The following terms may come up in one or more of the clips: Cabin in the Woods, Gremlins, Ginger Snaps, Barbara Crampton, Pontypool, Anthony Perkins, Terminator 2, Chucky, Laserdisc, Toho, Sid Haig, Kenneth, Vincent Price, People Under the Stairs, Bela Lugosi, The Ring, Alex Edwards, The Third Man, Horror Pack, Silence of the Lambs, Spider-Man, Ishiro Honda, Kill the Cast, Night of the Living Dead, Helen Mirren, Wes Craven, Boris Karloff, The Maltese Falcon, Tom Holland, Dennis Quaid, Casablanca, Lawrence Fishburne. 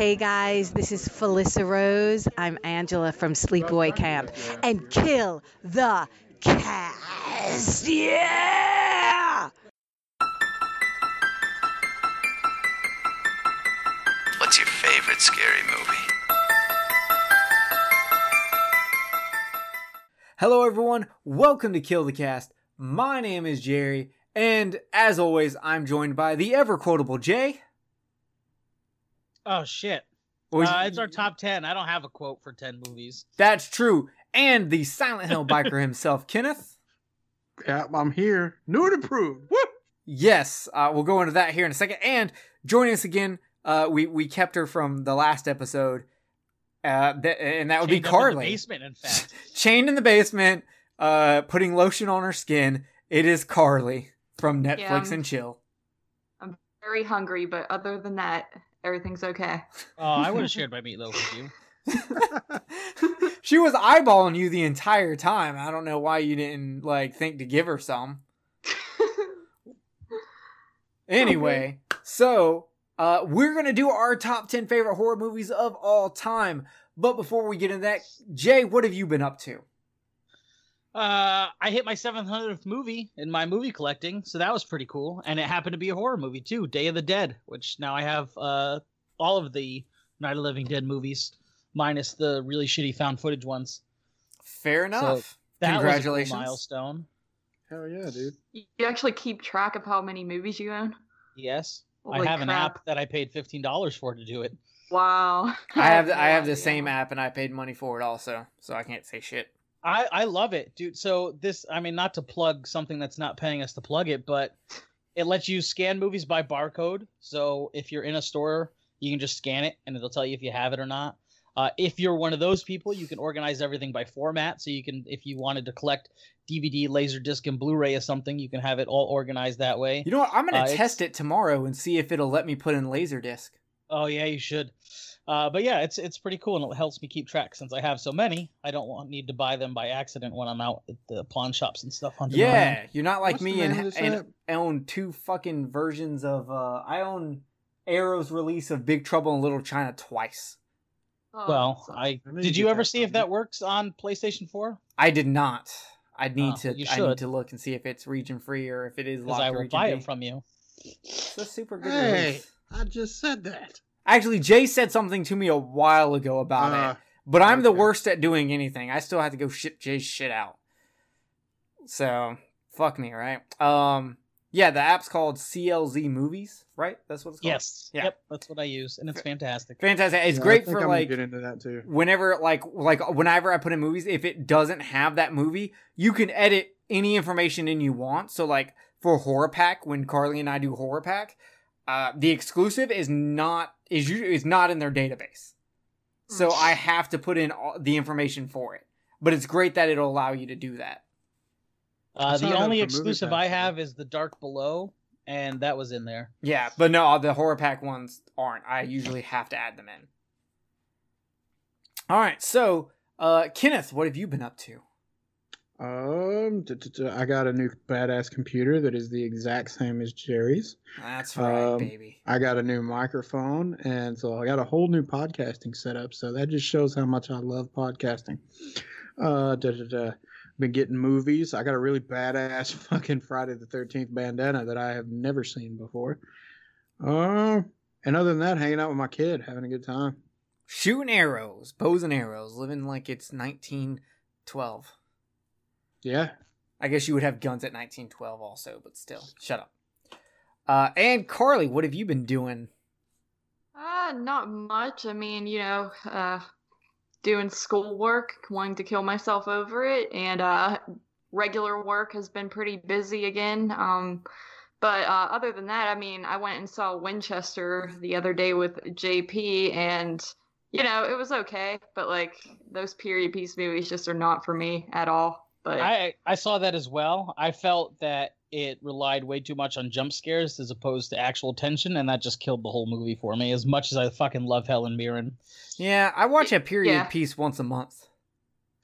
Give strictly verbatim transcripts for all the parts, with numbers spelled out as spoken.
Hey guys, this is Felicia Rose. I'm Angela from Sleepaway Camp. And Kill the Cast! Yeah! What's your favorite scary movie? Hello everyone, welcome to Kill the Cast. My name is Jerry, and as always, I'm joined by the ever-quotable Jay. Oh, shit. Uh, it's our top ten. I don't have a quote for ten movies. That's true. And the Silent Hill biker himself, Kenneth. Yeah, I'm here. New and approved. Woo! Yes, uh, we'll go into that here in a second. And joining us again, uh, we, we kept her from the last episode, uh, th- and that would Chained be Carly. Chained in the basement, in fact. Chained in the basement, uh, putting lotion on her skin. It is Carly from Netflix yeah, and Chill. I'm very hungry, but other than that... everything's okay. Oh, I would have shared my meatloaf with you. She was eyeballing you the entire time. I don't know why you didn't like think to give her some. Anyway, okay. so uh, we're going to do our top ten favorite horror movies of all time. But before we get into that, Jay, what have you been up to? Uh, I hit my seven hundredth movie in my movie collecting, so that was pretty cool. And it happened to be a horror movie, too, Day of the Dead, which now I have uh, all of the Night of the Living Dead movies, minus the really shitty found footage ones. Fair enough. So that Congratulations. Was a cool milestone. Hell yeah, dude. You actually keep track of how many movies you own? Yes. Holy I have crap. An app that I paid fifteen dollars for to do it. Wow. I have the, I have the same app, and I paid money for it also, so I can't say shit. I, I love it, dude. So this, I mean, not to plug something that's not paying us to plug it, but it lets you scan movies by barcode. So if you're in a store, you can just scan it and it'll tell you if you have it or not. Uh, if you're one of those people, you can organize everything by format. So you can, if you wanted to collect D V D, Laserdisc, and Blu-ray or something, you can have it all organized that way. You know what? I'm going to uh, test it tomorrow and see if it'll let me put in Laserdisc. Oh, yeah, you should. Uh, but yeah, it's it's pretty cool, and it helps me keep track since I have so many. I don't want, need to buy them by accident when I'm out at the pawn shops and stuff. Hunting yeah, around. You're not like What's me and, and own two fucking versions of... Uh, I own Arrow's release of Big Trouble in Little China twice. Oh, well, I, I did you ever see if that works on PlayStation four? I did not. I need, oh, to, I need to look and see if it's region-free or if it is locked I will buy it from you. It's a super good hey. release. I just said that. Actually, Jay said something to me a while ago about uh, it, but I'm okay. the worst at doing anything. I still have to go ship Jay's shit out. So, fuck me, right? Um, yeah, the app's called C L Z Movies, right? That's what it's called? Yes. Yeah. Yep, that's what I use, and it's fantastic. Fantastic. It's yeah, great for, I'm like, get into that too. Whenever, like, like, whenever I put in movies, if it doesn't have that movie, you can edit any information in you want. So, like, for Horror Pack, when Carly and I do Horror Pack... Uh, the exclusive is not is is not in their database, so I have to put in all the information for it. But it's great that it'll allow you to do that. Uh, the only exclusive I have is the Dark Below, and that was in there. Yeah, but no, the Horror Pack ones aren't. I usually have to add them in. All right, so uh, Kenneth, what have you been up to? Um, d- d- d- I got a new badass computer that is the exact same as Jerry's. That's right, um, baby. I got a new microphone, and so I got a whole new podcasting setup. So that just shows how much I love podcasting. Uh, d- d- d- been getting movies. I got a really badass fucking Friday the thirteenth bandana that I have never seen before. Uh, and other than that, hanging out with my kid, having a good time, shooting arrows, bows and arrows, living like it's nineteen twelve. Yeah. I guess you would have guns at nineteen twelve also, but still. Shut up. Uh, and Carly, what have you been doing? Uh, not much. I mean, you know, uh, doing schoolwork, wanting to kill myself over it, and uh, regular work has been pretty busy again. Um, but uh, other than that, I mean, I went and saw Winchester the other day with J P, and, you know, it was okay. But, like, those period piece movies just are not for me at all. But I, I saw that as well. I felt that it relied way too much on jump scares as opposed to actual tension, and that just killed the whole movie for me, as much as I fucking love Helen Mirren. Yeah, I watch a period yeah. piece once a month.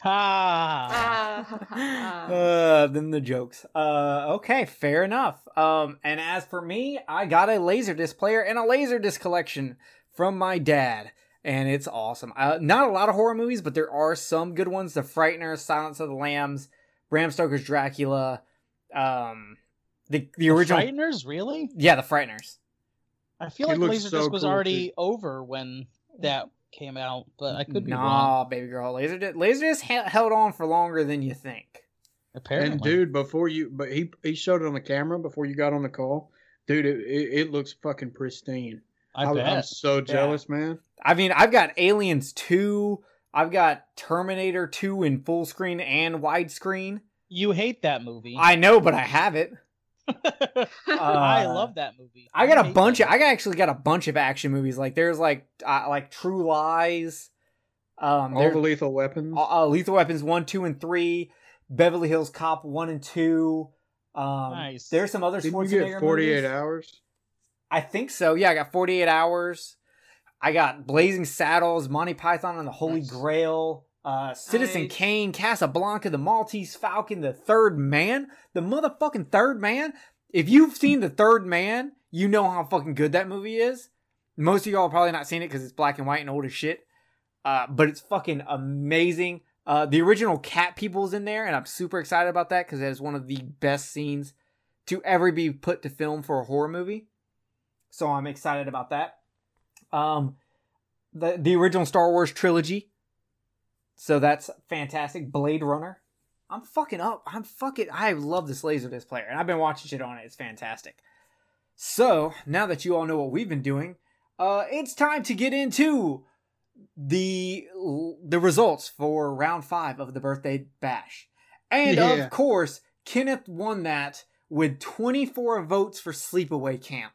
Ah! ah. uh, then the jokes. Uh, okay, fair enough. Um, and as for me, I got a Laserdisc player and a Laserdisc collection from my dad. And it's awesome. Uh, not a lot of horror movies, but there are some good ones. The Frighteners, Silence of the Lambs, Bram Stoker's Dracula. Um, the the original... The Frighteners, really? Yeah, The Frighteners. I feel it like Laserdisc so was cool, already dude. over when that came out, but I could be nah, wrong. Nah, baby girl. Laserdisc, Laserdisc held on for longer than you think. Apparently. And dude, before you, but he he showed it on the camera before you got on the call. Dude, it, it looks fucking pristine. I, I bet. I'm so jealous, yeah. man. I mean, I've got Aliens two. I've got Terminator two in full screen and widescreen. You hate that movie. I know, but I have it. uh, I love that movie. I, I got a bunch of. Movie. I actually got a bunch of action movies. Like there's like uh, like True Lies. Um, all the Lethal Weapons. Uh, Lethal Weapons one, two, and three. Beverly Hills Cop one and two. Um, nice. There's some other Schwarzenegger movies. Did you get forty-eight hours? I think so. Yeah, I got forty-eight hours. I got Blazing Saddles, Monty Python and the Holy nice. Grail, uh, Citizen nice. Kane, Casablanca, The Maltese Falcon, The Third Man, the motherfucking Third Man. If you've seen The Third Man, you know how fucking good that movie is. Most of y'all have probably not seen it because it's black and white and old as shit. Uh, but it's fucking amazing. Uh, the original Cat People's in there, and I'm super excited about that because that is one of the best scenes to ever be put to film for a horror movie. So I'm excited about that. Um, the the original Star Wars trilogy. So that's fantastic. Blade Runner. I'm fucking up. I'm fucking... I love this Laserdisc player, and I've been watching shit on it. It's fantastic. So, now that you all know what we've been doing, uh, it's time to get into... the the results for round five of the birthday bash, and yeah. of course Kenneth won that with twenty-four votes for Sleepaway Camp.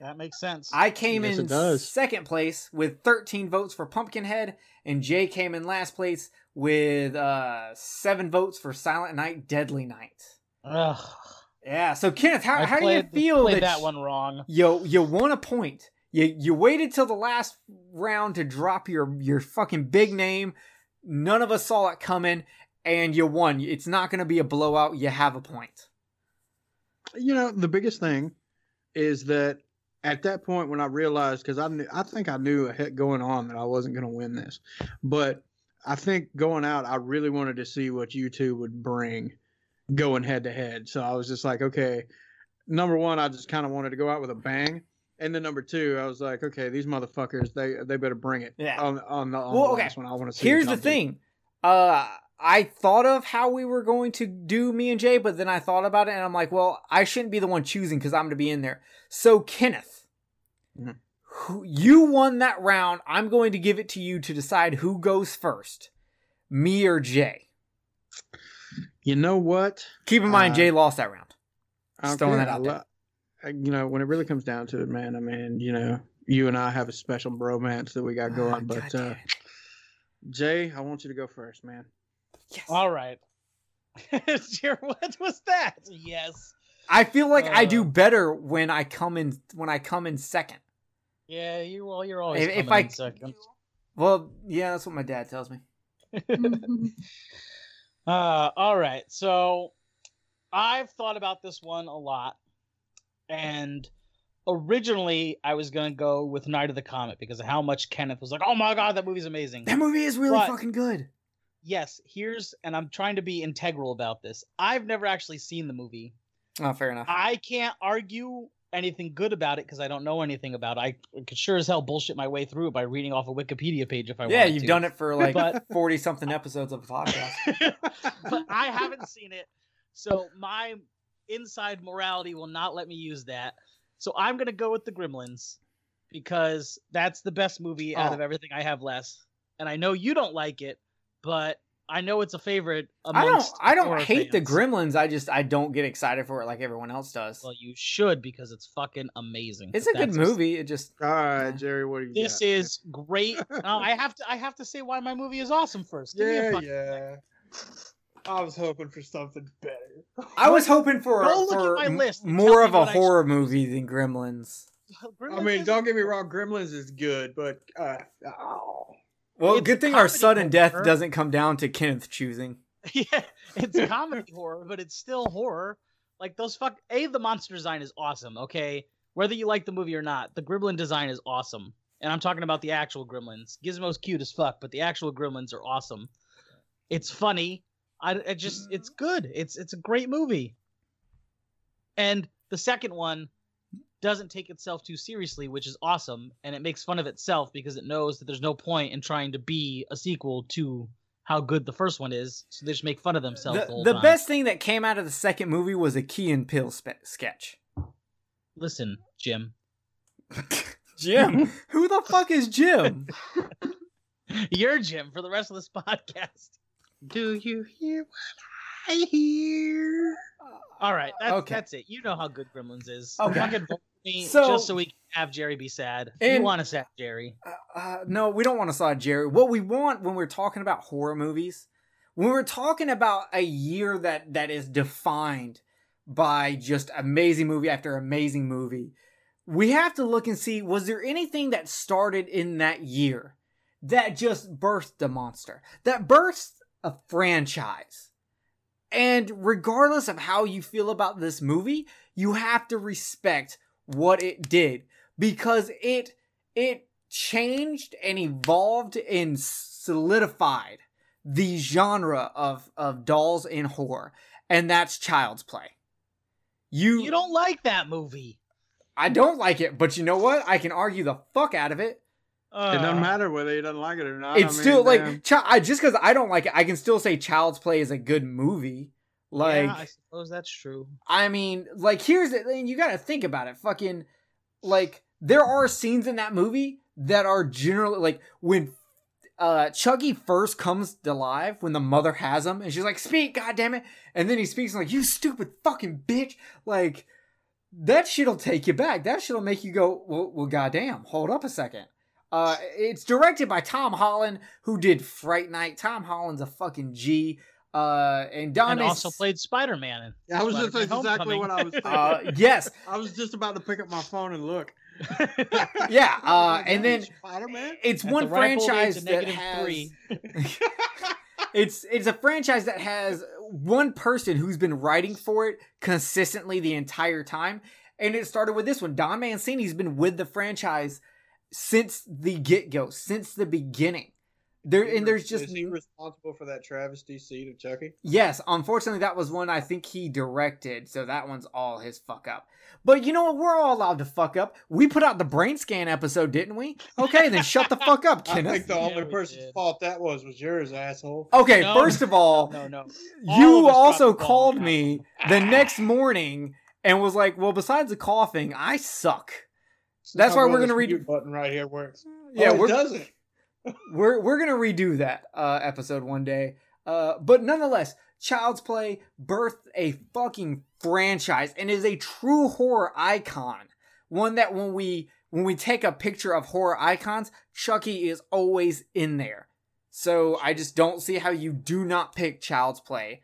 That makes sense. I came yes, in second place with thirteen votes for Pumpkinhead, and Jay came in last place with uh seven votes for Silent Night, Deadly Night. Ugh. Yeah. So Kenneth, how, how played, do you feel that, that one wrong? Yo, you won a point. You you waited till the last round to drop your, your fucking big name. None of us saw it coming, and you won. It's not going to be a blowout. You have a point. You know, the biggest thing is that at that point when I realized, because I knew, I think I knew ahead going on that I wasn't going to win this, but I think going out, I really wanted to see what you two would bring going head to head. So I was just like, okay, number one, I just kind of wanted to go out with a bang. And then number two, I was like, okay, these motherfuckers, they they better bring it. Yeah. On, on the, on well, the okay. last one, I want to see. Here's the thing. Uh, I thought of how we were going to do me and Jay, but then I thought about it, and I'm like, well, I shouldn't be the one choosing because I'm going to be in there. So, Kenneth, mm-hmm. who, you won that round. I'm going to give it to you to decide who goes first, me or Jay. You know what? Keep in mind, uh, Jay lost that round. Just okay, throwing that out there. You know, when it really comes down to it, man, I mean, you know, you and I have a special bromance that we got going. Oh, but, uh, Jay, I want you to go first, man. Yes. All right. What was that? Yes. I feel like uh, I do better when I come in when I come in second. Yeah, you well, you're always if, if I, in second. Well, yeah, that's what my dad tells me. uh, all right. So I've thought about this one a lot. And originally, I was going to go with Night of the Comet because of how much Kenneth was like, oh my god, that movie's amazing. That movie is really but, fucking good. Yes, here's, and I'm trying to be integral about this. I've never actually seen the movie. Oh, fair enough. I can't argue anything good about it because I don't know anything about it. I could sure as hell bullshit my way through it by reading off a Wikipedia page if I want to. Yeah, you've to. done it for like forty-something episodes of the podcast. But I haven't seen it, so my... inside morality will not let me use that. So I'm going to go with the Gremlins because that's the best movie out oh. of everything I have left. And I know you don't like it, but I know it's a favorite. Amongst I don't, I don't hate fans. the Gremlins. I just, I don't get excited for it like everyone else does. Well, you should because it's fucking amazing. It's a good movie. It just, all right, Jerry, what do you This got? is great. No, I have to, I have to say why my movie is awesome first. Give yeah, me a fucking yeah. Thing. I was hoping for something better. I was hoping for, a, for m- more of a horror should... movie than Gremlins. Gremlins I mean, is... don't get me wrong, Gremlins is good, but... Uh, oh. Well, it's good thing our sudden death doesn't come down to Kenneth choosing. Yeah, it's comedy horror, but it's still horror. Like, those fuck... A, the monster design is awesome, okay? whether you like the movie or not, the gremlin design is awesome. And I'm talking about the actual gremlins. Gizmo's cute as fuck, but the actual gremlins are awesome. It's funny. I it just it's good. It's it's a great movie. And the second one doesn't take itself too seriously, which is awesome, and it makes fun of itself because it knows that there's no point in trying to be a sequel to how good the first one is, so they just make fun of themselves the, the whole time. The best thing that came out of the second movie was a Key and Peele spe- sketch. Listen, Jim. Jim? Who the fuck is Jim? You're Jim for the rest of this podcast. Do you hear what I hear? All right, that's, okay. that's it. You know how good Gremlins is. Okay. Fucking vote for me so, just so we can have Jerry be sad. And, we want to sad Jerry. Uh, uh, no, we don't want to sad Jerry. What we want when we're talking about horror movies, when we're talking about a year that, that is defined by just amazing movie after amazing movie, we have to look and see, was there anything that started in that year that just birthed a monster, that birthed a franchise? And regardless of how you feel about this movie, you have to respect what it did, because it it changed and evolved and solidified the genre of, of dolls in horror, and that's Child's Play. You, you don't like that movie. I don't like it, but you know what? I can argue the fuck out of it. Uh, it doesn't matter whether you don't like it or not. It's I mean, still like chi- I, just because I don't like it, I can still say Child's Play is a good movie. Like, yeah, I suppose that's true. I mean, like, here's the thing: you got to think about it. Fucking, like, there are scenes in that movie that are generally like when uh, Chucky first comes alive, when the mother has him, and she's like, "Speak, goddammit!" And then he speaks, and I'm like, "You stupid fucking bitch!" Like, that shit'll take you back. That shit'll make you go, "Well, well goddamn, hold up a second." Uh, it's directed by Tom Holland, who did Fright Night. Tom Holland's a fucking G. Uh, and Don and also played Spider-Man. In I was just that's exactly what I was thinking. Uh, yes, I was just about to pick up my phone and look. yeah, uh, and then Spider-Man. It's At one franchise that has. Three. it's it's a franchise that has one person who's been writing for it consistently the entire time, and it started with this one. Don Mancini's been with the franchise since the get-go, since the beginning. There and there's just is he responsible for that travesty scene of Chucky? Yes, unfortunately, that was one I think he directed, so that one's all his fuck up. But you know what? We're all allowed to fuck up. We put out the brain scan episode, didn't we? Okay, then shut the fuck up, Kenneth. I think the yeah, only person's fault that was was yours, asshole. Okay, no, first of all, no, no, no. All you also called ball. me the next morning and was like, "Well, besides the coughing, I suck." So that's why we're gonna redo button right here works. Yeah, oh, it doesn't. we're we're gonna redo that uh, episode one day. Uh, but nonetheless, Child's Play birthed a fucking franchise and is a true horror icon. One that when we when we take a picture of horror icons, Chucky is always in there. So I just don't see how you do not pick Child's Play.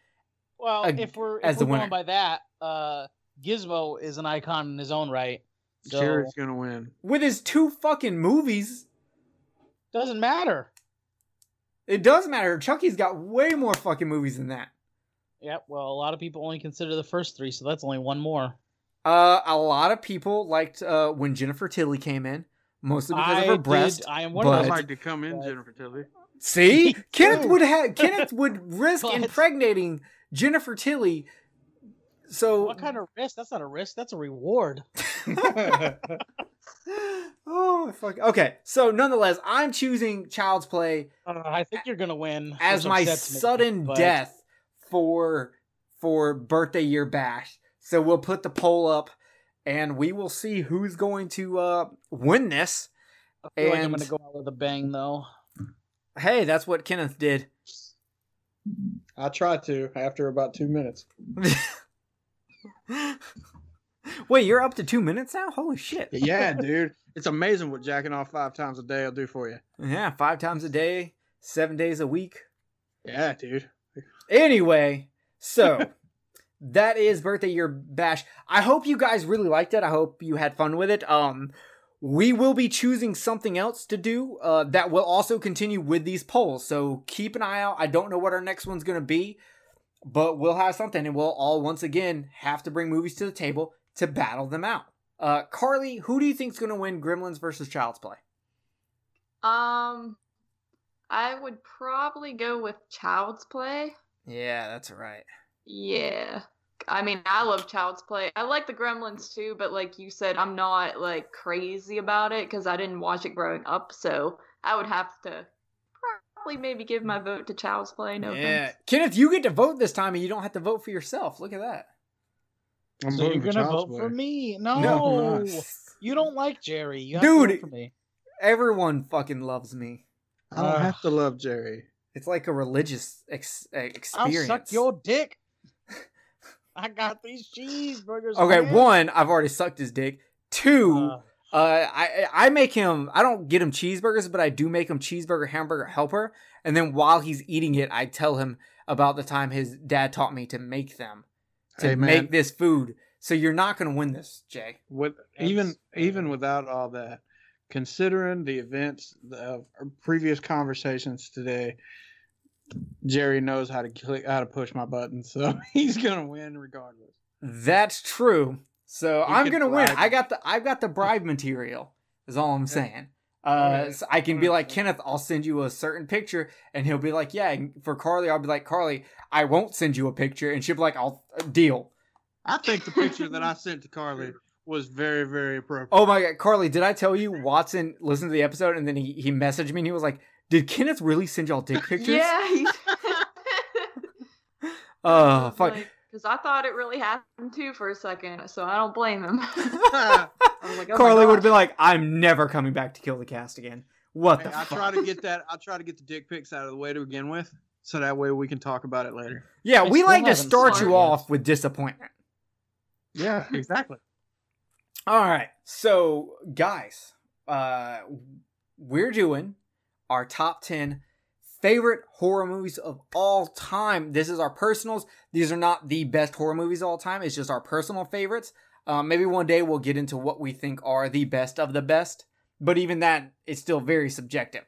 Well, a, if we're as if the we're going by that, uh, Gizmo is an icon in his own right. So, Jared's gonna win with his two fucking movies. Doesn't matter. It does matter. Chucky's got way more fucking movies than that. Yeah, well, a lot of people only consider the first three, so that's only one more. Uh, a lot of people liked uh, when Jennifer Tilly came in, mostly because I of her did, breast. I am one but... of those like to come in, but... Jennifer Tilly. See, Kenneth would have Kenneth would risk but... impregnating Jennifer Tilly. So what kind of risk? That's not a risk. That's a reward. oh fuck. Okay. So nonetheless, I'm choosing Child's Play. Uh, I think you're gonna win as my sudden me, but... death for for birthday year bash. So we'll put the poll up, and we will see who's going to uh, win this. I feel and like I'm gonna go out with a bang, though. Hey, that's what Kenneth did. I tried to after about two minutes. Wait, you're up to two minutes now? Holy shit. Yeah, dude. It's amazing what jacking off five times a day will do for you. Yeah, five times a day, seven days a week. Yeah, dude. Anyway, so that is Birthday Year Bash. I hope you guys really liked it. I hope you had fun with it. Um, we will be choosing something else to do uh, that will also continue with these polls. So keep an eye out. I don't know what our next one's going to be. But we'll have something, and we'll all once again have to bring movies to the table to battle them out. Uh, Carly, who do you think's going to win Gremlins versus Child's Play? Um, I would probably go with Child's Play. Yeah, that's right. Yeah. I mean, I love Child's Play. I like the Gremlins too, but like you said, I'm not like crazy about it because I didn't watch it growing up. So I would have to probably maybe give my vote to Child's Play. No yeah. offense. Kenneth, you get to vote this time and you don't have to vote for yourself. Look at that. I'm so you're going to vote Play. For me? No. no you don't like Jerry. You have Dude, to vote for me. Everyone fucking loves me. I don't uh, have to love Jerry. It's like a religious ex- experience. I'll suck your dick. I got these cheeseburgers. Okay, man. One, I've already sucked his dick. Two, uh, uh, I I make him, I don't get him cheeseburgers, but I do make him cheeseburger hamburger helper. And then while he's eating it, I tell him about the time his dad taught me to make them, to hey, make this food. So you're not going to win this, Jay. With That's, even even without all that, considering the events of previous conversations today, Jerry knows how to click, how to push my button, so he's gonna win regardless. That's true. So you I'm gonna bribe. win. I got the I've got the bribe material. Is all I'm saying. Uh, okay. so I can be like, Kenneth, I'll send you a certain picture, and he'll be like, yeah. And for Carly, I'll be like, Carly, I won't send you a picture, and she'll be like, I'll deal. I think the picture that I sent to Carly was very, very appropriate. Oh my God, Carly, did I tell you Watson listened to the episode, and then he he messaged me, and he was like, did Kenneth really send y'all dick pictures? Yeah. Oh, uh, fuck. Because like, I thought it really happened too for a second, so I don't blame him. I was like, oh Carly would have been like, I'm never coming back to Kill the Cast again. What hey, the I fuck? Try to get that, I'll try to get the dick pics out of the way to begin with, so that way we can talk about it later. Yeah, I we like to start you off with disappointment. Yeah, exactly. All right, so guys, uh, we're doing our top ten favorite horror movies of all time. This is our personals. These are not the best horror movies of all time. It's just our personal favorites. Um, maybe one day we'll get into what we think are the best of the best. But even that, it's still very subjective.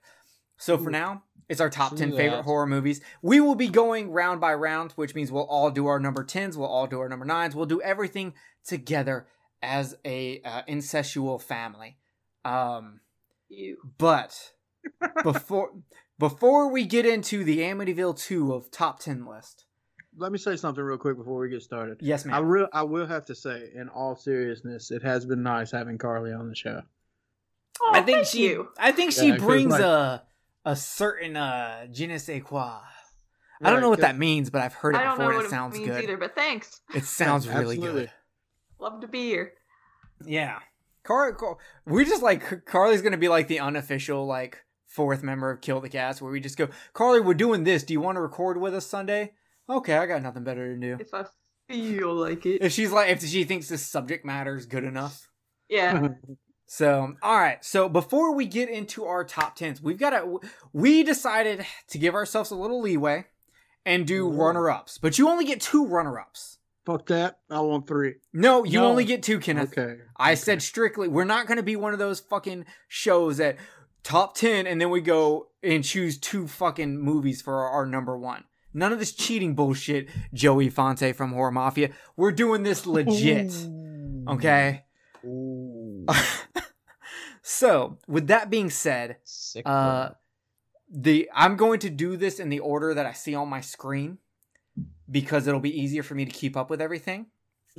So for now, it's our top ten favorite horror movies. We will be going round by round, which means we'll all do our number tens. We'll all do our number nines. We'll do everything together as a uh, incestual family. Um, but... before before we get into the Amityville two of top ten list, let me say something real quick before we get started. Yes, ma'am. I, re- I will have to say, in all seriousness, it has been nice having Carly on the show. Oh, I think she, you. I think she yeah, brings like, a a certain uh, je ne sais quoi. I don't know what that means, but I've heard it before. I don't know what it sounds means good. Either, but thanks. It sounds really good. Love to be here. Yeah, Carly. Car- we're just like Carly's going to be like the unofficial like. fourth member of Kill the Cast, where we just go, Carly, we're doing this. Do you want to record with us Sunday? Okay, I got nothing better to do. If I feel like it. If she's like, if she thinks this subject matter is good enough. Yeah. So, all right. So before we get into our top tens, we've got to, we decided to give ourselves a little leeway and do runner-ups, but you only get two runner-ups. Fuck that. I want three. No, you no. only get two, Kenneth. Okay. I okay. said strictly, we're not going to be one of those fucking shows that... top ten, and then we go and choose two fucking movies for our, our number one. None of this cheating bullshit, Joey Fonte from Horror Mafia. We're doing this legit. Ooh. Okay? Ooh. So, with that being said, uh, the I'm going to do this in the order that I see on my screen because it'll be easier for me to keep up with everything.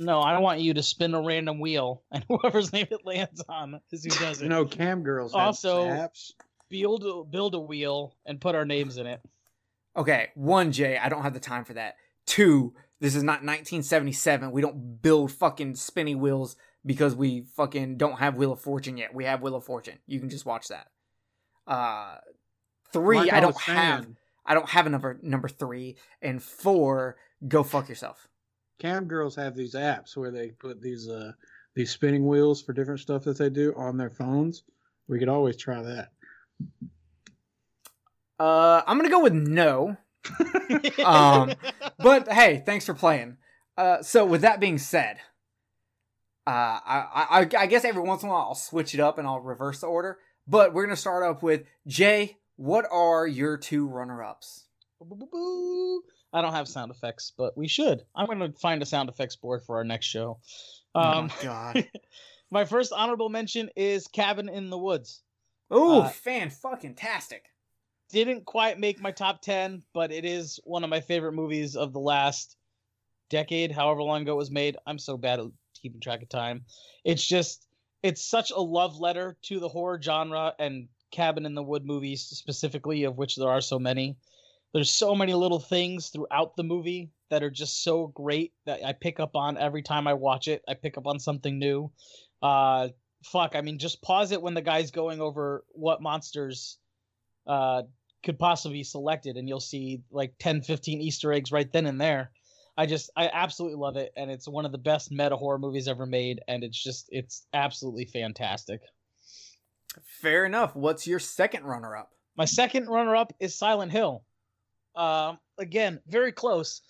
No, I want you to spin a random wheel, and whoever's name it lands on is who does it. No, cam girls also snaps. Build build a wheel and put our names in it. Okay, one, Jay, I don't have the time for that. Two, this is not nineteen seventy-seven. We don't build fucking spinny wheels because we fucking don't have Wheel of Fortune yet. We have Wheel of Fortune. You can just watch that. Uh, three, Michael I don't have. I don't have a number number three, and four. Go fuck yourself. Cam girls have these apps where they put these uh, these spinning wheels for different stuff that they do on their phones. We could always try that. Uh, I'm going to go with no. um, but hey, thanks for playing. Uh, so with that being said, uh, I, I, I guess every once in a while I'll switch it up and I'll reverse the order. But we're going to start up with, Jay, what are your two runner-ups? Boo-boo-boo. I don't have sound effects, but we should. I'm going to find a sound effects board for our next show. Um, oh, my God. My first honorable mention is Cabin in the Woods. Ooh, uh, fan-fucking-tastic. Didn't quite make my top ten, but it is one of my favorite movies of the last decade, however long ago it was made. I'm so bad at keeping track of time. It's just, it's such a love letter to the horror genre and Cabin in the Wood movies specifically, of which there are so many. There's so many little things throughout the movie that are just so great that I pick up on every time I watch it. I pick up on something new. Uh, fuck, I mean, just pause it when the guy's going over what monsters uh, could possibly be selected, and you'll see like ten, fifteen Easter eggs right then and there. I just, I absolutely love it, and it's one of the best meta horror movies ever made, and it's just, it's absolutely fantastic. Fair enough. What's your second runner-up? My second runner-up is Silent Hill. Um, again, very close.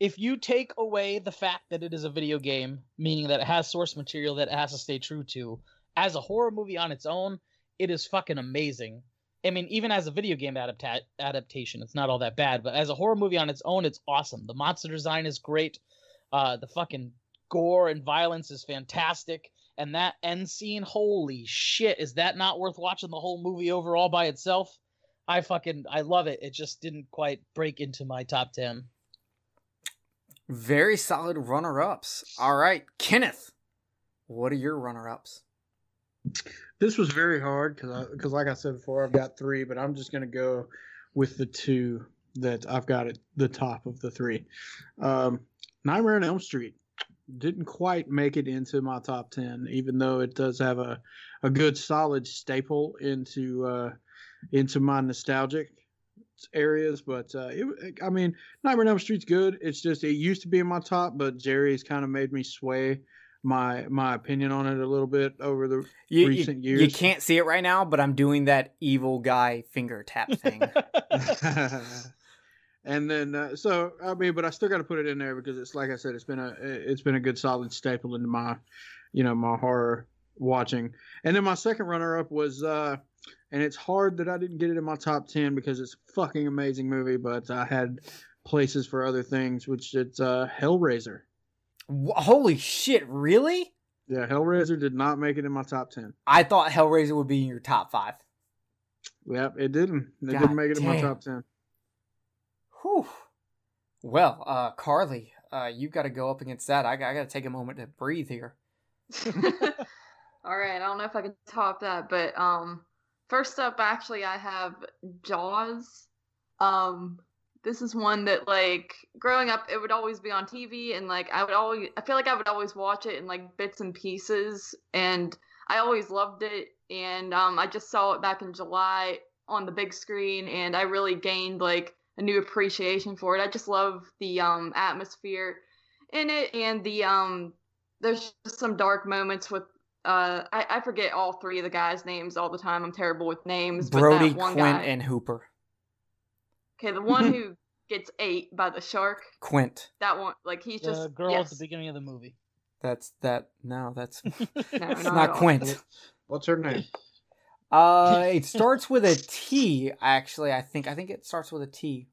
If you take away the fact that it is a video game, meaning that it has source material that it has to stay true to, as a horror movie on its own, it is fucking amazing. I mean, even as a video game adapta- adaptation, it's not all that bad, but as a horror movie on its own, it's awesome. The monster design is great. Uh, the fucking gore and violence is fantastic. And that end scene, holy shit, is that not worth watching the whole movie overall by itself? I fucking, I love it. It just didn't quite break into my top ten. Very solid runner-ups. All right, Kenneth, what are your runner-ups? This was very hard because, because like I said before, I've got three, but I'm just going to go with the two that I've got at the top of the three. Um, Nightmare on Elm Street. Didn't quite make it into my top ten, even though it does have a, a good solid staple into uh, into my nostalgic areas. But, uh, it, I mean, Nightmare on Elm Street's good. It's just it used to be in my top, but Jerry's kind of made me sway my my opinion on it a little bit over the you, recent you, years. You can't see it right now, but I'm doing that evil guy finger tap thing. And then, uh, so I mean, but I still got to put it in there because it's like I said, it's been a it's been a good solid staple into my, you know, my horror watching. And then my second runner up was, uh, and it's hard that I didn't get it in my top ten because it's a fucking amazing movie, but I had places for other things, which it's uh, Hellraiser. Holy shit! Really? Yeah, Hellraiser did not make it in my top ten. I thought Hellraiser would be in your top five. Yep, it didn't. It God didn't make it damn. in my top ten. Whew. Well, uh, Carly, uh, you've got to go up against that. I, I got to take a moment to breathe here. All right. I don't know if I can top that, but um, first up, actually, I have Jaws. Um, this is one that, like, growing up, it would always be on T V, and like I would always, I feel like I would always watch it in like bits and pieces, and I always loved it. And um, I just saw it back in July on the big screen, and I really gained like a new appreciation for it. I just love the um, atmosphere in it, and the um, there's just some dark moments with uh, I, I forget all three of the guys' names all the time. I'm terrible with names. Brody, but that one Quint, guy, and Hooper. Okay, the one who gets ate by the shark. Quint. That one, like he's just the girl yes. at the beginning of the movie. That's that. No, that's no, it's not, not Quint. What's her name? Uh, it starts with a T, actually, I think. I think it starts with a T.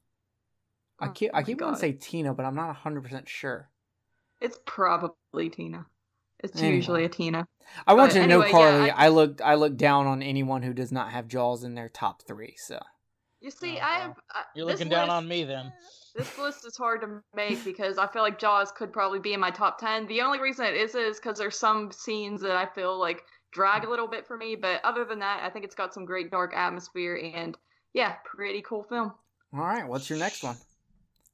I keep, oh I keep wanting to say Tina, but I'm not one hundred percent sure. It's probably Tina. It's anyway. usually a Tina. I but want you to anyway, know, Carly, yeah, I, I look I look down on anyone who does not have Jaws in their top three, so. You see, uh, I have... I, you're looking list, down on me, then. This list is hard to make because I feel like Jaws could probably be in my top ten. The only reason it is is because there's some scenes that I feel like drag a little bit for me, but other than that, I think it's got some great dark atmosphere, and yeah, pretty cool film. All right, what's your next one?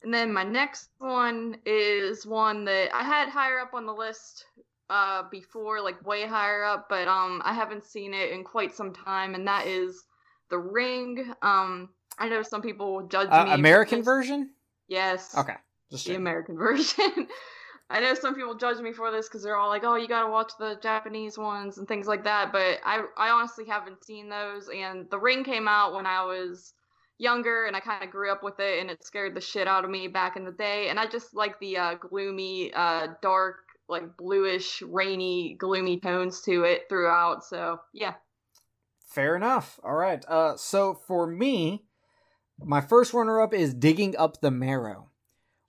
And then my next one is one that I had higher up on the list uh, before, like way higher up, but um, I haven't seen it in quite some time, and that is The Ring. Um, I know some people judge uh, me. American because... version? Yes. Okay. Just the saying. American version. I know some people judge me for this because they're all like, oh, you got to watch the Japanese ones and things like that. But I, I honestly haven't seen those. And The Ring came out when I was younger, and I kind of grew up with it. And it scared the shit out of me back in the day. And I just like the uh, gloomy, uh, dark, like bluish, rainy, gloomy tones to it throughout. So, yeah. Fair enough. All right. Uh, so for me, my first runner-up is Digging Up the Marrow.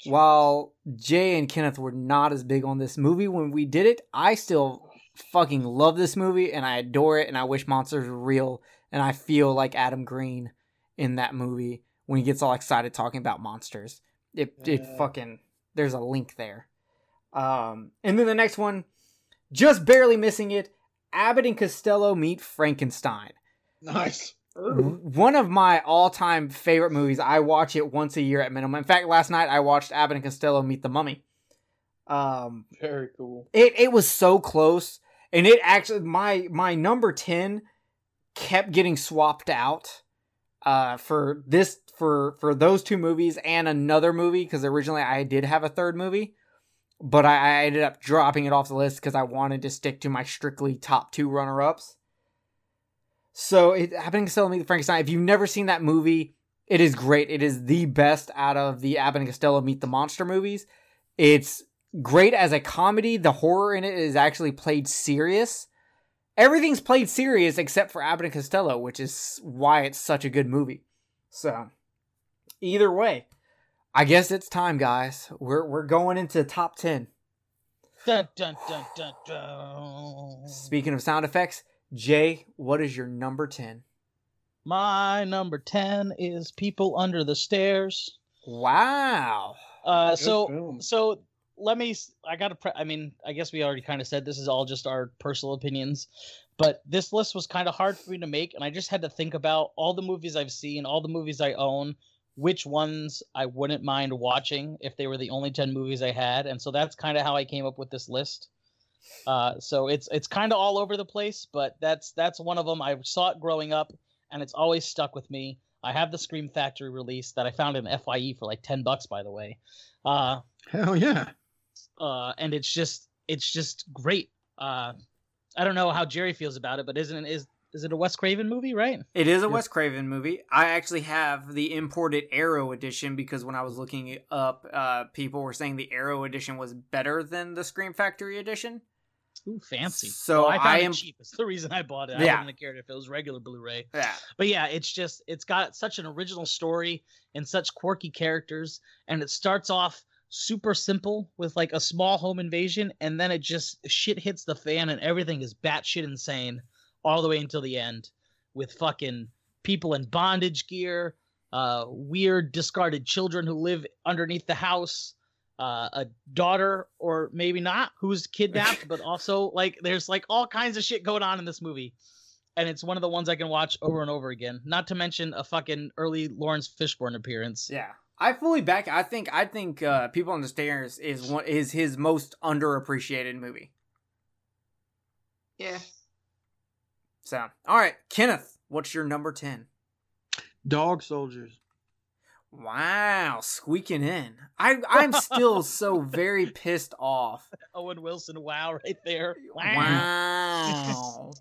While Jay and Kenneth were not as big on this movie when we did it, I still fucking love this movie, and I adore it, and I wish monsters were real, and I feel like Adam Green in that movie when he gets all excited talking about monsters. It yeah. it fucking, there's a link there. Um, and then the next one, just barely missing it, Abbott and Costello Meet Frankenstein. Nice. Ooh. One of my all-time favorite movies. I watch it once a year at minimum. In fact, last night I watched Abbott and Costello Meet the Mummy. Um, Very cool. It it was so close, and it actually, my my number ten kept getting swapped out uh, for this for for those two movies and another movie, because originally I did have a third movie, but I, I ended up dropping it off the list because I wanted to stick to my strictly top two runner-ups. So, it Abbott and Costello Meet the Frankenstein. If you've never seen that movie, it is great. It is the best out of the Abbott and Costello Meet the Monster movies. It's great as a comedy. The horror in it is actually played serious. Everything's played serious except for Abbott and Costello, which is why it's such a good movie. So, either way, I guess it's time, guys. We're we're going into top ten. Dun, dun, dun, dun, dun. Speaking of sound effects, Jay, what is your number ten? My number ten is People Under the Stairs. Wow. Uh, so film. so let me. I gotta. Pre- I mean, I guess we already kind of said this is all just our personal opinions, but this list was kind of hard for me to make, and I just had to think about all the movies I've seen, all the movies I own, which ones I wouldn't mind watching if they were the only ten movies I had. And so that's kind of how I came up with this list. Uh, so it's it's kind of all over the place, but that's that's one of them. I saw it growing up, and it's always stuck with me. I have the Scream Factory release that I found in F Y E for like ten bucks, by the way. Uh, Hell yeah. Uh, and it's just it's just great. Uh, I don't know how Jerry feels about it, but isn't it, is Is it a Wes Craven movie, right? It is a Wes Craven movie. I actually have the imported Arrow edition because when I was looking it up, uh, people were saying the Arrow edition was better than the Scream Factory edition. Ooh, fancy. So well, I found I am... it cheap. It's the reason I bought it. Yeah. I wouldn't have cared if it was regular Blu-ray. Yeah. But yeah, it's just, it's got such an original story and such quirky characters. And it starts off super simple with like a small home invasion. And then it just, shit hits the fan and everything is batshit insane. All the way until the end with fucking people in bondage gear, uh, weird discarded children who live underneath the house, uh, a daughter or maybe not who's kidnapped, but also like there's like all kinds of shit going on in this movie. And it's one of the ones I can watch over and over again, not to mention a fucking early Lawrence Fishburne appearance. Yeah, I fully back. I think I think uh, People on the Stairs is one is his most underappreciated movie. Yeah. So, all right, Kenneth, what's your number ten? Dog Soldiers. Wow, squeaking in. I, I'm still so very pissed off. Owen Wilson, wow, right there. Wow.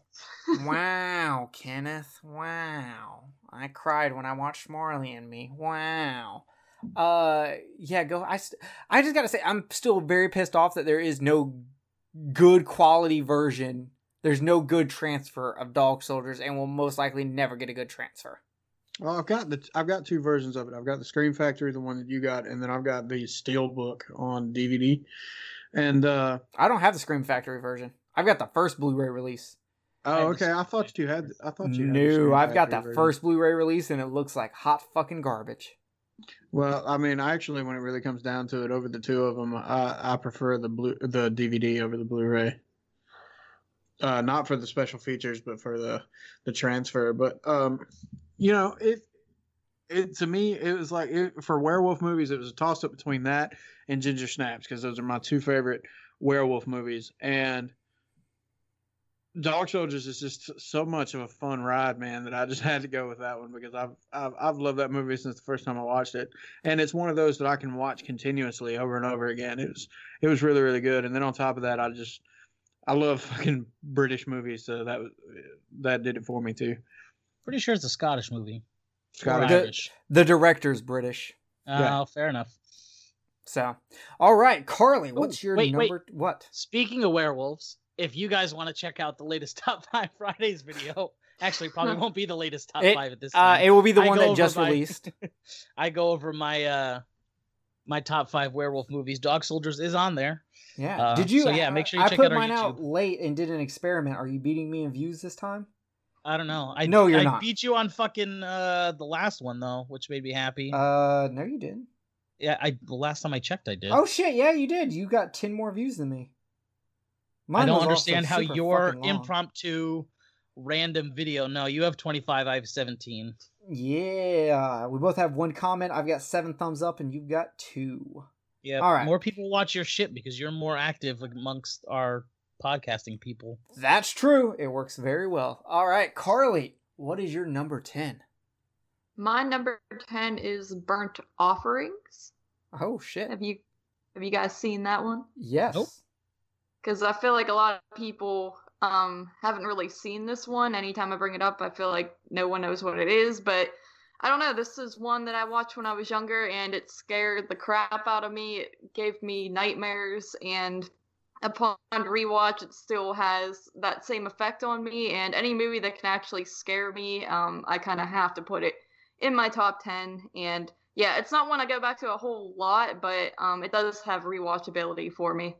Wow, wow, Kenneth, wow. I cried when I watched Marley and Me. Wow. Uh, yeah, go. I, st- I just got to say, I'm still very pissed off that there is no good quality version. There's no good transfer of Dog Soldiers, and will most likely never get a good transfer. Well, I've got the I've got two versions of it. I've got the Scream Factory, the one that you got, and then I've got the Steelbook on D V D. And uh, I don't have the Scream Factory version. I've got the first Blu-ray release. Oh, okay. I thought you had. I thought you. No, I've got the first Blu-ray release, and it looks like hot fucking garbage. Well, I mean, actually, when it really comes down to it, over the two of them, I, I prefer the blue the D V D over the Blu-ray. Uh, not for the special features, but for the, the transfer. But, um, you know, it it to me, it was like it, for werewolf movies, it was a toss up between that and Ginger Snaps, because those are my two favorite werewolf movies. And Dog Soldiers is just so much of a fun ride, man, that I just had to go with that one because I've, I've, I've loved that movie since the first time I watched it. And it's one of those that I can watch continuously over and over again. It was, it was really, really good. And then on top of that, I just... I love fucking British movies, so that was, that did it for me too. Pretty sure it's a Scottish movie. Scottish. Irish. The, the director's British. Oh, uh, yeah. Fair enough. So, all right, Carly, what's Ooh, your wait, number? Wait. What? Speaking of werewolves, if you guys want to check out the latest Top Five Fridays video, actually probably won't be the latest Top it, Five at this time. Uh, it will be the I one that just my, released. I go over my uh, my Top Five werewolf movies. Dog Soldiers is on there. Yeah. Uh, Did you? So yeah, make sure you I check out our YouTube. I put mine out late and did an experiment. Are you beating me in views this time? I don't know. I, no, you're I not. I beat you on fucking uh, the last one, though, which made me happy. Uh, no, you didn't. Yeah, I the last time I checked, I did. Oh, shit. Yeah, you did. You got ten more views than me. Mine I don't understand how your impromptu random video. No, you have twenty-five. I have seventeen. Yeah. We both have one comment. I've got seven thumbs up and you've got two. Yeah. All right. More people watch your shit because you're more active amongst our podcasting people. That's true. It works very well. All right, Carly, what is your number ten? My number ten is Burnt Offerings. Oh shit. Have you have you guys seen that one? Yes. Nope. Cuz I feel like a lot of people um haven't really seen this one. Anytime I bring it up, I feel like no one knows what it is, but I don't know. This is one that I watched when I was younger and it scared the crap out of me. It gave me nightmares, and upon rewatch, it still has that same effect on me, and any movie that can actually scare me, um, I kind of have to put it in my top ten, and yeah, it's not one I go back to a whole lot, but um, it does have rewatchability for me.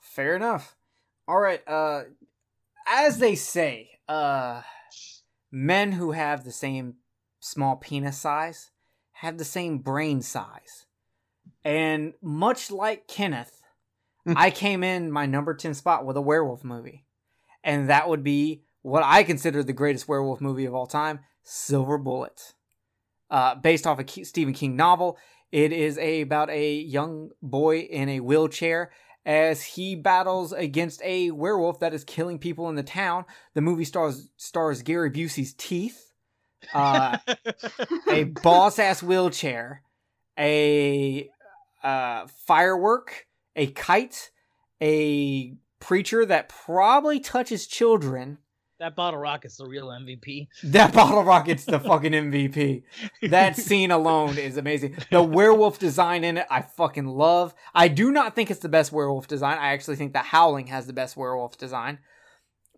Fair enough. All right, uh, as they say, uh, men who have the same small penis size have the same brain size, and much like Kenneth, I came in my number ten spot with a werewolf movie. And that would be what I consider the greatest werewolf movie of all time, Silver Bullet. Uh, based off a Stephen King novel, it is a, about a young boy in a wheelchair as he battles against a werewolf that is killing people in the town. The movie stars, stars Gary Busey's teeth, uh, a boss-ass wheelchair, a uh, firework, a kite, a preacher that probably touches children. That bottle rocket's the real M V P. That bottle rocket's the fucking M V P. That scene alone is amazing. The werewolf design in it, I fucking love. I do not think it's the best werewolf design. I actually think The Howling has the best werewolf design.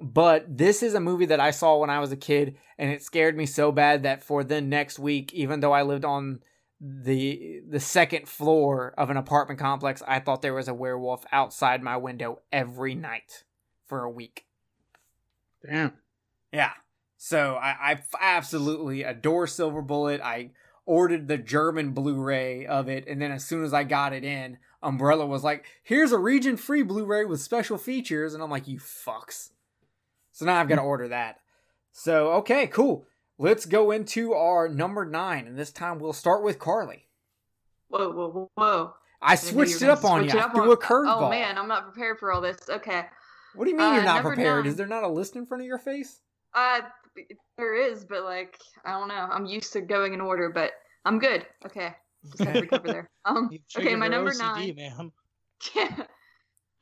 But this is a movie that I saw when I was a kid, and it scared me so bad that for the next week, even though I lived on the the second floor of an apartment complex, I thought there was a werewolf outside my window every night for a week. Damn. Yeah. So I, I absolutely adore Silver Bullet. I ordered the German Blu-ray of it, and then as soon as I got it in, Umbrella was like, here's a region-free Blu-ray with special features, and I'm like, you fucks. So now I've got to order that. So, okay, cool. Let's go into our number nine, and this time we'll start with Carly. Whoa, whoa, whoa. I switched it up on you. I threw a curveball. Oh, man, I'm not prepared for all this. Okay. What do you mean uh, you're not prepared? Nine. Is there not a list in front of your face? Uh, there is, but, like, I don't know. I'm used to going in order, but I'm good. Okay. Just gotta recover there. Um, okay, my number O C D, nine. Man. Yeah.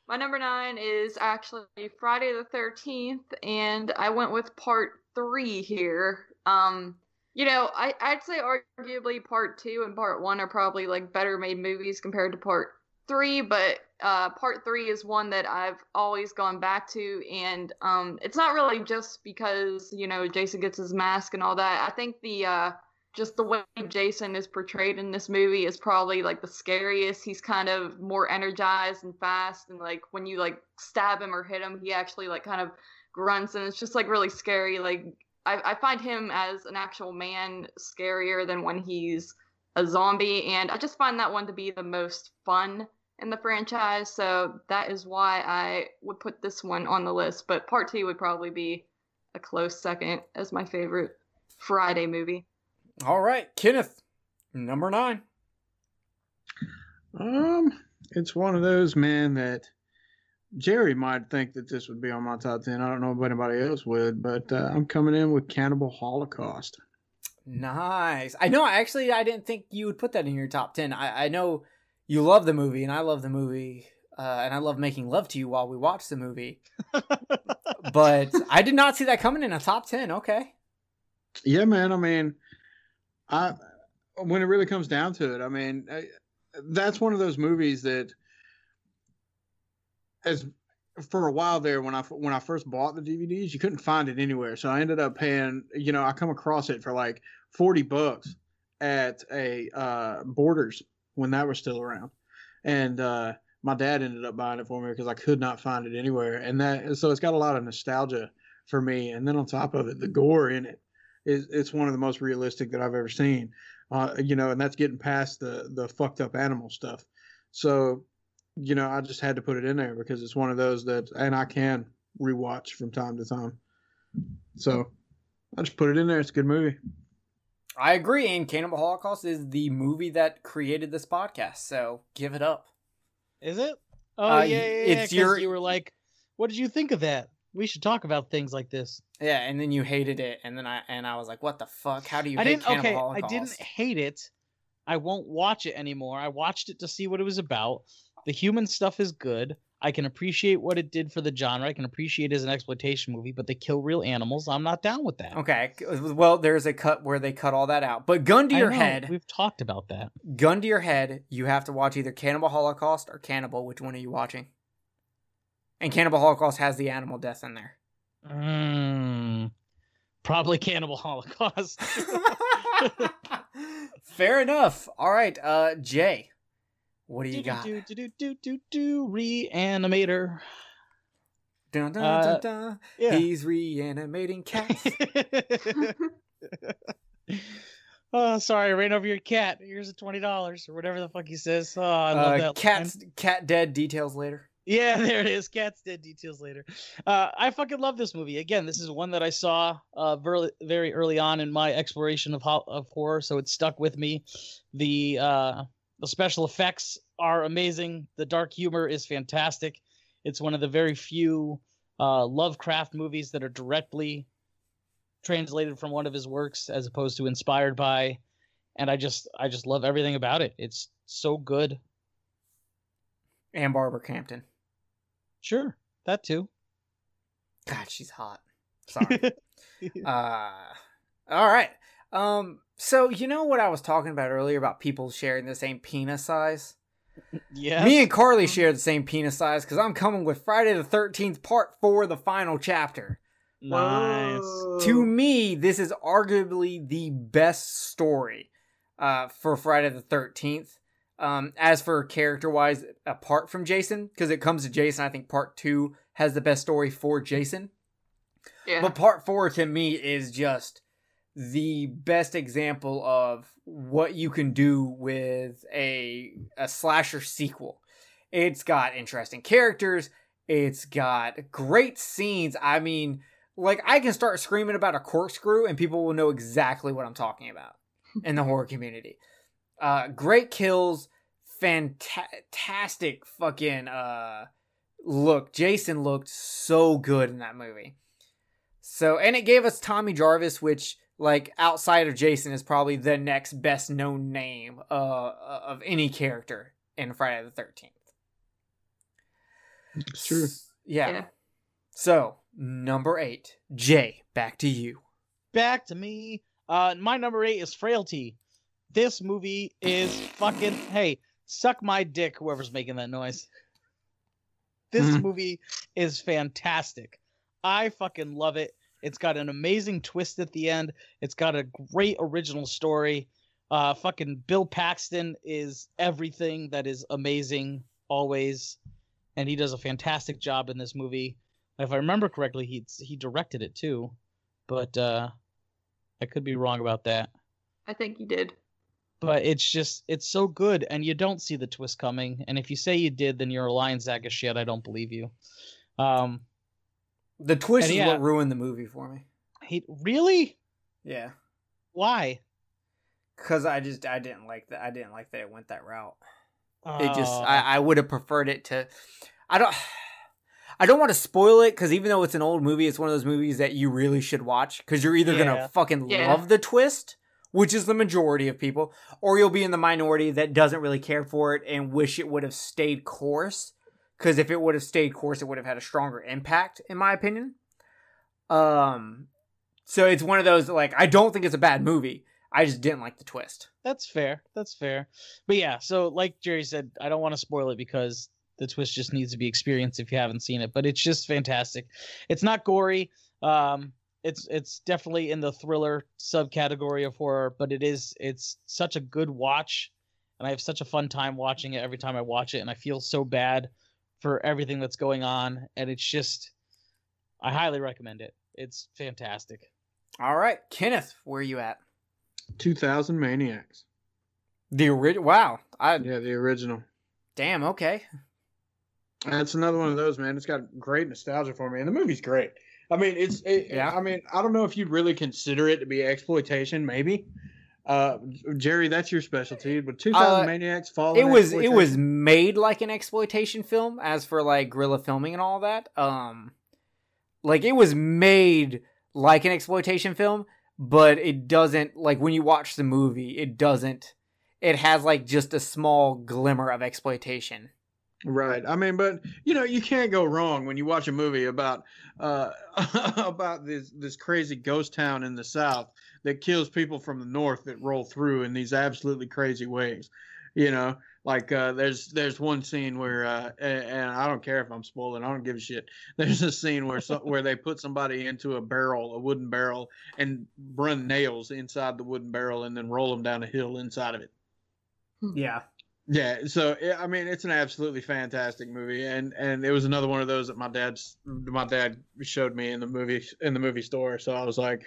My number nine is actually Friday the thirteenth, and I went with part three here. Um, you know, I, I'd say arguably part two and part one are probably like better made movies compared to part three, but uh, part three is one that I've always gone back to, and um, it's not really just because, you know, Jason gets his mask and all that. I think the uh, just the way Jason is portrayed in this movie is probably like the scariest. He's kind of more energized and fast, and like when you like stab him or hit him, he actually like kind of grunts, and it's just like really scary. Like, I, I find him as an actual man scarier than when he's a zombie, and I just find that one to be the most fun in the franchise, so that is why I would put this one on the list, but part two would probably be a close second as my favorite Friday movie. All right, Kenneth, number nine. Um, it's one of those, man, that Jerry might think that this would be on my top ten. I don't know if anybody else would, but uh, I'm coming in with Cannibal Holocaust. Nice. I know, actually, I didn't think you would put that in your top ten. I, I know you love the movie, and I love the movie, uh, and I love making love to you while we watch the movie. But I did not see that coming in a top ten. Okay. Yeah, man. I mean, I when it really comes down to it, I mean, I, that's one of those movies that, as for a while there, when I when I first bought the D V Ds, you couldn't find it anywhere. So I ended up paying, you know, I come across it for like forty bucks at a uh, Borders when that was still around, and uh, my dad ended up buying it for me because I could not find it anywhere. And that, so it's got a lot of nostalgia for me. And then on top of it, the gore in it is, it's one of the most realistic that I've ever seen, uh, you know, and that's getting past the, the fucked up animal stuff. So, you know, I just had to put it in there because it's one of those that, and I can rewatch from time to time. So I just put it in there. It's a good movie. I agree. And Cannibal Holocaust is the movie that created this podcast. So give it up. Is it? Oh, uh, yeah, yeah, yeah. It's your... You were like, what did you think of that? We should talk about things like this. Yeah, and then you hated it, and then I and I was like, what the fuck? How do you I hate didn't, Cannibal okay, Holocaust? I didn't hate it. I won't watch it anymore. I watched it to see what it was about. The human stuff is good. I can appreciate what it did for the genre. I can appreciate it as an exploitation movie, but they kill real animals. I'm not down with that. Okay. Well, there's a cut where they cut all that out. But gun to your I know, head. We've talked about that. Gun to your head. You have to watch either Cannibal Holocaust or Cannibal. Which one are you watching? And Cannibal Holocaust has the animal death in there. Mm, probably Cannibal Holocaust. Fair enough. All right. Uh, Jay. What do you do, got? Do, do, do, do, do, do, Reanimator. Dun, dun, uh, dun, dun. Yeah. He's reanimating cats. Oh, sorry, I ran over your cat. Here's a twenty dollars or whatever the fuck he says. Oh, I love uh, that. Cat's, cat dead, details later. Yeah, there it is. Cat's dead, details later. Uh, I fucking love this movie. Again, this is one that I saw uh, very, very early on in my exploration of, ho- of horror, so it stuck with me. The... Uh, The special effects are amazing. The dark humor is fantastic. It's one of the very few uh, Lovecraft movies that are directly translated from one of his works as opposed to inspired by. And I just I just love everything about it. It's so good. And Barbara Crampton. Sure, that too. God, she's hot. Sorry. uh, all right. Um. So, you know what I was talking about earlier about people sharing the same penis size? Yeah. Me and Carly share the same penis size because I'm coming with Friday the thirteenth Part four, the final chapter. Nice. Whoa. To me, this is arguably the best story uh, for Friday the thirteenth. Um, as for character-wise, apart from Jason, because it comes to Jason, I think Part two has the best story for Jason. Yeah. But Part four to me is just... the best example of what you can do with a a slasher sequel. It's got interesting characters. It's got great scenes. I mean, like, I can start screaming about a corkscrew and people will know exactly what I'm talking about in the horror community. Uh, great kills. Fantastic fucking uh, look. Jason looked so good in that movie. So, and it gave us Tommy Jarvis, which... like, outside of Jason is probably the next best known name uh, of any character in Friday the thirteenth. It's true. Yeah. yeah. So, number eight. Jay, back to you. Back to me. Uh, my number eight is Frailty. This movie is fucking... Hey, suck my dick, whoever's making that noise. This mm. movie is fantastic. I fucking love it. It's got an amazing twist at the end. It's got a great original story. Uh, fucking Bill Paxton is everything that is amazing always. And he does a fantastic job in this movie. If I remember correctly, he he directed it too. But uh, I could be wrong about that. I think he did. But it's just, it's so good. And you don't see the twist coming. And if you say you did, then you're a lying sack of shit. I don't believe you. Um... The twist and is yeah. what ruined the movie for me. He, really? Yeah. Why? Because I just I didn't like that. I didn't like that it went that route. Oh. It just I, I would have preferred it to. I don't. I don't want to spoil it because even though it's an old movie, it's one of those movies that you really should watch because you're either yeah. gonna fucking yeah. love the twist, which is the majority of people, or you'll be in the minority that doesn't really care for it and wish it would have stayed course. Because if it would have stayed course, it would have had a stronger impact, in my opinion. Um, so it's one of those, like, I don't think it's a bad movie. I just didn't like the twist. That's fair. That's fair. But yeah, so like Jerry said, I don't want to spoil it because the twist just needs to be experienced if you haven't seen it. But it's just fantastic. It's not gory. Um, it's it's definitely in the thriller subcategory of horror, but it is it's such a good watch. and I have such a fun time watching it every time I watch it, and I feel so bad for everything that's going on, and it's just, I highly recommend it. It's fantastic. All right, Kenneth, where are you at? two thousand Maniacs. The original? Wow. I... Yeah, the original. Damn, okay. That's another one of those, man. It's got great nostalgia for me, and the movie's great. I mean, it's. It, yeah. I mean, I don't know if you'd really consider it to be exploitation. Maybe, uh, Jerry, that's your specialty. But two thousand uh, Maniacs fall. It was. It was made like an exploitation film, as for like guerrilla filming and all that. Um, like it was made like an exploitation film, but it doesn't. Like when you watch the movie, it doesn't. It has like just a small glimmer of exploitation. Right. I mean, but, you know, you can't go wrong when you watch a movie about uh, about this this crazy ghost town in the South that kills people from the North that roll through in these absolutely crazy ways. You know, like uh, there's there's one scene where uh, and, and I don't care if I'm spoiling. I don't give a shit. There's a scene where so, where they put somebody into a barrel, a wooden barrel, and run nails inside the wooden barrel and then roll them down a hill inside of it. Yeah. Yeah, so I mean, it's an absolutely fantastic movie, and, and it was another one of those that my dad's my dad showed me in the movie in the movie store. So I was like,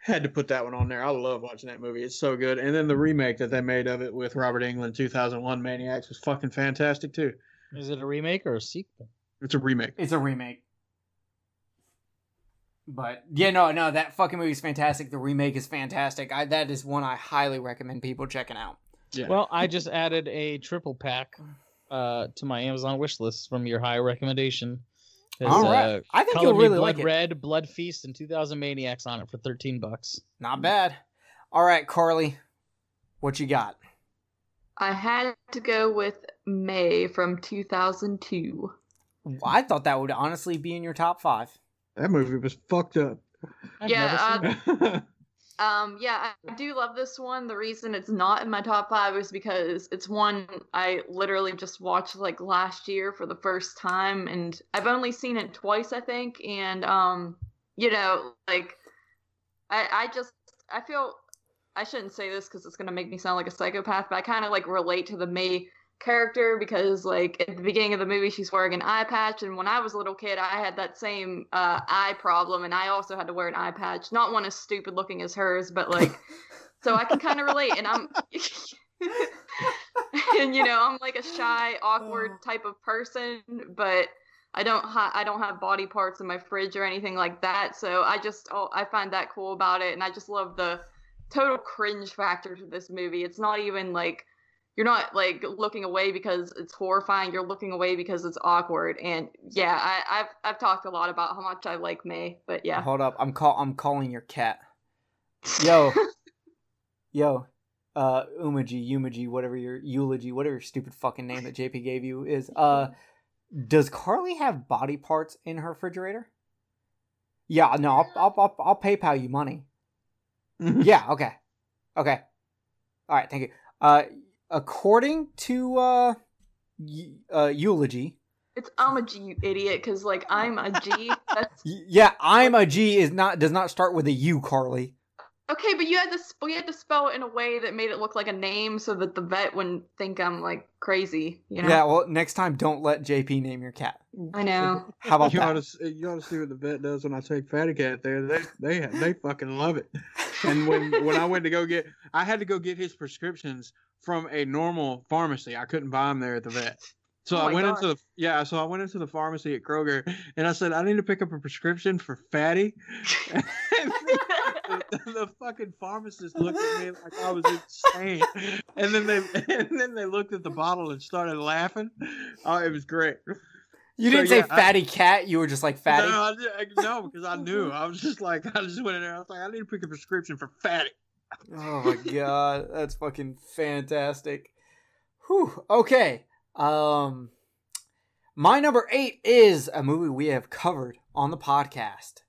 had to put that one on there. I love watching that movie; it's so good. And then the remake that they made of it with Robert Englund, two thousand one Maniacs, was fucking fantastic too. Is it a remake or a sequel? It's a remake. It's a remake. But yeah, no, no, that fucking movie's fantastic. The remake is fantastic. I, that is one I highly recommend people checking out. Yeah. Well, I just added a triple pack uh, to my Amazon wish list from your high recommendation. All right, uh, I think you'll really Blood like it. Red, Blood Feast, and two thousand Maniacs on it for thirteen bucks. Not bad. All right, Carly, what you got? I had to go with May from two thousand two. Well, I thought that would honestly be in your top five. That movie was fucked up. I've yeah. Never seen uh... it. Um, yeah, I do love this one. The reason it's not in my top five is because it's one I literally just watched like last year for the first time, and I've only seen it twice, I think. And, um, you know, like I, I just, I feel I shouldn't say this cause it's going to make me sound like a psychopath, but I kind of like relate to the May character because like at the beginning of the movie, she's wearing an eye patch. And when I was a little kid, I had that same uh, eye problem. And I also had to wear an eye patch, not one as stupid looking as hers, but like, so I can kind of relate. And I'm, and you know, I'm like a shy, awkward type of person, but I don't, ha- I don't have body parts in my fridge or anything like that. So I just, oh, I find that cool about it. And I just love the total cringe factor to this movie. It's not even like, you're not like looking away because it's horrifying. You're looking away because it's awkward. And yeah, I, I've I've talked a lot about how much I like May, but yeah. Hold up, I'm call I'm calling your cat. Yo, yo, uh, Umaji, Umaji, whatever your eulogy, whatever your stupid fucking name that J P gave you is. Uh, does Carly have body parts in her refrigerator? Yeah, no, I'll I'll I'll, I'll PayPal you money. Yeah, okay, okay, all right, thank you. Uh. According to uh, y- uh, eulogy, it's I'm a G, you idiot. Because like I'm a G. That's... yeah, I'm a G is not does not start with a U, Carly. Okay, but you had to we had to spell it in a way that made it look like a name, so that the vet wouldn't think I'm like crazy. You know? Yeah. Well, next time, don't let J P name your cat. I know. How about you that? Ought to, you ought to see what the vet does when I take Fatty Cat there. They they they fucking love it. And when when I went to go get, I had to go get his prescriptions from a normal pharmacy. I couldn't buy them there at the vet. So oh I went God. into the yeah. So I went into the pharmacy at Kroger, and I said, I need to pick up a prescription for Fatty. And the, the, the fucking pharmacist looked at me like I was insane. And then they and then they looked at the bottle and started laughing. Oh, it was great. You didn't so, yeah, say fatty I, cat. You were just like fatty. No, I, I, no, because I knew. I was just like I just went in there. I was like, I need to pick a prescription for Fatty. Oh my god, that's fucking fantastic. Whew, okay. Um, my number eight is a movie we have covered on the podcast.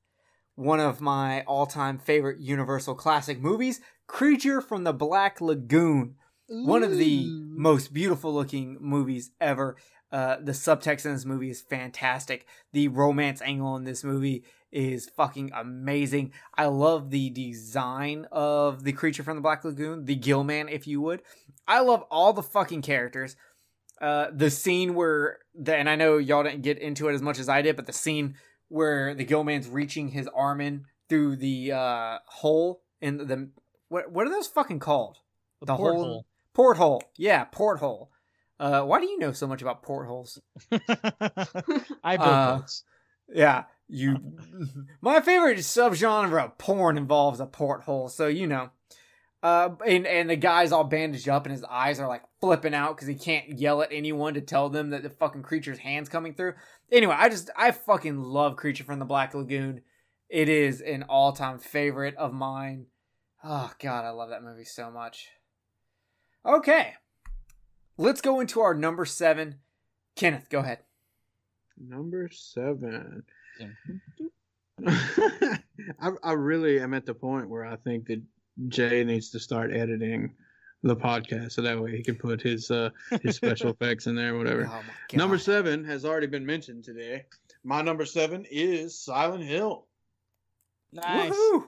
One of my all-time favorite Universal classic movies, Creature from the Black Lagoon. Ooh. One of the most beautiful looking movies ever. Uh, the subtext in this movie is fantastic. The romance angle in this movie is fucking amazing. I love the design of the creature from the Black Lagoon, the Gill Man, if you would. I love all the fucking characters. Uh, the scene where, the, and I know y'all didn't get into it as much as I did, but the scene where the Gill Man's reaching his arm in through the uh, hole in the, what what are those fucking called? The, the porthole. Hole, porthole. Yeah, porthole. Uh, why do you know so much about portholes? I built uh, those. Yeah, you. My favorite subgenre of porn involves a porthole, so you know. Uh, and and the guy's all bandaged up, and his eyes are like flipping out because he can't yell at anyone to tell them that the fucking creature's hand's coming through. Anyway, I just I fucking love Creature from the Black Lagoon. It is an all-time favorite of mine. Oh God, I love that movie so much. Okay. Let's go into our number seven. Kenneth, go ahead. Number seven. I, I really am at the point where I think that Jay needs to start editing the podcast so that way he can put his uh, his special effects in there or whatever. Oh number seven has already been mentioned today. My number seven is Silent Hill. Nice. Woohoo!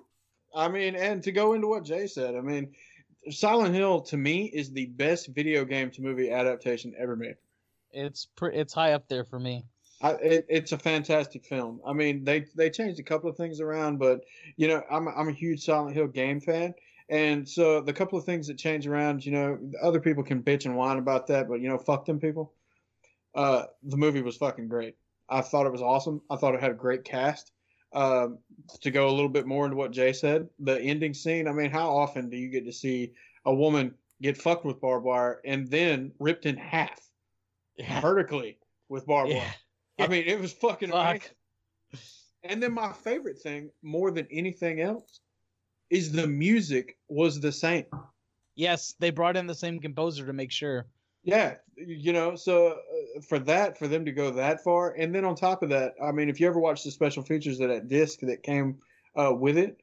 I mean, and to go into what Jay said, I mean, Silent Hill, to me, is the best video game to movie adaptation ever made. It's pr- it's high up there for me. I, it, it's a fantastic film. I mean, they, they changed a couple of things around, but, you know, I'm, I'm a huge Silent Hill game fan. And so the couple of things that change around, you know, other people can bitch and whine about that, but, you know, fuck them people. Uh, the movie was fucking great. I thought it was awesome. I thought it had a great cast. Um, to go a little bit more into what Jay said, the ending scene, I mean, how often do you get to see a woman get fucked with barbed wire and then ripped in half yeah. vertically with barbed yeah. wire? Yeah. I mean, it was fucking Fuck. amazing. And then my favorite thing, more than anything else, is the music was the same. Yes, they brought in the same composer to make sure. Yeah, you know, so for that, for them to go that far, and then on top of that, I mean, if you ever watch the special features of that disc that came uh, with it,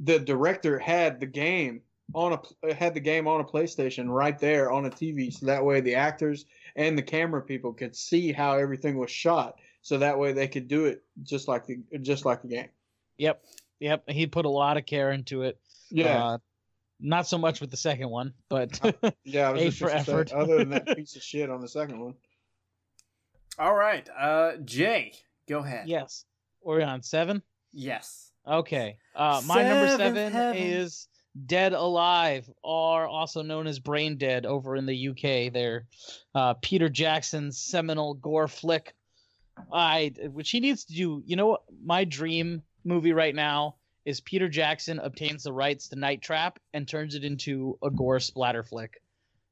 the director had the game on a had the game on a PlayStation right there on a T V, so that way the actors and the camera people could see how everything was shot, so that way they could do it just like the just like the game. Yep, yep, he put a lot of care into it. Yeah. Uh, Not so much with the second one, but I, yeah, I was just for effort. Say, other than that piece of shit on the second one. All right, uh, Jay, go ahead. Yes, we're on seven. Yes. Okay. Uh, my seven, number seven heaven. is Dead Alive, or also known as Brain Dead, over in the U K. There, uh, Peter Jackson's seminal gore flick. I which he needs to do. You know what? My dream movie right now is Peter Jackson obtains the rights to Night Trap and turns it into a gore splatter flick,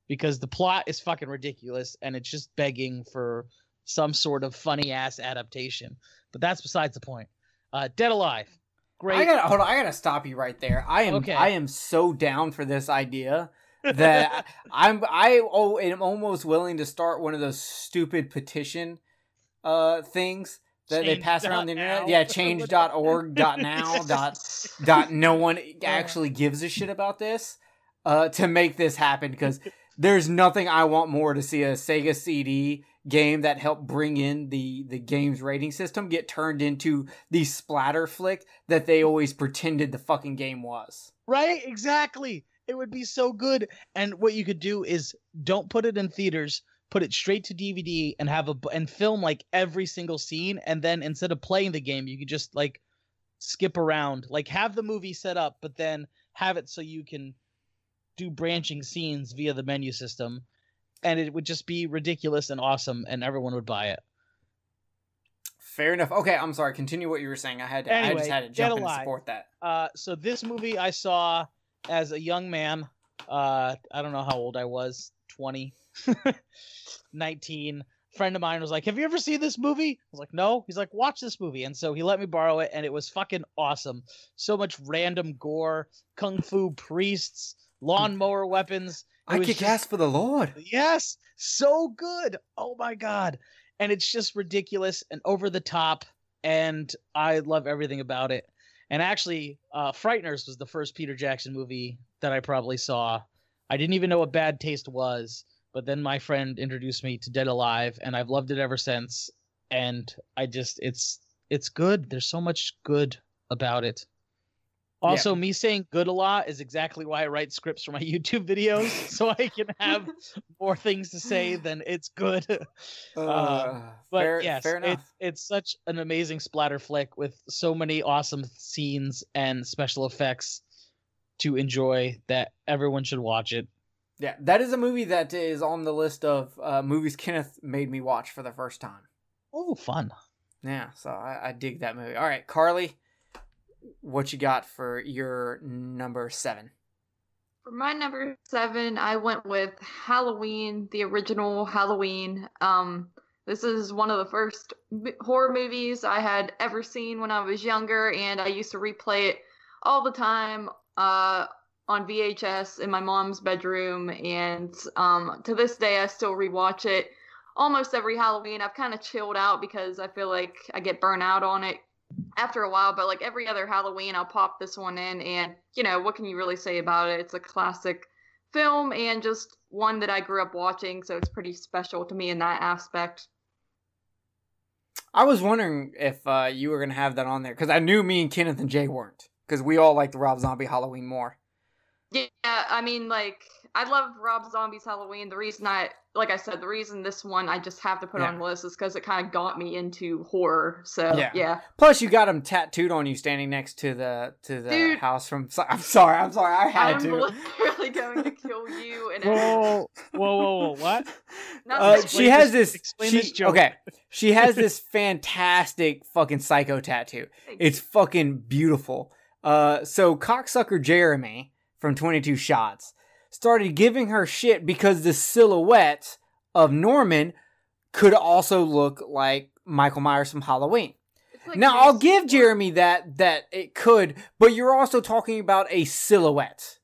because the plot is fucking ridiculous and it's just begging for some sort of funny ass adaptation. But that's besides the point. Uh, Dead Alive, great. I gotta hold on. I gotta stop you right there. I am okay. I am so down for this idea that I'm I oh am almost willing to start one of those stupid petition uh, things that change they pass around the internet. Now. Yeah, change dot org, dot now, dot, dot no one actually gives a shit about this uh, to make this happen, because there's nothing I want more to see a Sega C D game that helped bring in the, the game's rating system get turned into the splatter flick that they always pretended the fucking game was. Right? Exactly. It would be so good. And what you could do is don't put it in theaters, put it straight to D V D and have a and film like every single scene. And then instead of playing the game, you could just like skip around, like have the movie set up, but then have it so you can do branching scenes via the menu system. And it would just be ridiculous and awesome. And everyone would buy it. Fair enough. Okay, I'm sorry. Continue what you were saying. I had to, anyway, I just had to jump in and support that. Uh, so this movie I saw as a young man. Uh, I don't know how old I was. twenty nineteen Friend of mine was like, have you ever seen this movie? I was like, no. He's like, watch this movie. And so he let me borrow it, and it was fucking awesome. So much random gore, kung fu priests, lawnmower weapons. It I kick just... ass for the Lord. Yes, so good. Oh my God. And it's just ridiculous and over the top, and I love everything about it. And actually, uh Frighteners was the first Peter Jackson movie that I probably saw. I didn't even know what bad taste was, But then my friend introduced me to Dead Alive, and I've loved it ever since. And I just, it's it's good. There's so much good about it. Also, yeah. me saying good a lot is exactly why I write scripts for my YouTube videos, so I can have more things to say than it's good. Uh, uh, but fair, yes, fair it, it's such an amazing splatter flick with so many awesome scenes and special effects to enjoy that everyone should watch it. Yeah, that is a movie that is on the list of uh, movies Kenneth made me watch for the first time. Oh, fun. Yeah, so I, I dig that movie. All right, Carly. What you got for your number seven? For my number seven, I went with Halloween, the original Halloween. Um, this is one of the first horror movies I had ever seen when I was younger, and I used to replay it all the time uh, on V H S in my mom's bedroom. And um, to this day, I still rewatch it almost every Halloween. I've kind of chilled out because I feel like I get burnt out on it after a while, but like every other Halloween, I'll pop this one in, and you know, what can you really say about it? It's a classic film and just one that I grew up watching, so it's pretty special to me in that aspect. I was wondering if uh, you were going to have that on there, because I knew me and Kenneth and Jay weren't, because we all like the Rob Zombie Halloween more. Yeah, I mean, like, I love Rob Zombie's Halloween. The reason I, like I said, the reason this one I just have to put yeah. on the list is because it kind of got me into horror. So, yeah. yeah. Plus, you got him tattooed on you standing next to the to the Dude, house from... I'm sorry, I'm sorry, I had I'm to. I'm literally going to kill you. And whoa, whoa, whoa, whoa, what? Uh, she has this... this explain she, this joke. Okay, she has this fantastic fucking psycho tattoo. It's fucking beautiful. Uh, so, cocksucker Jeremy... from twenty-two Shots, started giving her shit because the silhouette of Norman could also look like Michael Myers from Halloween. Like now, I'll give Jeremy that, that it could, but you're also talking about a silhouette.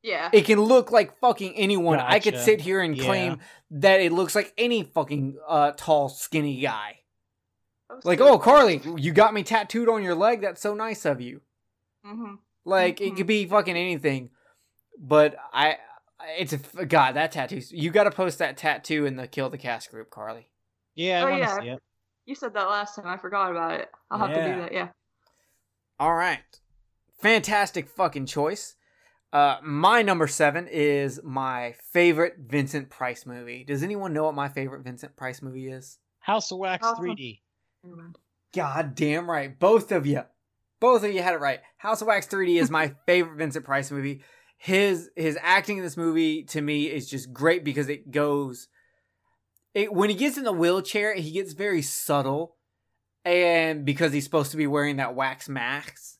Yeah. It can look like fucking anyone. Gotcha. I could sit here and yeah. claim that it looks like any fucking uh, tall, skinny guy. Like, oh, Carly, you got me tattooed on your leg? That's so nice of you. Mm-hmm. Like, mm-hmm. it could be fucking anything, but I, it's a, God, that tattoo, you gotta post that tattoo in the Kill the Cast group, Carly. Yeah, I oh, wanna yeah. see it. You said that last time, I forgot about it. I'll have yeah. to do that, yeah. Alright. Fantastic fucking choice. Uh, my number seven is my favorite Vincent Price movie. Does anyone know what my favorite Vincent Price movie is? House of Wax awesome. three D. God damn right, both of you. Both of you had it right. House of Wax three D is my favorite Vincent Price movie. His his acting in this movie, to me, is just great because it goes... It, when he gets in the wheelchair, he gets very subtle. And because he's supposed to be wearing that wax mask.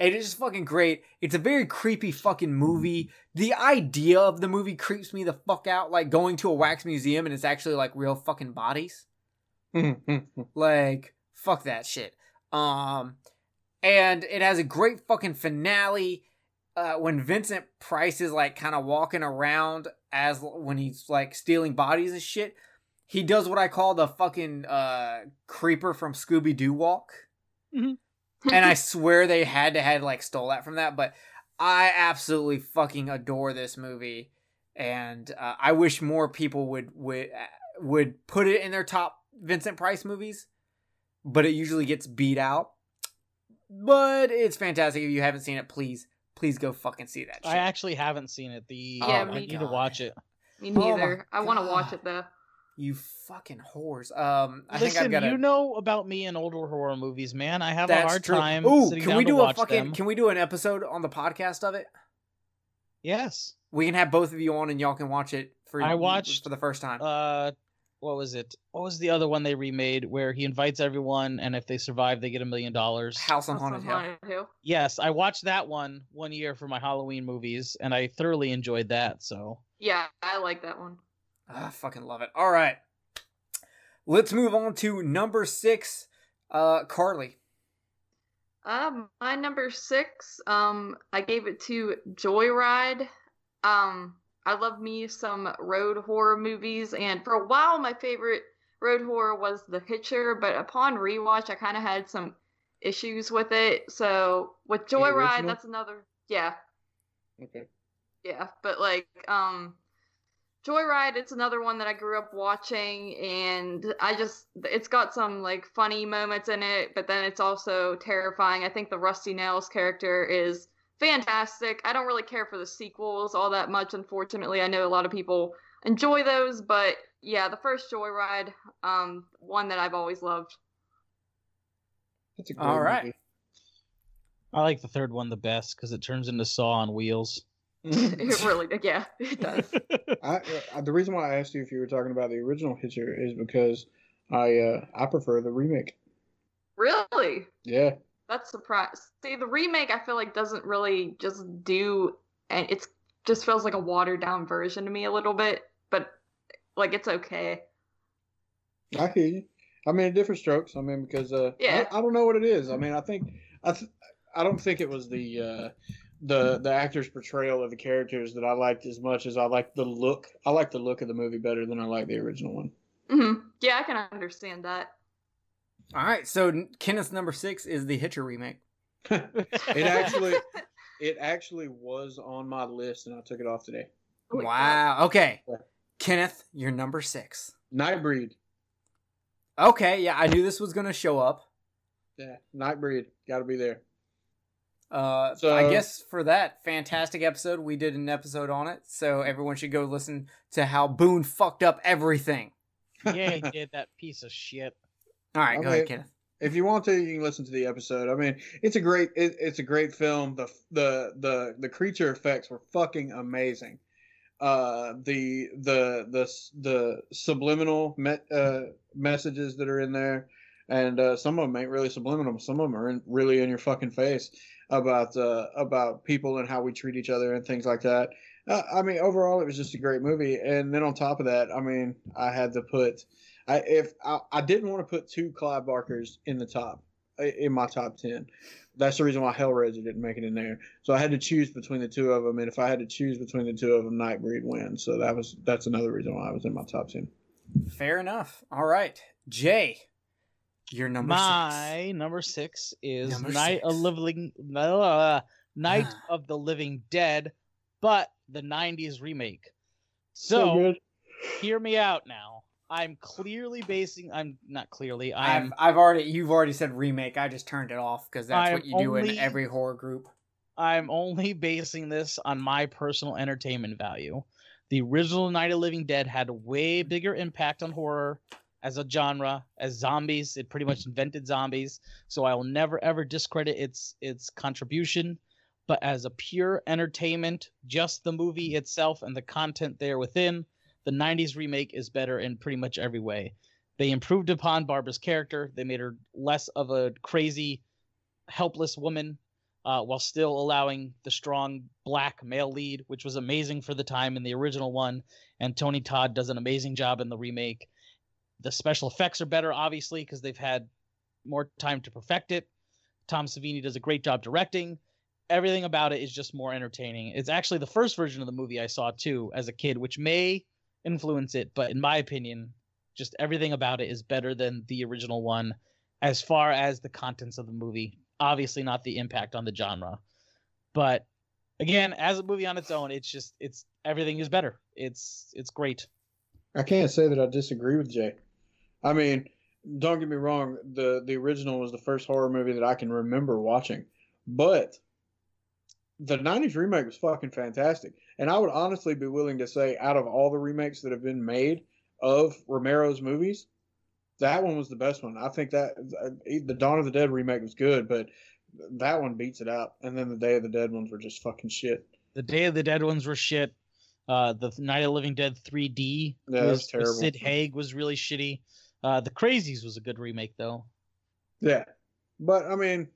And it's just fucking great. It's a very creepy fucking movie. The idea of the movie creeps me the fuck out. Like going to a wax museum and it's actually like real fucking bodies. Like, fuck that shit. Um... And it has a great fucking finale uh, when Vincent Price is like kind of walking around as when he's like stealing bodies and shit. He does what I call the fucking uh, creeper from Scooby-Doo walk. Mm-hmm. And I swear they had to had like stole that from that. But I absolutely fucking adore this movie. And uh, I wish more people would, would, would put it in their top Vincent Price movies. But it usually gets beat out. But it's fantastic. If you haven't seen it, please, please go fucking see that shit. I actually haven't seen it. The yeah, oh I need God. to watch it. Me neither. Oh I want to watch it though. You fucking whores. Um, I Listen, think I've got. Listen, you know about me and older horror movies, man. I have That's a hard true. time. Ooh, sitting can down we do to watch a fucking? Them. Can we do an episode on the podcast of it? Yes, we can have both of you on, and y'all can watch it for. I watched for the first time. Uh, what was it? What was the other one they remade where he invites everyone and if they survive, they get a million dollars? House on Haunted Hill. Yes, I watched that one one year for my Halloween movies and I thoroughly enjoyed that, so. Yeah, I like that one. I fucking love it. All right. Let's move on to number six, uh, Carly. Um, my number six, um, I gave it to Joyride. Um... I love me some road horror movies, and for a while my favorite road horror was The Hitcher, but upon rewatch I kind of had some issues with it. So with Joyride, that's another yeah. Okay. Yeah, but like um Joyride, it's another one that I grew up watching, and I just, it's got some, like, funny moments in it, but then it's also terrifying. I think the Rusty Nails character is fantastic. I don't really care for the sequels all that much, unfortunately. I know a lot of people enjoy those, but, yeah, the first Joyride, um, one that I've always loved. That's a great all right. movie. I like the third one the best, because it turns into Saw on wheels. It really, yeah, it does. I, I, the reason why I asked you if you were talking about the original Hitcher is because I uh, I prefer the remake. Really? Yeah. That's surprising. See, the remake I feel like doesn't really just do, and it's just feels like a watered down version to me a little bit. But like, it's okay. I hear you. I mean, different strokes. I mean, because uh, yeah. I, I don't know what it is. I mean, I think I th- I don't think it was the. Uh, The the actor's portrayal of the characters that I liked as much as I liked the look. I like the look of the movie better than I like the original one. Mm-hmm. Yeah, I can understand that. All right, so Kenneth's number six is the Hitcher remake. It actually, it actually was on my list, and I took it off today. Wow. Okay, yeah. Kenneth, you're number six. Nightbreed. Okay, yeah, I knew this was gonna show up. Yeah, Nightbreed, got to be there. Uh, so, I guess for that fantastic episode, we did an episode on it, so everyone should go listen to how Boone fucked up everything. Yeah, he did, that piece of shit. All right, I go mean, ahead, Kenneth. If you want to, you can listen to the episode. I mean, it's a great, it, it's a great film. The, the the the creature effects were fucking amazing. Uh, the the the the subliminal me- uh, messages that are in there, and uh, some of them ain't really subliminal. Some of them are in, really in your fucking face. About uh, about people and how we treat each other and things like that. Uh, I mean, overall, it was just a great movie. And then on top of that, I mean, I had to put, I if I, I didn't want to put two Clive Barkers in the top in my top ten. That's the reason why Hellraiser didn't make it in there. So I had to choose between the two of them. And if I had to choose between the two of them, Nightbreed wins. So that was that's another reason why I was in my top ten. Fair enough. All right, Jay. Your number My six. My number six is number Night six. of Living uh, Night ah. of the Living Dead, but the nineties remake. So, so hear me out now. I'm clearly basing. I'm not clearly. I'm. I've, I've already. You've already said remake. I just turned it off because that's I'm what you only, do in every horror group. I'm only basing this on my personal entertainment value. The original Night of the Living Dead had a way bigger impact on horror. As a genre, as zombies, it pretty much invented zombies. So I will never, ever discredit its its contribution. But as a pure entertainment, just the movie itself and the content there within, the nineties remake is better in pretty much every way. They improved upon Barbara's character. They made her less of a crazy, helpless woman, uh, while still allowing the strong black male lead, which was amazing for the time in the original one. And Tony Todd does an amazing job in the remake. The special effects are better, obviously, because they've had more time to perfect it. Tom Savini does a great job directing. Everything about it is just more entertaining. It's actually the first version of the movie I saw, too, as a kid, which may influence it. But in my opinion, just everything about it is better than the original one as far as the contents of the movie. Obviously not the impact on the genre. But again, as a movie on its own, it's just it's everything is better. It's it's great. I can't say that I disagree with Jay. I mean, don't get me wrong, the, the original was the first horror movie that I can remember watching. But the nineties remake was fucking fantastic. And I would honestly be willing to say, out of all the remakes that have been made of Romero's movies, that one was the best one. I think that the Dawn of the Dead remake was good, but that one beats it out. And then the Day of the Dead ones were just fucking shit. The Day of the Dead ones were shit. Uh, the Night of the Living Dead three D yeah, was, that was terrible. Sid Haig was really shitty. Uh, the Crazies was a good remake, though. Yeah. But, I mean,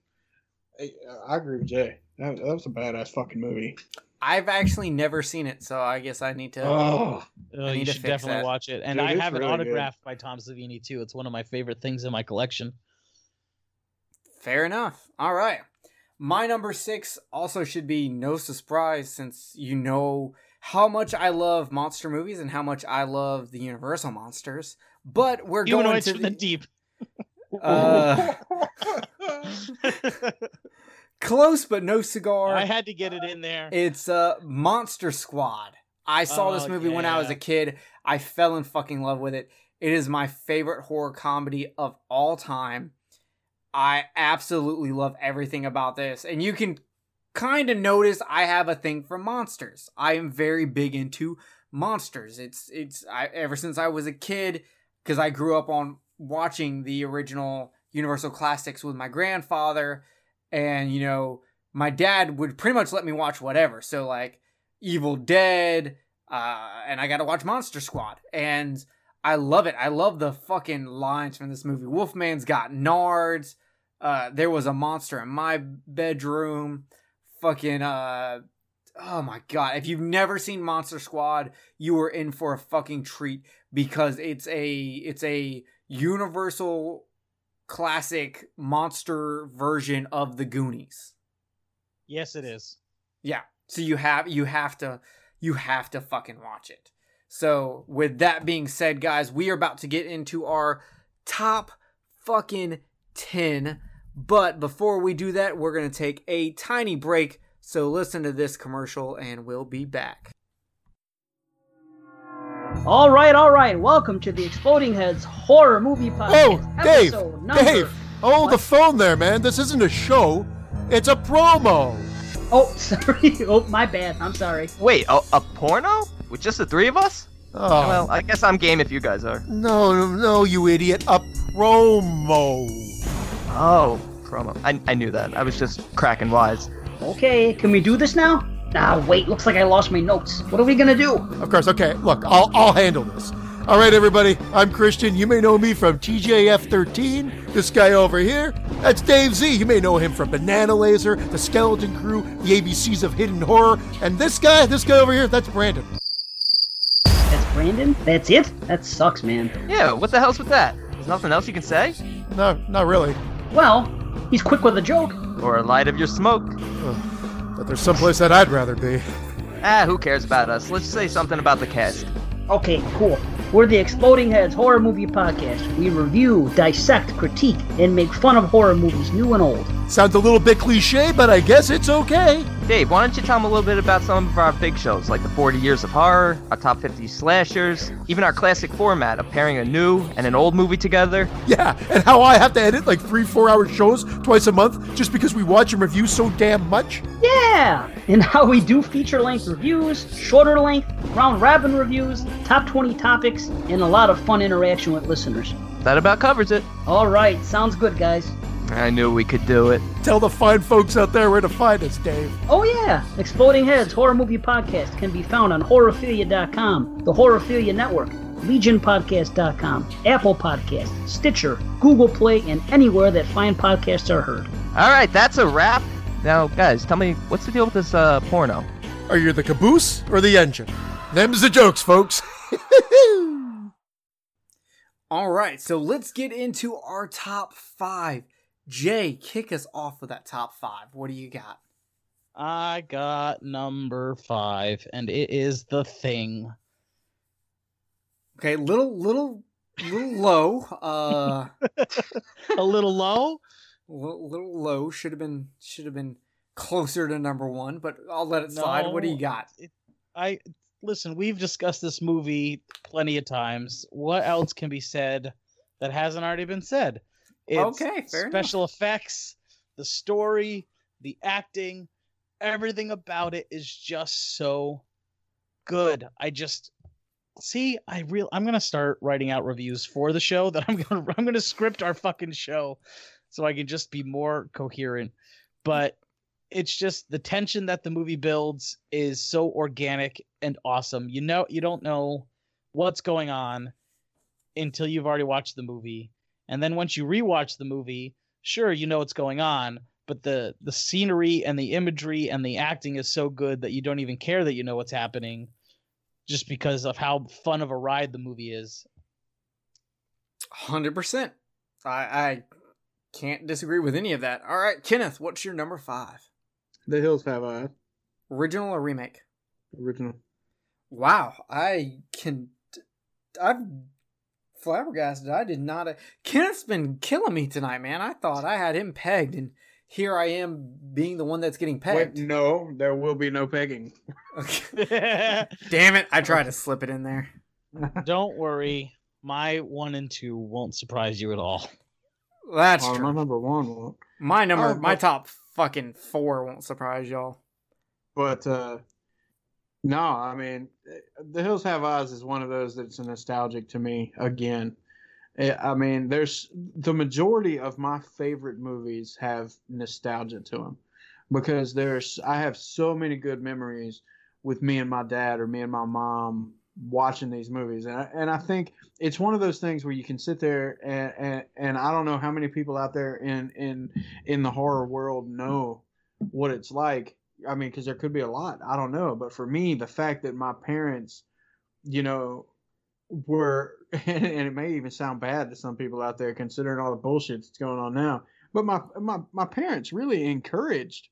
I, I agree with Jay. That, that was a badass fucking movie. I've actually never seen it, so I guess I need to Oh, I need you to should definitely that. watch it. And Dude, I have really an autograph good. by Tom Savini, too. It's one of my favorite things in my collection. Fair enough. All right. My number six also should be no surprise, since you know how much I love monster movies and how much I love the Universal monsters. But we're Humanoid going to the, the deep. Uh, close, but no cigar. I had to get it in there. It's uh, Monster Squad. I saw oh, this movie yeah. when I was a kid. I fell in fucking love with it. It is my favorite horror comedy of all time. I absolutely love everything about this. And you can kind of notice I have a thing for monsters. I am very big into monsters. It's it's I, ever since I was a kid, because I grew up on watching the original Universal Classics with my grandfather. And, you know, my dad would pretty much let me watch whatever. So, like, Evil Dead, uh, and I got to watch Monster Squad. And I love it. I love the fucking lines from this movie. Wolfman's got nards. Uh, there was a monster in my bedroom. Fucking, uh, oh my God. If you've never seen Monster Squad, you are in for a fucking treat, because it's a, it's a Universal Classic monster version of the Goonies. Yes, it is. Yeah. So you have you have to you have to fucking watch it. So with that being said, guys, we are about to get into our top fucking ten. But before we do that, we're going to take a tiny break. So listen to this commercial and we'll be back. All right, all right. Welcome to the Exploding Heads Horror Movie Podcast. Oh, Dave, number... Dave, hold the phone there, man. This isn't a show. It's a promo. Oh, sorry. Oh, my bad. I'm sorry. Wait, a, a porno? With just the three of us? Oh. Well, I guess I'm game if you guys are. No, no, no, you idiot. A promo. Oh, promo. I, I knew that. I was just cracking wise. Okay, can we do this now? Ah, wait. Looks like I lost my notes. What are we going to do? Of course. Okay, look, I'll, I'll handle this. All right, everybody. I'm Christian. You may know me from T J F thirteen. This guy over here, that's Dave Z. You may know him from Banana Laser, The Skeleton Crew, The A B Cs of Hidden Horror. And this guy, this guy over here, that's Brandon. That's Brandon? That's it? That sucks, man. Yeah, what the hell's with that? There's nothing else you can say? No, not really. Well, he's quick with a joke. Or a light of your smoke. Oh, but there's someplace that I'd rather be. Ah, who cares about us? Let's say something about the cast. Okay, cool. We're the Exploding Heads Horror Movie Podcast. We review, dissect, critique, and make fun of horror movies, new and old. Sounds a little bit cliche, but I guess it's okay. Dave, why don't you tell them a little bit about some of our big shows, like the forty years of horror, our top fifty slashers, even our classic format of pairing a new and an old movie together. Yeah, and how I have to edit like three, four-hour shows twice a month just because we watch and review so damn much. Yeah, and how we do feature-length reviews, shorter-length, round-robin reviews, top twenty topics, and a lot of fun interaction with listeners. That about covers it. All right. Sounds good, guys. I knew we could do it. Tell the fine folks out there where to find us, Dave. Oh, yeah. Exploding Heads Horror Movie Podcast can be found on Horrorphilia dot com, the Horrorphilia Network, Legion Podcast dot com, Apple Podcasts, Stitcher, Google Play, and anywhere that fine podcasts are heard. All right. That's a wrap. Now, guys, tell me, what's the deal with this uh, porno? Are you the caboose or the engine? Them's the jokes, folks. All right, so let's get into our top five. Jay, kick us off with that top five. What do you got? I got number five, and it is The Thing. Okay, little, little, little low. Uh, a little low. A little, little low. Should have been, should have been closer to number one, but I'll let it slide. No, what do you got? It, I. Listen, we've discussed this movie plenty of times. What else can be said that hasn't already been said? It's okay, fair special enough. Effects, the story, the acting, everything about it is just so good. I just see. I real. I'm gonna start writing out reviews for the show that I'm gonna. I'm gonna script our fucking show so I can just be more coherent. But it's just the tension that the movie builds is so organic and awesome. You know, you don't know what's going on until you've already watched the movie. And then once you rewatch the movie, sure, you know what's going on, but the, the scenery and the imagery and the acting is so good that you don't even care that you know what's happening just because of how fun of a ride the movie is. one hundred percent. I, I can't disagree with any of that. All right, Kenneth, what's your number five? The Hills Have Eyes. Original or remake? Original. Wow, I can... I'm flabbergasted. I did not... Kenneth's been killing me tonight, man. I thought I had him pegged, and here I am being the one that's getting pegged. Wait, no, there will be no pegging. Okay. Damn it. I tried to slip it in there. Don't worry. My one and two won't surprise you at all. That's oh, true. My number one won't. My number, oh, my but, top fucking four won't surprise y'all. But, uh, no, I mean, The Hills Have Eyes is one of those that's nostalgic to me again. I mean, there's the majority of my favorite movies have nostalgia to them because there's I have so many good memories with me and my dad or me and my mom watching these movies. And I, and I think it's one of those things where you can sit there and, and, and I don't know how many people out there in, in, in the horror world know what it's like. I mean, because there could be a lot. I don't know. But for me, the fact that my parents, you know, were, and it may even sound bad to some people out there considering all the bullshit that's going on now, but my my, my parents really encouraged,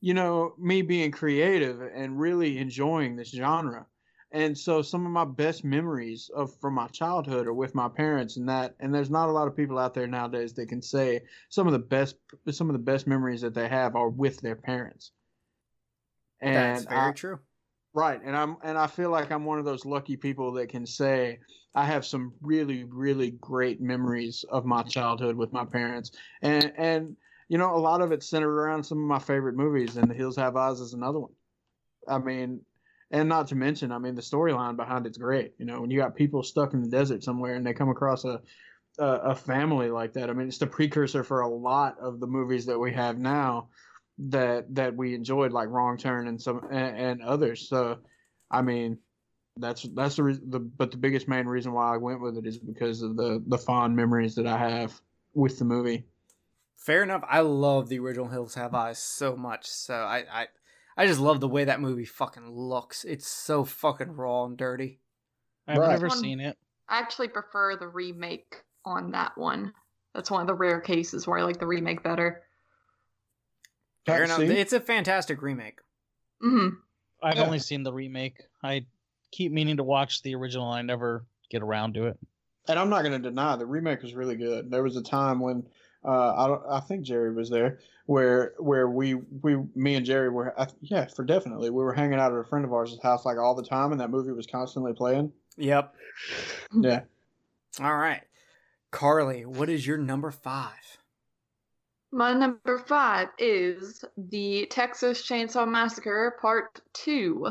you know, me being creative and really enjoying this genre. And so some of my best memories of from my childhood are with my parents and that, and there's not a lot of people out there nowadays that can say some of the best some of the best memories that they have are with their parents. And that's very I, true. Right, and I'm and I feel like I'm one of those lucky people that can say I have some really, really great memories of my childhood with my parents, and and you know a lot of it's centered around some of my favorite movies, and The Hills Have Eyes is another one. I mean, and not to mention, I mean the storyline behind it's great. You know, when you got people stuck in the desert somewhere and they come across a a, a family like that, I mean it's the precursor for a lot of the movies that we have now. That that we enjoyed, like Wrong Turn and some and, and others. So, I mean, that's that's the, the but the biggest main reason why I went with it is because of the the fond memories that I have with the movie. Fair enough. I love the original Hills Have Eyes so much. So I I, I just love the way that movie fucking looks. It's so fucking raw and dirty. I've right. never seen it. I actually prefer the remake on that one. That's one of the rare cases where I like the remake better. Fair enough. It's a fantastic remake. Mm-hmm. I've yeah. only seen the remake. I keep meaning to watch the original. I never get around to it. And I'm not going to deny the remake was really good. There was a time when uh, I don't, I think Jerry was there, where where we we me and Jerry were I, yeah for definitely we were hanging out at a friend of ours' house like all the time, and that movie was constantly playing. Yep. Yeah. All right, Carly, what is your number five? My number five is The Texas Chainsaw Massacre Part two.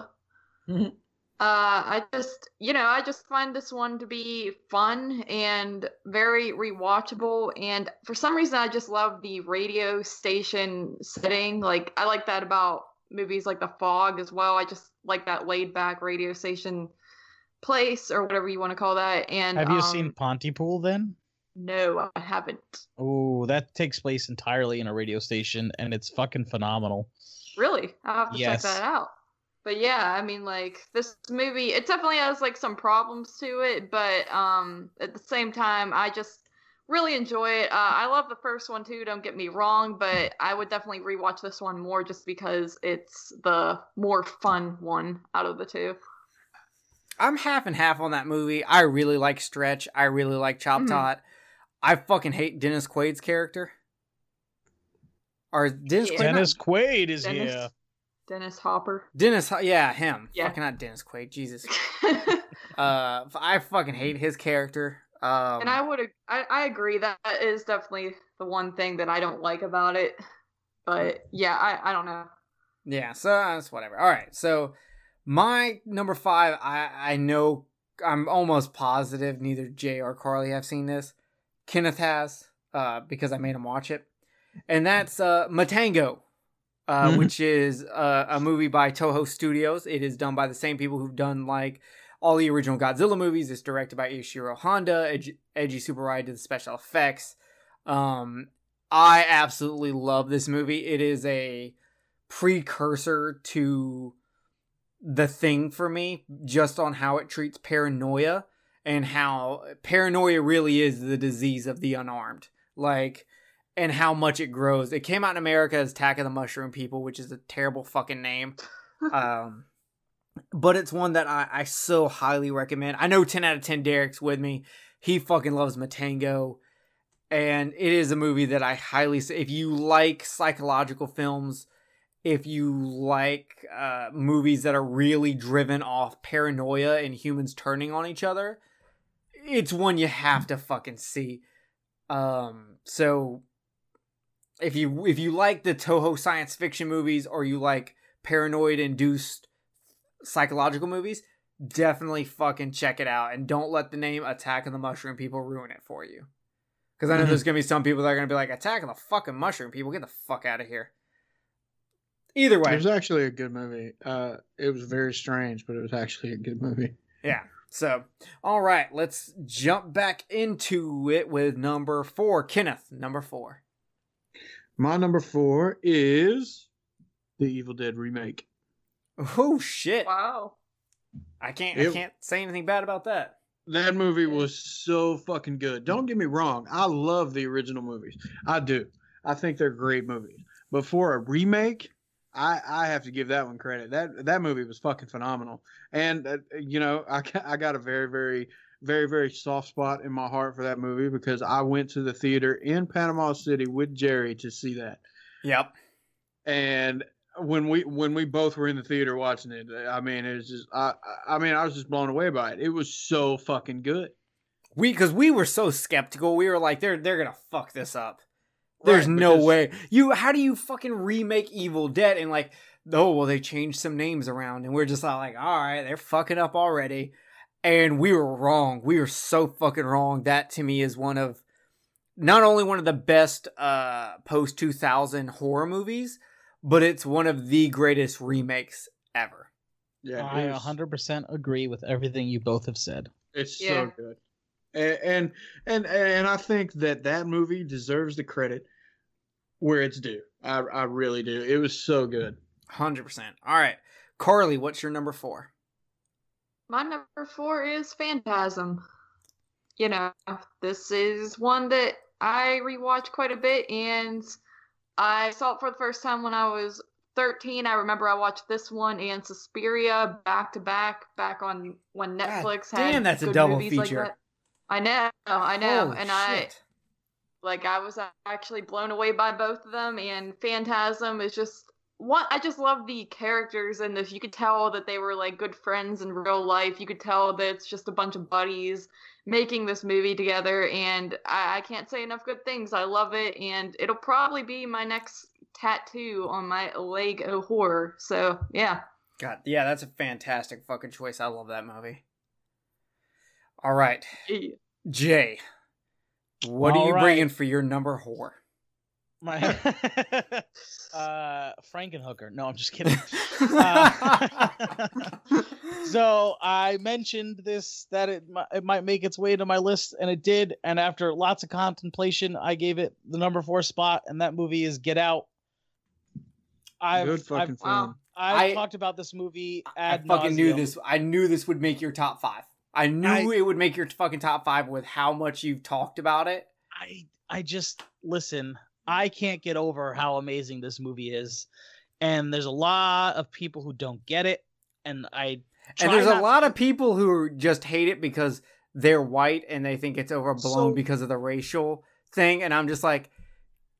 Mm-hmm. Uh, I just, you know, I just find this one to be fun and very rewatchable. And for some reason, I just love the radio station setting. Like, I like that about movies like The Fog as well. I just like that laid back radio station place or whatever you want to call that. And have you um, seen Pontypool then? No, I haven't. Oh, that takes place entirely in a radio station, and it's fucking phenomenal. Really? I'll have to yes. check that out. But yeah, I mean, like, this movie, it definitely has, like, some problems to it, but um, at the same time, I just really enjoy it. Uh, I love the first one, too, don't get me wrong, but I would definitely rewatch this one more just because it's the more fun one out of the two. I'm half and half on that movie. I really like Stretch. I really like Chop mm-hmm. Tot. I fucking hate Dennis Quaid's character. Or Dennis yeah. Quaid. Dennis not... Quaid is Dennis, here. Dennis Hopper. Dennis, yeah, him. Yeah. Fucking not Dennis Quaid. Jesus. uh, I fucking hate his character. Um, and I would, I, I agree that is definitely the one thing that I don't like about it. But yeah, I, I don't know. Yeah, so that's whatever. All right, so my number five, I, I know I'm almost positive neither Jay or Carly have seen this. Kenneth has, uh, because I made him watch it. And that's uh, Matango, uh, mm-hmm. which is uh, a movie by Toho Studios. It is done by the same people who've done, like, all the original Godzilla movies. It's directed by Ishiro Honda. Ed- Eiji Tsuburaya did the special effects. Um, I absolutely love this movie. It is a precursor to The Thing for me, just on how it treats paranoia. And how paranoia really is the disease of the unarmed. Like, and how much it grows. It came out in America as Attack of the Mushroom People, which is a terrible fucking name. um, but it's one that I, I so highly recommend. I know ten out of ten Derek's with me. He fucking loves Matango. And it is a movie that I highly say, if you like psychological films, if you like uh, movies that are really driven off paranoia and humans turning on each other, it's one you have to fucking see. Um, so if you if you like the Toho science fiction movies, or you like paranoid-induced psychological movies, definitely fucking check it out. And don't let the name Attack of the Mushroom People ruin it for you. Because I know mm-hmm. there's going to be some people that are going to be like, Attack of the fucking Mushroom People, get the fuck out of here. Either way. It was actually a good movie. Uh, it was very strange, but it was actually a good movie. Yeah. So, all right. Let's jump back into it with number four. Kenneth, number four. My number four is The Evil Dead Remake. Oh, shit. Wow. I can't, it, I can't say anything bad about that. That movie was so fucking good. Don't get me wrong. I love the original movies. I do. I think they're great movies. But for a remake, I, I have to give that one credit. That that movie was fucking phenomenal. And, uh, you know, I, I got a very, very, very, very soft spot in my heart for that movie because I went to the theater in Panama City with Jerry to see that. Yep. And when we when we both were in the theater watching it, I mean, it was just I I mean, I was just blown away by it. It was so fucking good. We because we were so skeptical. We were like, they're they're gonna fuck this up. There's right, no because... way. You how do you fucking remake Evil Dead and like, oh well, they changed some names around, and we're just like, all right, they're fucking up already. And we were wrong. We were so fucking wrong. That to me is one of not only one of the best uh post two thousand horror movies, but it's one of the greatest remakes ever. Yeah, I one hundred percent agree with everything you both have said. It's yeah. so good. And, and and and I think that that movie deserves the credit where it's due. I, I really do. It was so good. one hundred percent. All right. Carly, what's your number four? My number four is Phantasm. You know, this is one that I rewatch quite a bit, and I saw it for the first time when I was thirteen. I remember I watched this one and Suspiria back to back, back on when Netflix God had damn, that's good a double movies feature. Like that. I know, I know, Holy and I shit. like I was actually blown away by both of them. And Phantasm is just what I just love the characters in this. You could tell that they were like good friends in real life. You could tell that it's just a bunch of buddies making this movie together, and I, I can't say enough good things. I love it, and it'll probably be my next tattoo on my leg of horror. So, yeah. God, yeah, that's a fantastic fucking choice. I love that movie. All right. Jay, what All are you right. bringing for your number whore? My uh, Frankenhooker. No, I'm just kidding. Uh, so I mentioned this that it it might make its way to my list, and it did. And after lots of contemplation, I gave it the number four spot, and that movie is Get Out. I've, Good fucking I've, film. I've, I've I, talked about this movie. Ad I fucking nauseam. knew this. I knew this would make your top five. I knew I, it would make your fucking top five with how much you've talked about it. I I just listen. I can't get over how amazing this movie is. And there's a lot of people who don't get it. And I And there's not... a lot of people who just hate it because they're white and they think it's overblown so... because of the racial thing. And I'm just like,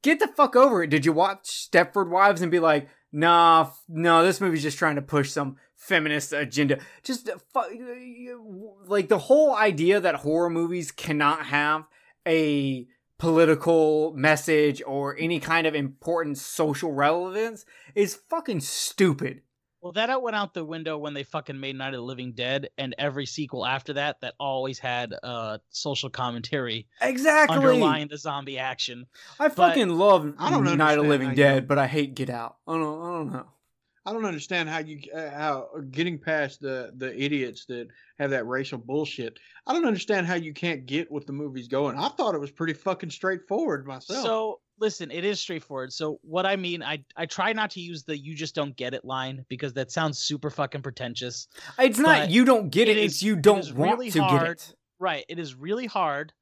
get the fuck over it. Did you watch Stepford Wives and be like, nah, f- no, this movie's just trying to push some feminist agenda? Just fu- like the whole idea that horror movies cannot have a political message or any kind of important social relevance is fucking stupid. Well, that went out the window when they fucking made Night of the Living Dead and every sequel after that that always had uh social commentary exactly underlying the zombie action. I but fucking love I don't Night of the Living Dead, but I hate Get Out. I don't, I don't know. I don't understand how you uh, how getting past the the idiots that have that racial bullshit. I don't understand how you can't get what the movie's going. I thought it was pretty fucking straightforward myself. So listen, it is straightforward. So what I mean, I I try not to use the "you just don't get it" line because that sounds super fucking pretentious. It's not you don't get it; it is, it's you don't it want really to hard, get it. Right? It is really hard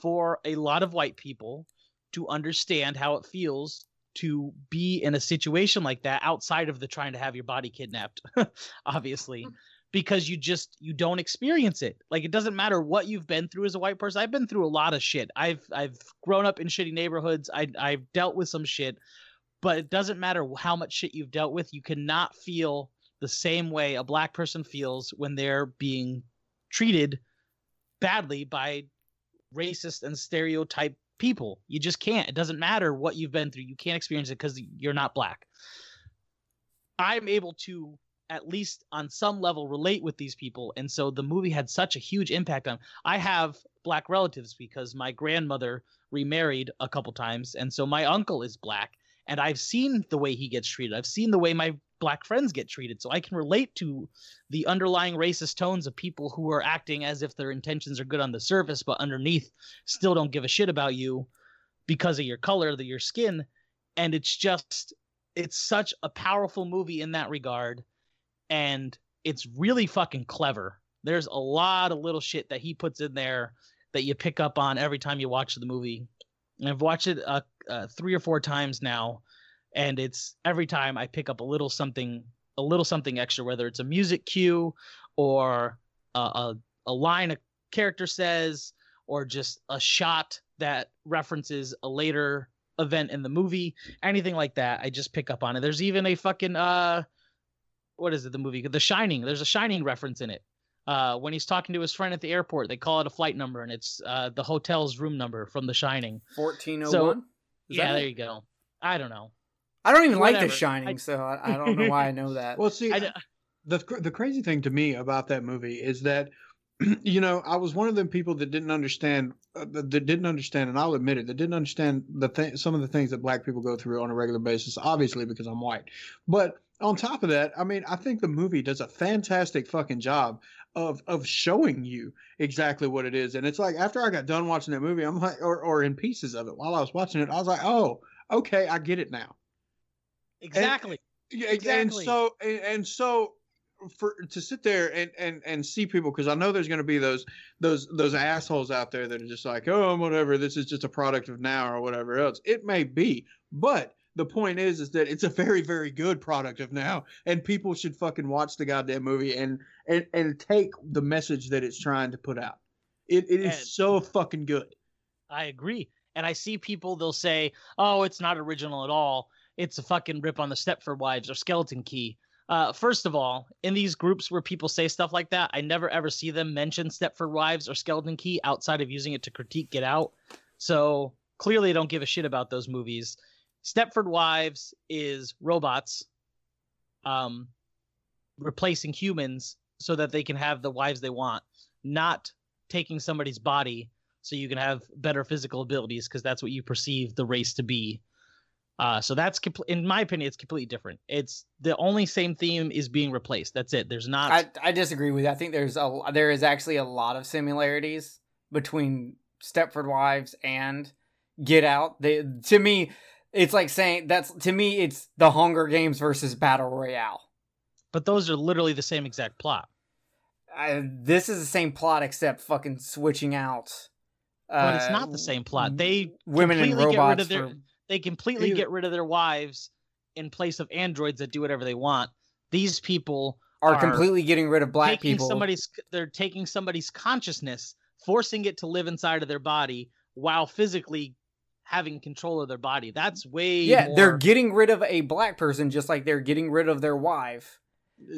for a lot of white people to understand how it feels to be in a situation like that outside of the trying to have your body kidnapped, obviously, because you just, you don't experience it. Like, it doesn't matter what you've been through as a white person. I've been through a lot of shit. I've, I've grown up in shitty neighborhoods. I, I've dealt with some shit, but it doesn't matter how much shit you've dealt with. You cannot feel the same way a black person feels when they're being treated badly by racist and stereotyped people. You just can't. It doesn't matter what you've been through. You can't experience it because you're not black. I'm able to, at least on some level, relate with these people. And so the movie had such a huge impact on me. I have black relatives because my grandmother remarried a couple times. And so my uncle is black, and I've seen the way he gets treated. I've seen the way my black friends get treated. So I can relate to the underlying racist tones of people who are acting as if their intentions are good on the surface, but underneath still don't give a shit about you because of your color, of your skin. And it's just, it's such a powerful movie in that regard. And it's really fucking clever. There's a lot of little shit that he puts in there that you pick up on every time you watch the movie. And I've watched it uh, uh, three or four times now. And it's every time I pick up a little something, a little something extra, whether it's a music cue or a, a, a line a character says, or just a shot that references a later event in the movie, anything like that. I just pick up on it. There's even a fucking, uh, what is it? The movie, The Shining. There's a Shining reference in it. Uh, when he's talking to his friend at the airport, they call it a flight number, and it's uh, the hotel's room number from The Shining. fourteen oh one? So, yeah, there you go. I don't know. I don't even Whatever. like The Shining, I, so I, I don't know why I know that. Well, see, I, the the crazy thing to me about that movie is that, you know, I was one of them people that didn't understand, uh, that didn't understand, and I'll admit it, that didn't understand the th- some of the things that black people go through on a regular basis, obviously because I'm white. But on top of that, I mean, I think the movie does a fantastic fucking job of of showing you exactly what it is. And it's like, after I got done watching that movie, I'm like, or, or in pieces of it, while I was watching it, I was like, oh, okay, I get it now. Exactly. And, exactly. And so, and, and so, for to sit there and, and, and see people, because I know there's going to be those those those assholes out there that are just like, oh, whatever, this is just a product of now or whatever else. It may be, but the point is, is that it's a very, very good product of now, and people should fucking watch the goddamn movie and and, and take the message that it's trying to put out. It it is and so fucking good. I agree, and I see people, they'll say, oh, it's not original at all. It's a fucking rip on the Stepford Wives or Skeleton Key. Uh, first of all, in these groups where people say stuff like that, I never ever see them mention Stepford Wives or Skeleton Key outside of using it to critique Get Out. So clearly, I don't give a shit about those movies. Stepford Wives is robots um, replacing humans so that they can have the wives they want, not taking somebody's body so you can have better physical abilities because that's what you perceive the race to be. Uh, so that's, compl- in my opinion, it's completely different. It's the only same theme is being replaced. That's it. There's not. I, I disagree with you. I think there's a there is actually a lot of similarities between Stepford Wives and Get Out. They, to me, it's like saying that's to me it's the Hunger Games versus Battle Royale. But those are literally the same exact plot. I, this is the same plot except fucking switching out. Uh, but it's not the same plot. They women and robots. Get rid of their, for- They completely Ew. get rid of their wives in place of androids that do whatever they want. These people are, are completely getting rid of black people. Somebody's, they're taking somebody's consciousness, forcing it to live inside of their body while physically having control of their body. That's way Yeah, more... they're getting rid of a black person just like they're getting rid of their wife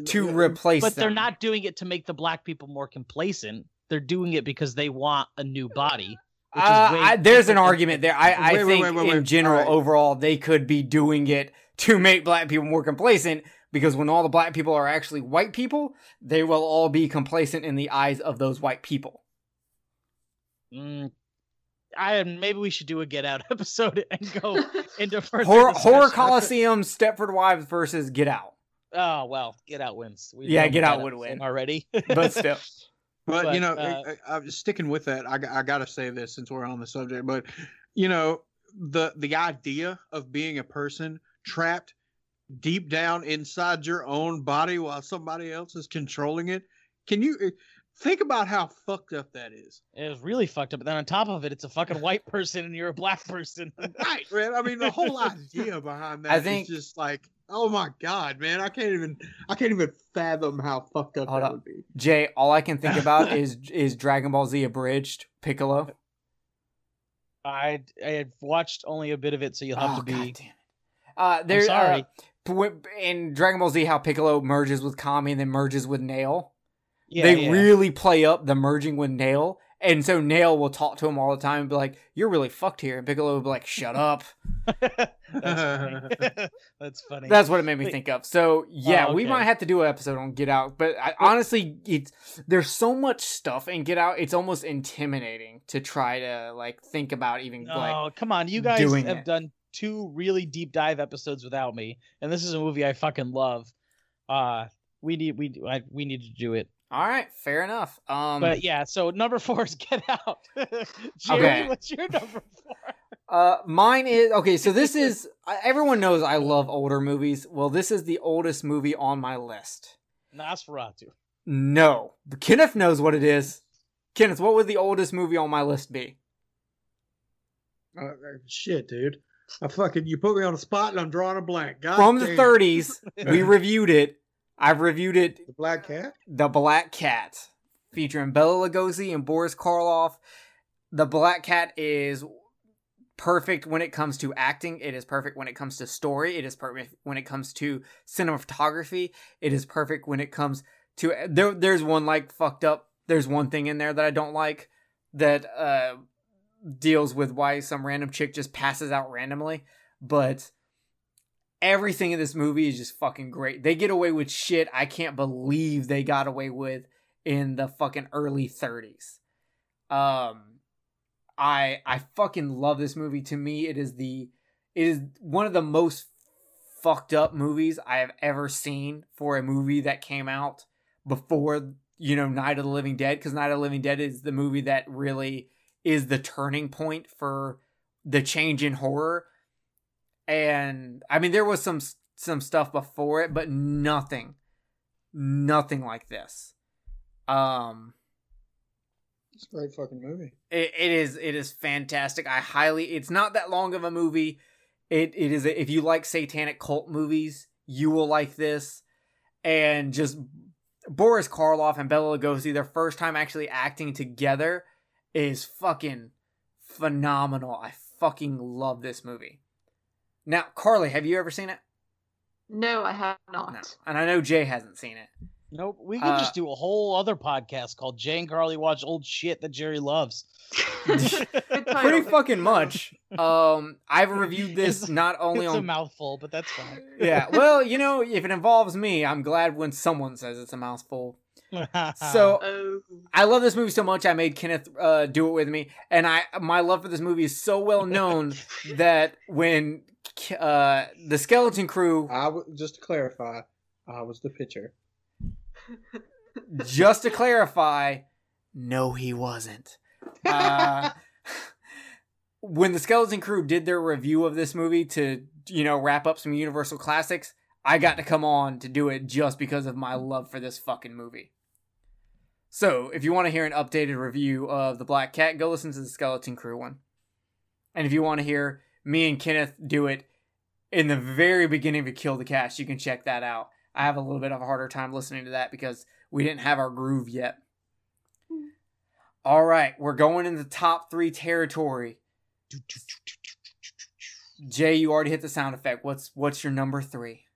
to replace but them. But they're not doing it to make the black people more complacent. They're doing it because they want a new body. Uh, I, there's an argument there. I, I wait, think wait, wait, wait, in general, right. overall, they could be doing it to make black people more complacent because when all the black people are actually white people, they will all be complacent in the eyes of those white people. Mm, I maybe we should do a Get Out episode and go into further horror, horror Coliseum, Stepford Wives versus Get Out. Oh well, Get Out wins. We yeah, Get Out would win already, but still. But, but, you know, uh, I, I, sticking with that, I, I got to say this since we're on the subject. But, you know, the the idea of being a person trapped deep down inside your own body while somebody else is controlling it. Can you Think about how fucked up that is. It was really fucked up. But then on top of it, it's a fucking white person and you're a black person. Right, man. I mean, the whole idea behind that I think, is just like, oh my God, man. I can't even I can't even fathom how fucked up that on. would be. Jay, all I can think about is is Dragon Ball Z Abridged, Piccolo. I I had watched only a bit of it, so you'll have oh, to be... God damn it. Uh, there, I'm sorry. Uh, in Dragon Ball Z, how Piccolo merges with Kami and then merges with Nail. Yeah, they yeah. really play up the merging with Nail, and so Nail will talk to him all the time and be like, "You're really fucked here," and Piccolo will be like, "Shut up." That's funny. That's funny. That's what it made me think of. So yeah, oh, okay. we might have to do an episode on Get Out, but I, honestly, it's there's so much stuff in Get Out. It's almost intimidating to try to like think about even. Oh like, come on, you guys have it. done two really deep dive episodes without me, and this is a movie I fucking love. Uh we need we I, we need to do it. All right, fair enough. Um, but yeah, so number four is Get Out. Jerry, okay. What's your number four? Uh, mine is, okay, so this is, everyone knows I love older movies. Well, this is the oldest movie on my list. Nosferatu. No. But Kenneth knows what it is. Kenneth, what would the oldest movie on my list be? Uh, shit, dude. I fucking, you put me on the spot and I'm drawing a blank. God From damn. the thirties, we reviewed it. I've reviewed it. The Black Cat? The Black Cat. Featuring Bela Lugosi and Boris Karloff. The Black Cat is perfect when it comes to acting. It is perfect when it comes to story. It is perfect when it comes to cinematography. It is perfect when it comes to... There, there's one, like, fucked up... There's one thing in there that I don't like that uh, deals with why some random chick just passes out randomly. But... everything in this movie is just fucking great. They get away with shit I can't believe they got away with in the fucking early thirties. Um, I I fucking love this movie. To me, it is the it is one of the most fucked up movies I have ever seen for a movie that came out before, you know, Night of the Living Dead. Because Night of the Living Dead is the movie that really is the turning point for the change in horror. And, I mean, there was some some stuff before it, but nothing. Nothing like this. Um, it's a great fucking movie. It, it is it is fantastic. I highly... It's not that long of a movie. It It is... If you like satanic cult movies, you will like this. And just... Boris Karloff and Bela Lugosi, their first time actually acting together, is fucking phenomenal. I fucking love this movie. Now, Carly, have you ever seen it? No, I have not. No. And I know Jay hasn't seen it. Nope. We could uh, just do a whole other podcast called Jay and Carly Watch Old Shit That Jerry Loves. Pretty fucking much. Um, I've reviewed this it's, not only it's on... It's a mouthful, but that's fine. Yeah. Well, you know, if it involves me, I'm glad when someone says it's a mouthful. So oh. I love this movie so much I made Kenneth uh, do it with me, and I my love for this movie is so well known that when uh, the skeleton crew I w- just to clarify I was the pitcher just to clarify no he wasn't uh, when the skeleton crew did their review of this movie to, you know, wrap up some Universal Classics, I got to come on to do it just because of my love for this fucking movie. So, if you want to hear an updated review of The Black Cat, go listen to the Skeleton Crew one. And if you want to hear me and Kenneth do it in the very beginning of Kill the Cast, you can check that out. I have a little bit of a harder time listening to that because we didn't have our groove yet. All right, we're going in the top three territory. Jay, you already hit the sound effect. What's what's your number three?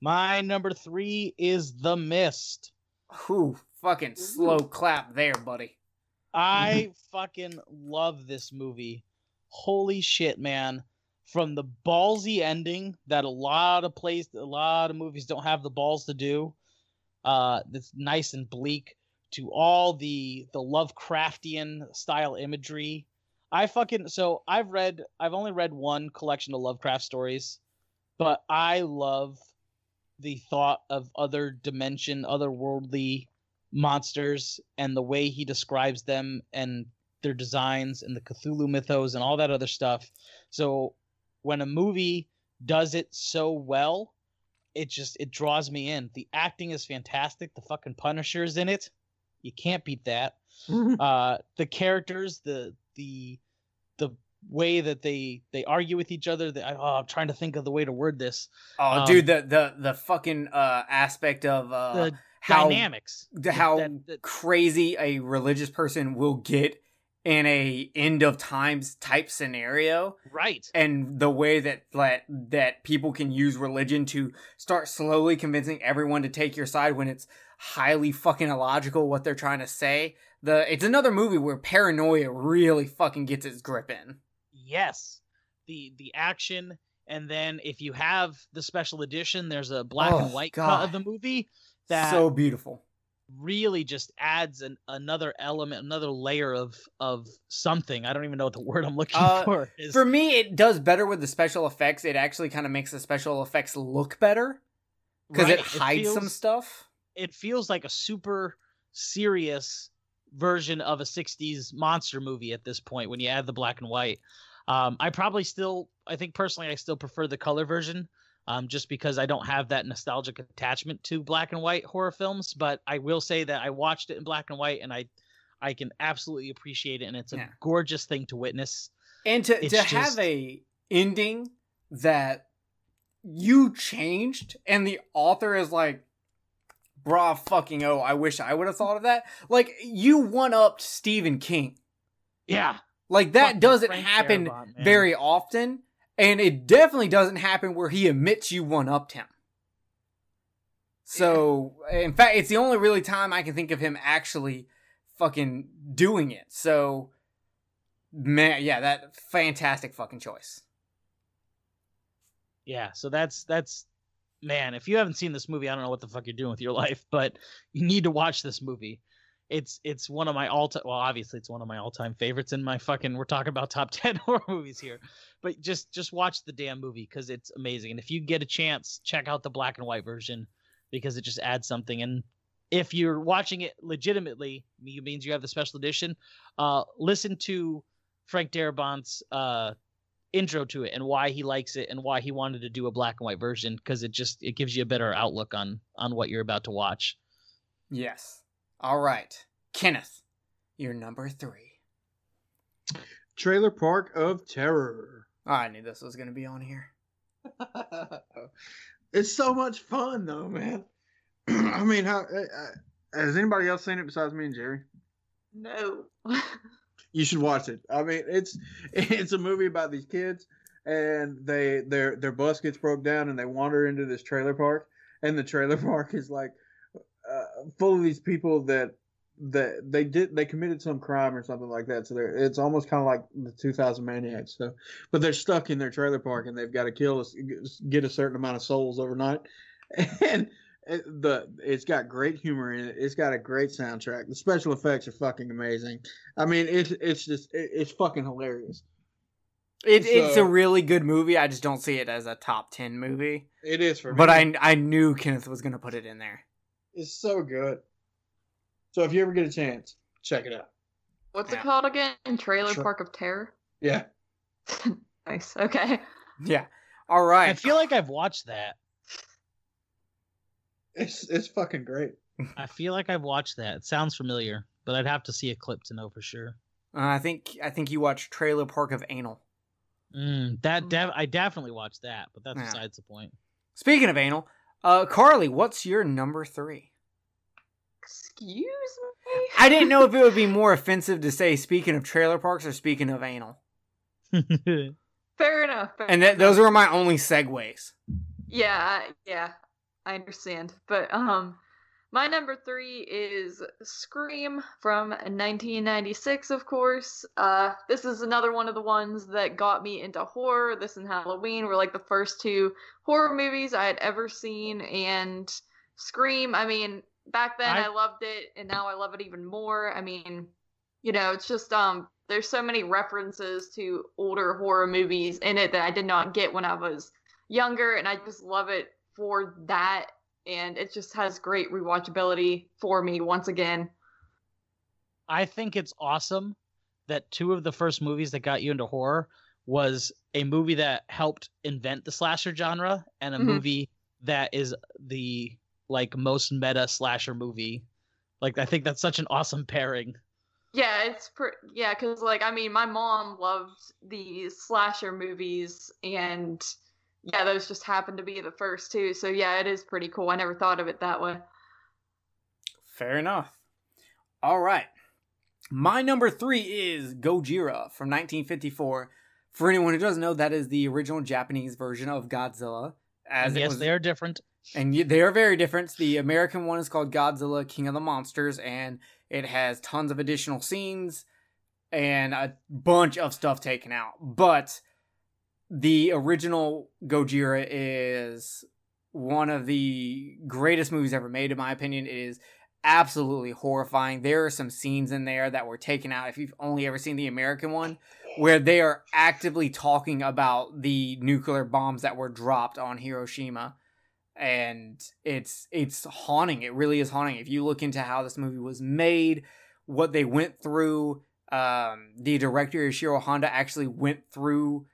My number three is The Mist. Ooh, fucking slow clap there, buddy. I fucking love this movie. Holy shit, man. From the ballsy ending that a lot of plays, a lot of movies don't have the balls to do, uh, that's nice and bleak, to all the, the Lovecraftian style imagery. I fucking, so I've read, I've only read one collection of Lovecraft stories, but I love the thought of other dimension, otherworldly monsters, and the way he describes them and their designs and the Cthulhu mythos and all that other stuff. So when a movie does it so well, it just, it draws me in. The acting is fantastic. The fucking Punisher is in it. You can't beat that. uh, the characters, the the the way that they they argue with each other. That, oh, I'm trying to think of the way to word this. Oh, um, dude, the the the fucking uh, aspect of uh, the how, dynamics, how that, that, crazy a religious person will get in a end of times type scenario, right? And the way that that that people can use religion to start slowly convincing everyone to take your side when it's highly fucking illogical what they're trying to say. The it's another movie where paranoia really fucking gets its grip in. Yes, the the action, and then if you have the special edition, there's a black oh, and white God. cut of the movie that so beautiful. Really just adds an another element, another layer of of something. I don't even know what the word I'm looking uh, for is. For me, it does better with the special effects. It actually kind of makes the special effects look better because right. it hides it feels, some stuff. It feels like a super serious version of a sixties monster movie at this point when you add the black and white. Um, I probably still, I think personally, I still prefer the color version. Um, just because I don't have that nostalgic attachment to black and white horror films, but I will say that I watched it in black and white, and I, I can absolutely appreciate it, and it's a yeah. gorgeous thing to witness. And to it's to just... have a ending that you changed, and the author is like, "Brah, fucking oh, I wish I would have thought of that." Like you one-upped Stephen King. Yeah, like that fucking doesn't Frank happen Darabont, very often. And it definitely doesn't happen where he admits you one-upped him. So, in fact, it's the only really time I can think of him actually fucking doing it. So, man, yeah, that fantastic fucking choice. Yeah, so that's, that's, man, if you haven't seen this movie, I don't know what the fuck you're doing with your life, but you need to watch this movie. It's it's one of my all-time... Well, obviously, it's one of my all-time favorites in my fucking... We're talking about top ten horror movies here. But just, just watch the damn movie, because it's amazing. And if you get a chance, check out the black and white version, because it just adds something. And if you're watching it legitimately, it means you have the special edition, uh, listen to Frank Darabont's uh, intro to it and why he likes it and why he wanted to do a black and white version, because it just it gives you a better outlook on on what you're about to watch. Yes. All right, Kenneth, you're number three. Trailer Park of Terror. Oh, I knew this was going to be on here. It's so much fun, though, man. I mean, how, uh, has anybody else seen it besides me and Jerry? No. You should watch it. I mean, it's it's a movie about these kids, and they their their bus gets broke down, and they wander into this trailer park, and the trailer park is like, Uh, full of these people that that they did they committed some crime or something like that. So they're it's almost kind of like the two thousand Maniacs. So, but they're stuck in their trailer park and they've got to kill us, get a certain amount of souls overnight. And it, the it's got great humor in it. It's got a great soundtrack. The special effects are fucking amazing. I mean, it's it's just it, it's fucking hilarious. It, so, it's a really good movie. I just don't see it as a top ten movie. It is for me. But I I knew Kenneth was going to put it in there. It's so good. So if you ever get a chance, check it out. What's yeah. it called again? Trailer Tra- Park of Terror? Yeah. Nice. Okay. Yeah. All right. I feel like I've watched that. It's it's fucking great. I feel like I've watched that. It sounds familiar, but I'd have to see a clip to know for sure. Uh, I think I think you watched Trailer Park of Anal. Mm, that def- I definitely watched that, but that's yeah. besides the point. Speaking of anal... Uh, Carly, what's your number three? Excuse me? I didn't know if it would be more offensive to say speaking of trailer parks or speaking of anal. Fair enough. Fair and that, enough. Those were my only segues. Yeah, yeah, I understand. But um, my number three is Scream from nineteen ninety-six, of course. Uh, this is another one of the ones that got me into horror. This and Halloween were like the first two horror movies I had ever seen. And Scream, I mean, back then I, I loved it, and now I love it even more. I mean, you know, it's just um, there's so many references to older horror movies in it that I did not get when I was younger, and I just love it for that. And it just has great rewatchability for me once again. I think it's awesome that two of the first movies that got you into horror was a movie that helped invent the slasher genre and a mm-hmm. movie that is the like most meta slasher movie Like, I think that's such an awesome pairing. Yeah, it's pretty, yeah, because, like, I mean, my mom loved the slasher movies, and yeah, those just happened to be the first two. So yeah, it is pretty cool. I never thought of it that way. Fair enough. All right. My number three is Gojira from nineteen fifty-four. For anyone who doesn't know, that is the original Japanese version of Godzilla. As yes, was, they are different. And they are very different. The American one is called Godzilla, King of the Monsters, and it has tons of additional scenes and a bunch of stuff taken out. But the original Gojira is one of the greatest movies ever made, in my opinion. It is absolutely horrifying. There are some scenes in there that were taken out, if you've only ever seen the American one, where they are actively talking about the nuclear bombs that were dropped on Hiroshima. And it's it's haunting. It really is haunting. If you look into how this movie was made, what they went through, um, the director Ishiro Honda actually went through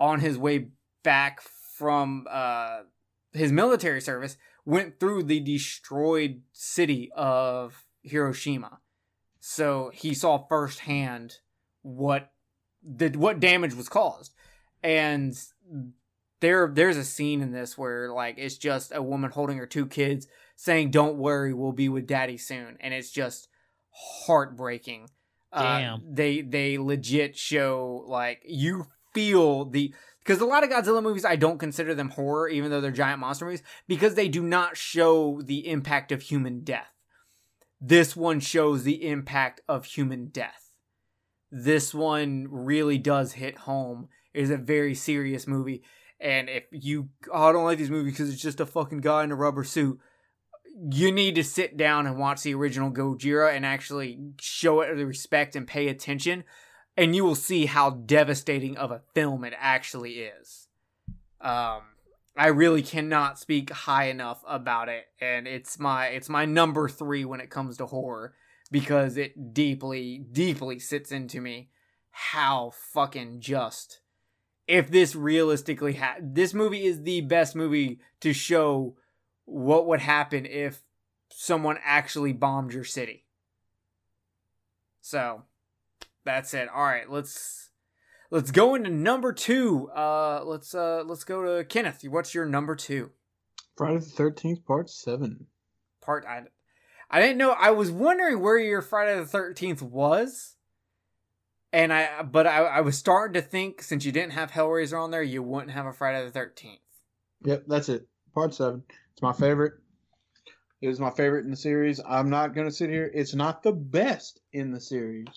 on his way back from uh, his military service, went through the destroyed city of Hiroshima. So he saw firsthand what the, what damage was caused. And there there's a scene in this where, like, it's just a woman holding her two kids saying, "Don't worry, we'll be with daddy soon." And it's just heartbreaking. Damn. Uh, they, they legit show, like, you feel the... Because a lot of Godzilla movies, I don't consider them horror, even though they're giant monster movies, because they do not show the impact of human death. This one shows the impact of human death. This one really does hit home. It is a very serious movie. And if you, oh, I don't like these movies because it's just a fucking guy in a rubber suit, you need to sit down and watch the original Gojira and actually show it the respect and pay attention. And you will see how devastating of a film it actually is. Um, I really cannot speak high enough about it, and it's my it's my number three when it comes to horror, because it deeply, deeply sits into me how fucking just. If this realistically ha- this movie is the best movie to show what would happen if someone actually bombed your city. So. That's it. All right, let's let's go into number two. Uh, let's uh, let's go to Kenneth. What's your number two? Friday the thirteenth, part seven. Part I, I didn't know. I was wondering where your Friday the thirteenth was, and I but I, I was starting to think, since you didn't have Hellraiser on there, you wouldn't have a Friday the thirteenth. Yep, that's it. Part seven. It's my favorite. It was my favorite in the series. I'm not gonna sit here. It's not the best in the series,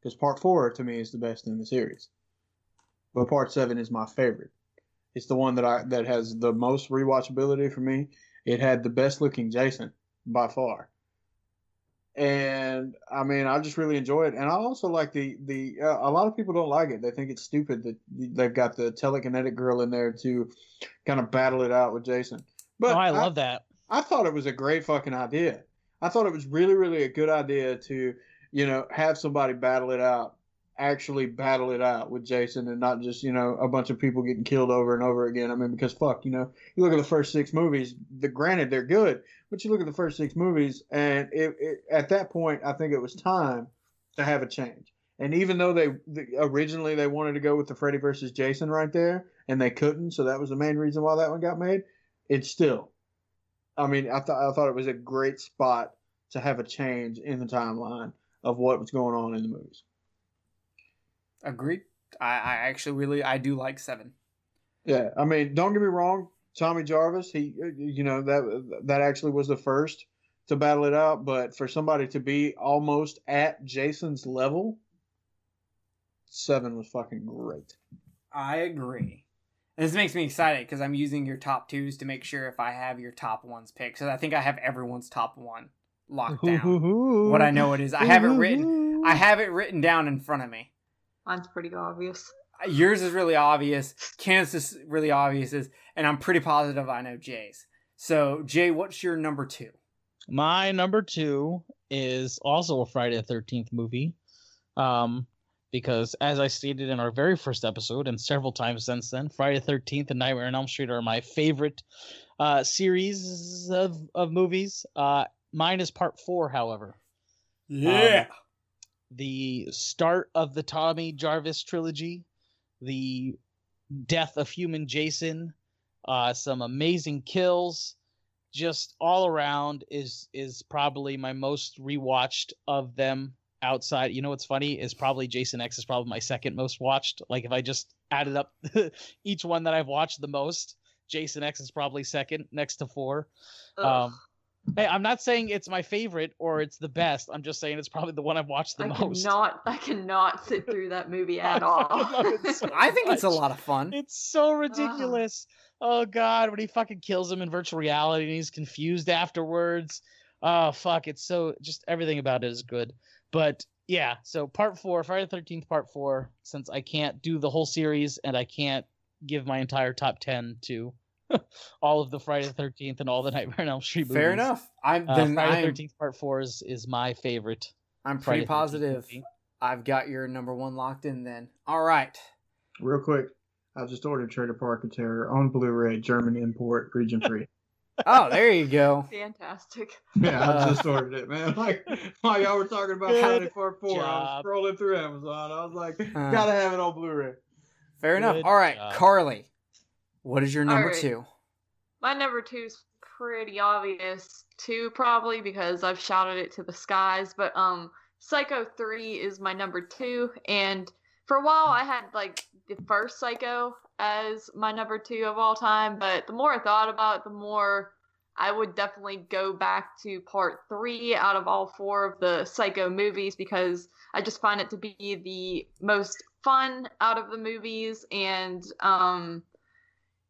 because part four, to me, is the best in the series. But part seven is my favorite. It's the one that I that has the most rewatchability for me. It had the best looking Jason, by far. And, I mean, I just really enjoy it. And I also like the... the uh, a lot of people don't like it. They think it's stupid that they've got the telekinetic girl in there to kind of battle it out with Jason. But oh, I love I, that. I thought it was a great fucking idea. I thought it was really, really a good idea to... you know, have somebody battle it out, actually battle it out with Jason, and not just, you know, a bunch of people getting killed over and over again. I mean, because fuck, you know, you look at the first six movies, the, granted they're good, but you look at the first six movies, and it, it, at that point, I think it was time to have a change. And even though they the, originally they wanted to go with the Freddy versus Jason right there, and they couldn't, so that was the main reason why that one got made, it's still, I mean, I, th- I thought it was a great spot to have a change in the timeline of what was going on in the movies. Agreed. I, I actually really, I do like seven. Yeah, I mean, don't get me wrong, Tommy Jarvis, he, you know, that that actually was the first to battle it out, but for somebody to be almost at Jason's level, seven was fucking great. I agree. And this makes me excited, because I'm using your top twos to make sure if I have your top ones picked, so I think I have everyone's top one locked down. What I know it is. I have it written. I have it written down in front of me. Mine's pretty obvious. Yours is really obvious. Kenneth's is really obvious. Is and I'm pretty positive I know Jay's. So Jay, what's your number two? My number two is also a Friday the thirteenth movie, um, because as I stated in our very first episode and several times since then, Friday the thirteenth and Nightmare on Elm Street are my favorite uh, series of of movies. Uh, Mine is part four, however. Yeah. Um, the start of the Tommy Jarvis trilogy, the death of human Jason, uh, some amazing kills, just all around is is probably my most rewatched of them. Outside, you know what's funny is probably Jason X is probably my second most watched. Like if I just added up each one that I've watched the most, Jason X is probably second next to four. Ugh. Um, hey, I'm not saying it's my favorite or it's the best. I'm just saying it's probably the one I've watched the I most. Cannot, I cannot sit through that movie at I all. So I think much. It's a lot of fun. It's so ridiculous. Oh. oh God, when he fucking kills him in virtual reality and he's confused afterwards. Oh fuck, it's so just everything about it is good. But yeah, so part four, Friday the thirteenth, part four, since I can't do the whole series and I can't give my entire top ten to all of the Friday the thirteenth and all the Nightmare on Elm Street movies. Fair enough. I'm, uh, then Friday I'm, the thirteenth, part four is, is my favorite. I'm pretty Friday positive thirteenth. I've got your number one locked in then. All right. Real quick, I just ordered Trailer Park of Terror on Blu-ray, German import, region free. Oh, there you go. Fantastic. Yeah, I uh, just ordered it, man. Like, while y'all were talking about Friday Part four, I was scrolling through Amazon. I was like, uh, gotta have it on Blu-ray. Fair good enough. All right, job. Carly, what is your number right. two? My number two is pretty obvious, too, probably, because I've shouted it to the skies. But um, Psycho three is my number two. And for a while, I had, like, the first Psycho as my number two of all time, but the more I thought about it, the more I would definitely go back to part three out of all four of the Psycho movies, because I just find it to be the most fun out of the movies. And um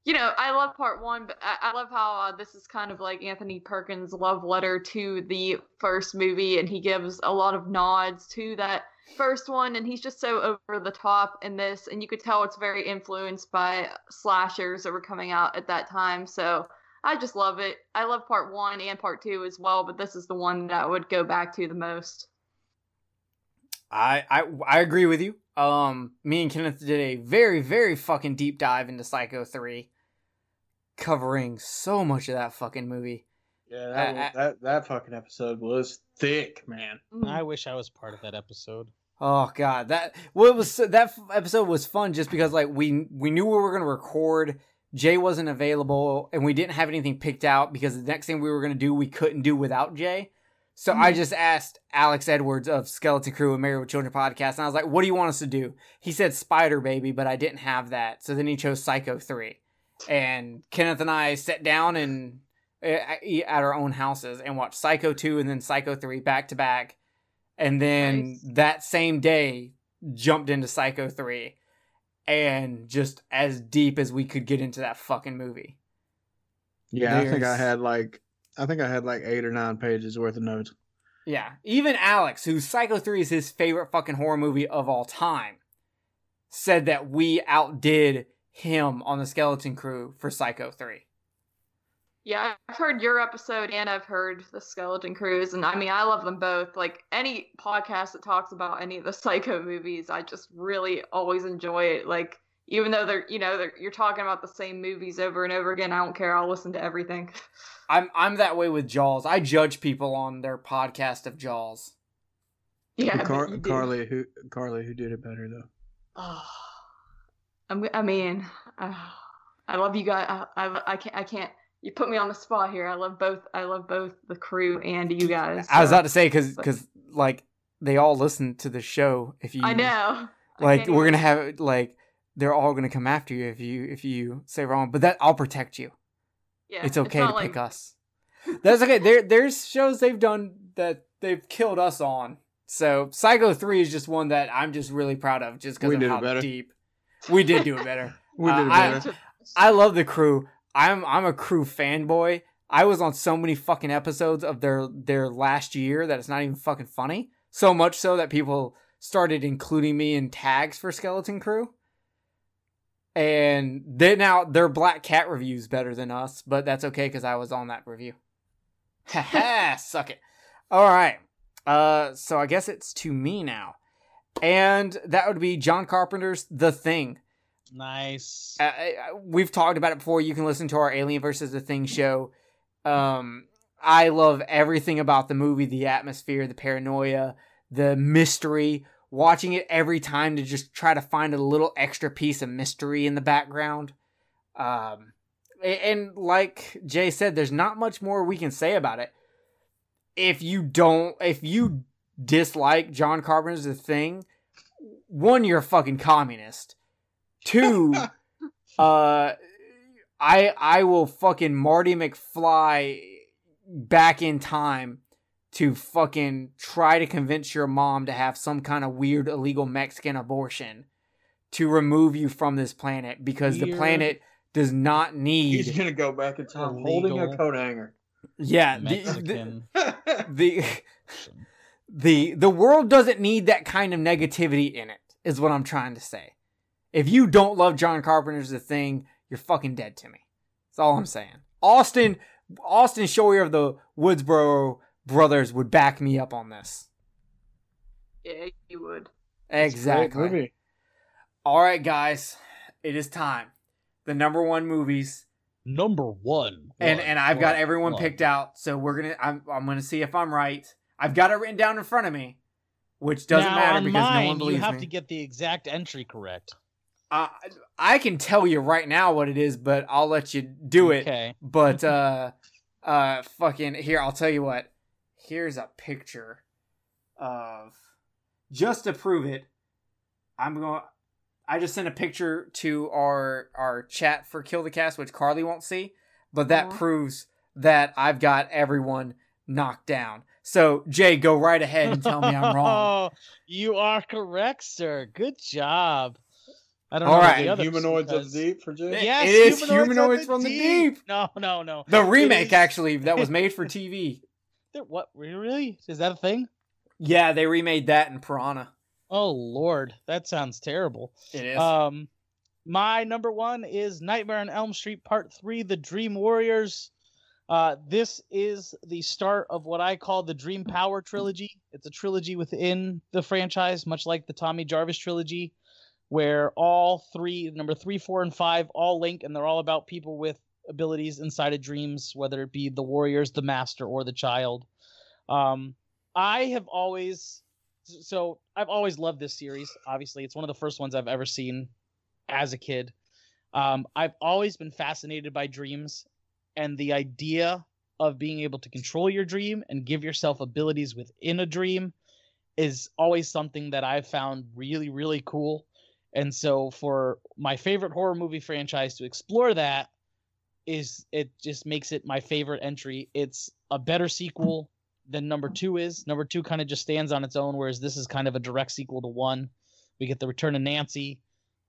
you know, I love part one, but I, I love how uh, this is kind of like Anthony Perkins' love letter to the first movie, and he gives a lot of nods to that first one, and he's just so over the top in this, and you could tell it's very influenced by slashers that were coming out at that time. So I just love it. I love part one and part two as well, but this is the one that I would go back to the most. I I, I agree with you. Um, me and Kenneth did a very, very fucking deep dive into Psycho three, covering so much of that fucking movie. Yeah, that, I, I, that that fucking episode was thick, man. I wish I was part of that episode. Oh God, that well, it was that episode was fun just because like we we knew we were going to record. Jay wasn't available, and we didn't have anything picked out because the next thing we were going to do we couldn't do without Jay. So mm-hmm. I just asked Alex Edwards of Skeleton Crew and Married with Children podcast, and I was like, "What do you want us to do?" He said Spider Baby, but I didn't have that, so then he chose Psycho three, and Kenneth and I sat down and. At our own houses and watched Psycho two and then Psycho three back to back, and then nice. That same day jumped into Psycho three, and just as deep as we could get into that fucking movie. Yeah, There's... I think I had like I think I had like eight or nine pages worth of notes. Yeah, even Alex, who Psycho three is his favorite fucking horror movie of all time, said that we outdid him on the Skeleton Crew for Psycho three. Yeah, I've heard your episode and I've heard the Skeleton Crews, and I mean, I love them both. Like, any podcast that talks about any of the Psycho movies, I just really always enjoy it. Like, even though they're, you know, they're, you're talking about the same movies over and over again, I don't care. I'll listen to everything. I'm I'm that way with Jaws. I judge people on their podcast of Jaws. Yeah, Car- Carly, who Carly, who did it better though? Oh, I'm, I mean, oh, I love you guys. I I, I can't I can't. You put me on the spot here. I love both. I love both the crew and you guys. So. I was about to say because because like they all listen to the show. If you, I know, like I we're gonna have like they're all gonna come after you if you if you say wrong. But that I'll protect you. Yeah, it's okay it's to like... pick us. That's okay. there there's shows they've done that they've killed us on. So Psycho three is just one that I'm just really proud of, just because of how better. deep we did do it better. we did it better. Uh, I, I love the crew. I'm I'm a crew fanboy. I was on so many fucking episodes of their their last year that it's not even fucking funny. So much so that people started including me in tags for Skeleton Crew. And they now their Black Cat review's better than us, but that's okay because I was on that review. Ha ha! Suck it. All right. Uh, so I guess it's to me now, and that would be John Carpenter's The Thing. Nice. Uh, we've talked about it before. You can listen to our Alien versus the Thing show. Um, I love everything about the movie, the atmosphere, the paranoia, the mystery. Watching it every time to just try to find a little extra piece of mystery in the background. Um, and like Jay said, there's not much more we can say about it. If you don't, if you dislike John Carpenter's The Thing, one, you're a fucking communist. Two, uh, I I will fucking Marty McFly back in time to fucking try to convince your mom to have some kind of weird illegal Mexican abortion to remove you from this planet because weird. The planet does not need... He's gonna go back in time holding a coat hanger. Yeah. The the, the, the the world doesn't need that kind of negativity in it, is what I'm trying to say. If you don't love John Carpenter's The Thing, you're fucking dead to me. That's all I'm saying. Austin, Austin Shoyer of the Woodsboro Brothers would back me up on this. Yeah, you would. Exactly. All right, guys, it is time. The number one movies. Number one. And one, and I've one, got everyone one. picked out, so we're gonna. I'm I'm gonna see if I'm right. I've got it written down in front of me, which doesn't now, matter because mine, no one believes me. You have me. to get the exact entry correct. Uh, I can tell you right now what it is, but I'll let you do it. Okay. But uh, uh, fucking here, I'll tell you what. Here's a picture of, just to prove it, I'm going. I just sent a picture to our our chat for Kill the Cast, which Carly won't see, but that Aww. proves that I've got everyone knocked down. So Jay, go right ahead and tell me I'm wrong. You are correct, sir. Good job. I don't All know right. the other Humanoids of the Deep for Jay? Yes, it is Humanoids, humanoids from the deep. deep. No, no, no. The remake, actually, that was made for T V. What, really? Is that a thing? Yeah, they remade that in Piranha. Oh, Lord. That sounds terrible. It is. Um, my number one is Nightmare on Elm Street Part three, The Dream Warriors. Uh, this is the start of what I call the Dream Power trilogy. It's a trilogy within the franchise, much like the Tommy Jarvis trilogy, where all three, number three, four, and five, all link, and they're all about people with abilities inside of dreams, whether it be the warriors, the master, or the child. Um, I have always, so I've always loved this series. Obviously, it's one of the first ones I've ever seen as a kid. Um, I've always been fascinated by dreams and the idea of being able to control your dream and give yourself abilities within a dream is always something that I've found really, really cool. And so for my favorite horror movie franchise to explore that is, it just makes it my favorite entry. It's a better sequel than number two is. Number two kind of just stands on its own, whereas this is kind of a direct sequel to one. We get the return of Nancy.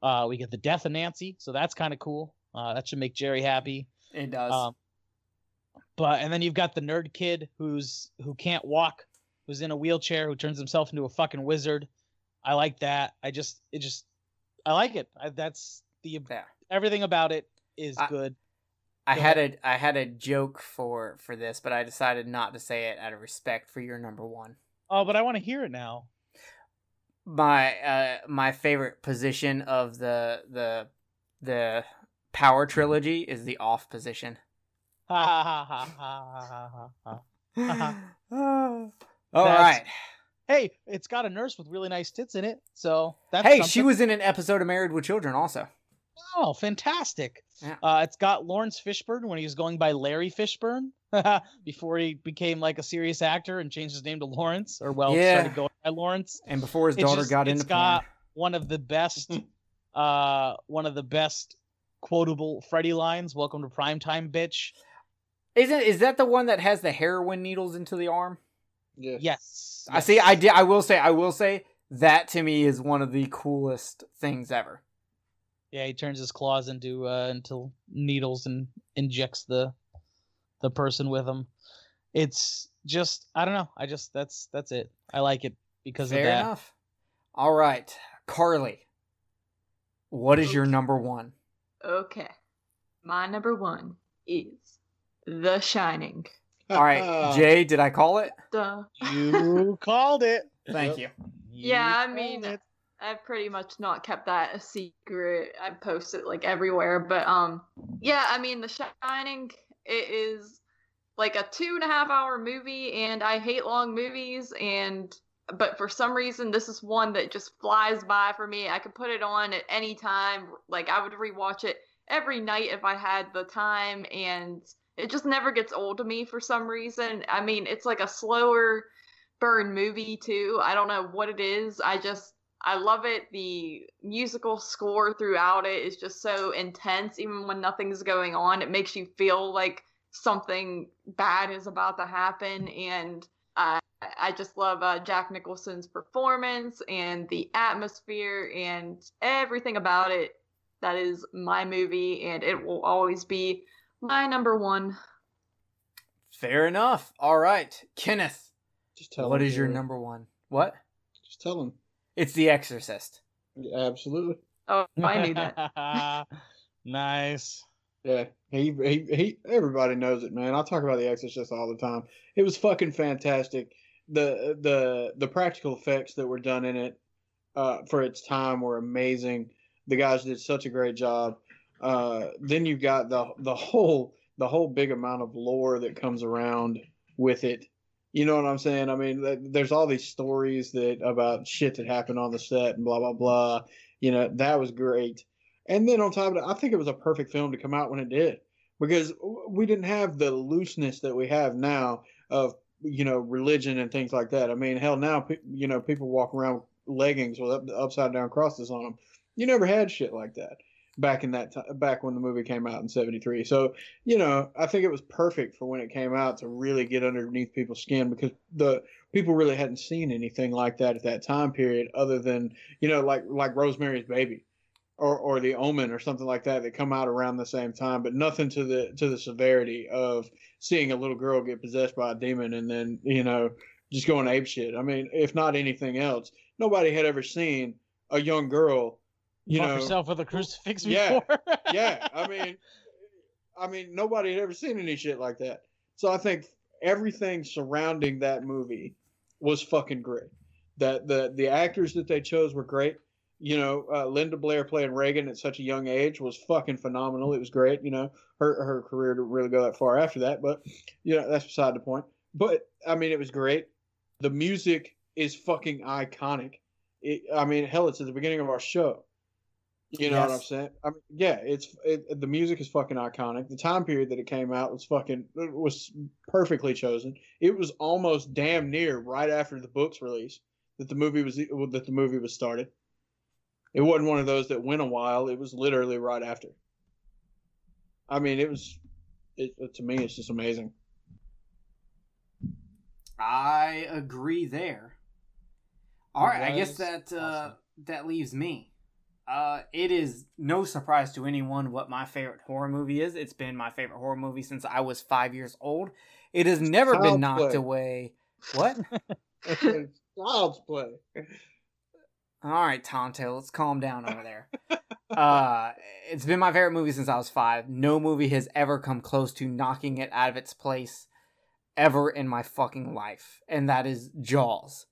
Uh, we get the death of Nancy. So that's kind of cool. Uh, that should make Jerry happy. It does. Um, but and then you've got the nerd kid who's who can't walk, who's in a wheelchair, who turns himself into a fucking wizard. I like that. I just it just. I like it. I, that's the yeah. everything about it is I, good. I Go had ahead. a I had a joke for, for this, but I decided not to say it out of respect for your number one. Oh, but I want to hear it now. My uh, my favorite position of the the the power trilogy is the off position. Ha ha ha ha ha ha ha. All right. Hey, it's got a nurse with really nice tits in it, so that's Hey, something. She was in an episode of Married with Children also. Oh, fantastic. Yeah. Uh, it's got Lawrence Fishburne when he was going by Larry Fishburne before he became like a serious actor and changed his name to Lawrence, or well, yeah. started going by Lawrence. And before his daughter just, got into porn. It's got one of the best, uh, one of the best quotable Freddy lines, "Welcome to primetime, bitch." Is it, is that the one that has the heroin needles into the arm? Yes. yes. I see. I did. I will say. I will say that to me is one of the coolest things ever. Yeah, he turns his claws into uh, into needles and injects the the person with them. It's just I don't know. I just that's that's it. I like it because Fair of that. Fair enough. All right, Carly. What is okay. your number one? Okay, my number one is The Shining. All right, Jay, did I call it? Duh. You called it. Thank you. you yeah, I mean, it. I've pretty much not kept that a secret. I post it like everywhere, but um, yeah, I mean, The Shining. It is like a two and a half hour movie, and I hate long movies, and but for some reason this is one that just flies by for me. I could put it on at any time. Like, I would rewatch it every night if I had the time, and it just never gets old to me for some reason. I mean, it's like a slower burn movie too. I don't know what it is. I just, I love it. The musical score throughout it is just so intense. Even when nothing's going on, it makes you feel like something bad is about to happen. And I, I just love uh, Jack Nicholson's performance and the atmosphere and everything about it. That is my movie, and it will always be my number one. Fair enough. All right, Kenneth. Just tell what him is your number one? What? Just tell him. It's The Exorcist. Yeah, absolutely. Oh, I knew that. Nice. Yeah, he, he he. Everybody knows it, man. I talk about The Exorcist all the time. It was fucking fantastic. The the the practical effects that were done in it uh, for its time were amazing. The guys did such a great job. Uh, then you got the the whole the whole big amount of lore that comes around with it. You know what I'm saying? I mean, there's all these stories that about shit that happened on the set and blah, blah, blah. You know, that was great. And then on top of that, I think it was a perfect film to come out when it did, because we didn't have the looseness that we have now of, you know, religion and things like that. I mean, hell, now, you know, people walk around with leggings with up, upside down crosses on them. You never had shit like that back in that t- back when the movie came out in seventy-three. So, you know, I think it was perfect for when it came out to really get underneath people's skin, because the people really hadn't seen anything like that at that time period, other than, you know, like like Rosemary's Baby or or The Omen or something like that that come out around the same time, but nothing to the to the severity of seeing a little girl get possessed by a demon and then, you know, just going apeshit. I mean, if not anything else, nobody had ever seen a young girl, you know, yourself with a crucifix before. Yeah, yeah. I mean, I mean, nobody had ever seen any shit like that. So I think everything surrounding that movie was fucking great. That the the actors that they chose were great. You know, uh, Linda Blair playing Reagan at such a young age was fucking phenomenal. It was great. You know, her her career didn't really go that far after that, but you know, that's beside the point. But I mean, it was great. The music is fucking iconic. It, I mean, hell, it's at the beginning of our show. You know yes. what I'm saying? I mean, yeah, it's it, the music is fucking iconic. The time period that it came out was fucking was perfectly chosen. It was almost damn near right after the book's release that the movie was that the movie was started. It wasn't one of those that went a while. It was literally right after. I mean, it was it, to me, it's just amazing. I agree there. All right, I guess that uh, awesome. that leaves me. Uh, it is no surprise to anyone what my favorite horror movie is. It's been my favorite horror movie since I was five years old. It has never Child's been knocked play. away. What? Child's Play. All right, Tonto, let's calm down over there. uh, it's been my favorite movie since I was five. No movie has ever come close to knocking it out of its place ever in my fucking life. And that is Jaws.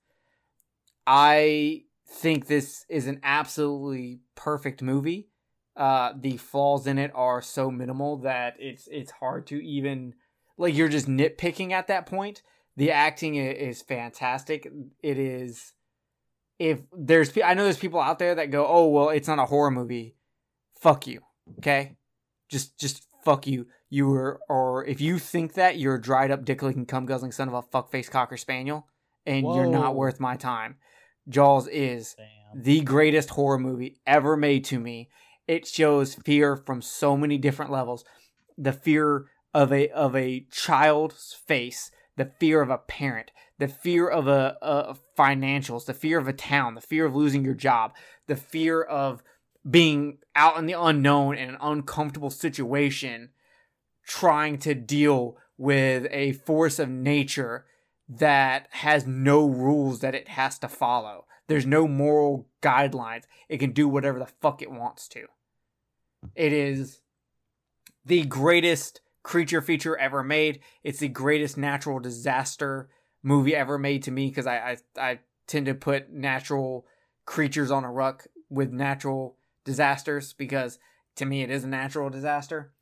I... think this is an absolutely perfect movie. Uh, the flaws in it are so minimal that it's it's hard to even, like, you're just nitpicking at that point. The acting is fantastic. It is, if there's, I know there's people out there that go, oh well, it's not a horror movie. Fuck you, okay? Just just fuck you. You were, or if you think that, you're a dried up dick-licking cum guzzling son of a fuck-faced cocker spaniel, and Whoa. You're not worth my time. Jaws is Damn. the greatest horror movie ever made to me. It shows fear from so many different levels. The fear of a of a child's face, the fear of a parent, the fear of a, a financials, the fear of a town, the fear of losing your job, the fear of being out in the unknown in an uncomfortable situation, trying to deal with a force of nature that has no rules that it has to follow. There's no moral guidelines. It can do whatever the fuck it wants to. It is the greatest creature feature ever made. It's the greatest natural disaster movie ever made to me, because I, I I tend to put natural creatures on a ruck with natural disasters, because to me it is a natural disaster.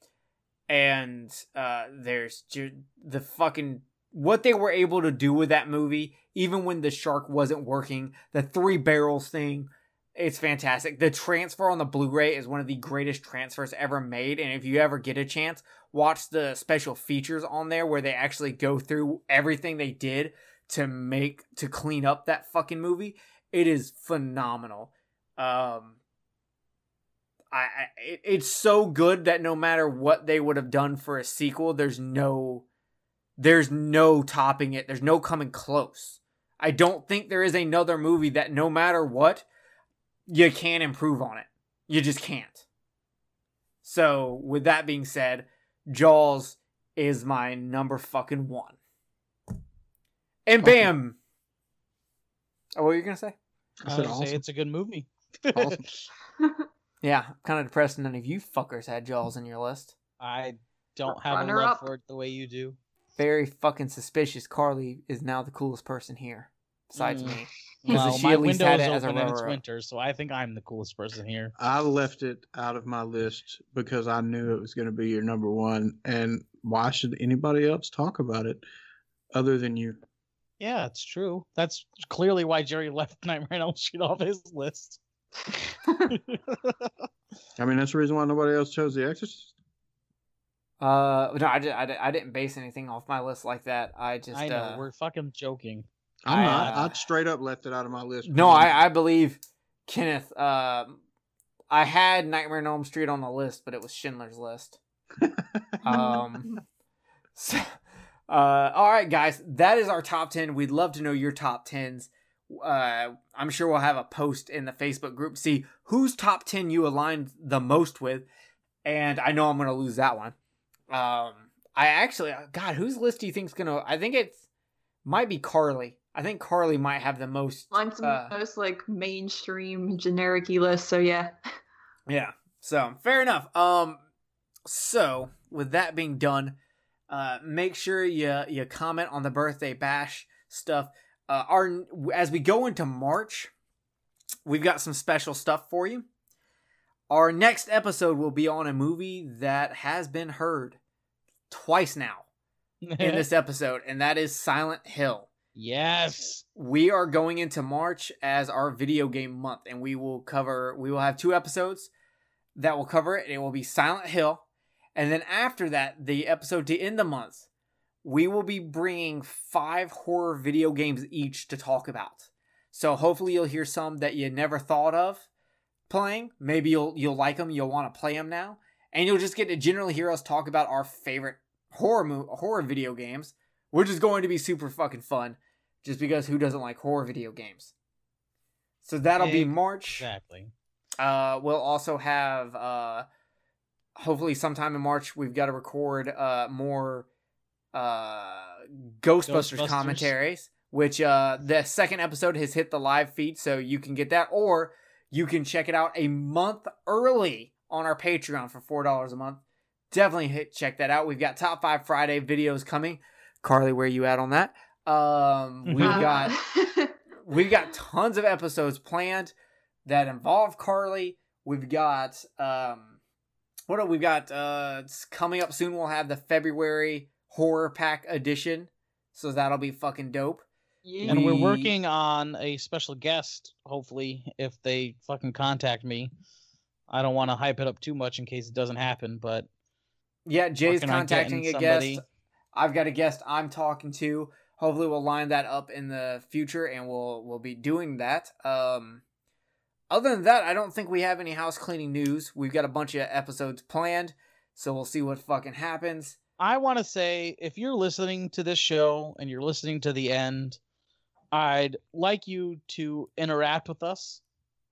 And uh, there's ju- the fucking... what they were able to do with that movie, even when the shark wasn't working, the three barrels thing, it's fantastic. The transfer on the Blu-ray is one of the greatest transfers ever made. And if you ever get a chance, watch the special features on there where they actually go through everything they did to make, to clean up that fucking movie. It is phenomenal. Um, I, I it, it's so good that no matter what they would have done for a sequel, there's no... There's no topping it. There's no coming close. I don't think there is another movie that no matter what, you can't improve on it. You just can't. So, with that being said, Jaws is my number fucking one. And bam! Okay. Oh, what were you going to say? I, I was going to say it's a good movie. Awesome. Yeah, I'm kind of depressed none of you fuckers had Jaws in your list. I don't have a love for it the way you do. Very fucking suspicious. Carly is now the coolest person here, besides mm. me. Well, my window is open and it's winter, so I think I'm the coolest person here. I left it out of my list because I knew it was going to be your number one, and why should anybody else talk about it other than you? Yeah, it's true. That's clearly why Jerry left Nightmare on Elm Street off his list. I mean, that's the reason why nobody else chose The Exorcist. Uh no, I, I, I didn't base anything off my list like that. I just I know uh, we're fucking joking. I'm not. I, uh, I straight up left it out of my list. No, I, I believe Kenneth. Uh, I had Nightmare on Elm Street on the list, but it was Schindler's List. um. So, uh. All right, guys, that is our top ten. We'd love to know your top tens. Uh, I'm sure we'll have a post in the Facebook group. See whose top ten you aligned the most with, and I know I'm gonna lose that one. Um, I actually, God, whose list do you think's gonna? I think it's might be Carly. I think Carly might have the most. Mine's uh, the most like mainstream, generic-y list. So yeah, yeah. So fair enough. Um, so with that being done, uh, make sure you you comment on the birthday bash stuff. Uh, our as we go into March, we've got some special stuff for you. Our next episode will be on a movie that has been heard twice now in this episode, and that is Silent Hill. Yes. We are going into March as our video game month, and we will cover, we will have two episodes that will cover it, and it will be Silent Hill. And then after that, the episode to end the month, we will be bringing five horror video games each to talk about. So hopefully you'll hear some that you never thought of playing. Maybe you'll you'll like them, you'll want to play them now, and you'll just get to generally hear us talk about our favorite horror mo- horror video games, which is going to be super fucking fun, just because who doesn't like horror video games? So that'll be March. Exactly. Uh, we'll also have uh, hopefully sometime in March we've got to record uh more uh Ghostbusters, Ghostbusters. commentaries, which uh the second episode has hit the live feed, so you can get that or. You can check it out a month early on our Patreon for four dollars a month. Definitely hit check that out. We've got Top five Friday videos coming. Carly, where are you at on that? Um, we've got we've got tons of episodes planned that involve Carly. We've got um, what do we got? Uh, it's coming up soon. We'll have the February Horror Pack edition, so that'll be fucking dope. And we're working on a special guest, hopefully, if they fucking contact me. I don't want to hype it up too much in case it doesn't happen, but... Yeah, Jay's contacting a guest. I've got a guest I'm talking to. Hopefully we'll line that up in the future, and we'll we'll be doing that. Um, other than that, I don't think we have any house cleaning news. We've got a bunch of episodes planned, so we'll see what fucking happens. I want to say, if you're listening to this show, and you're listening to the end... I'd like you to interact with us.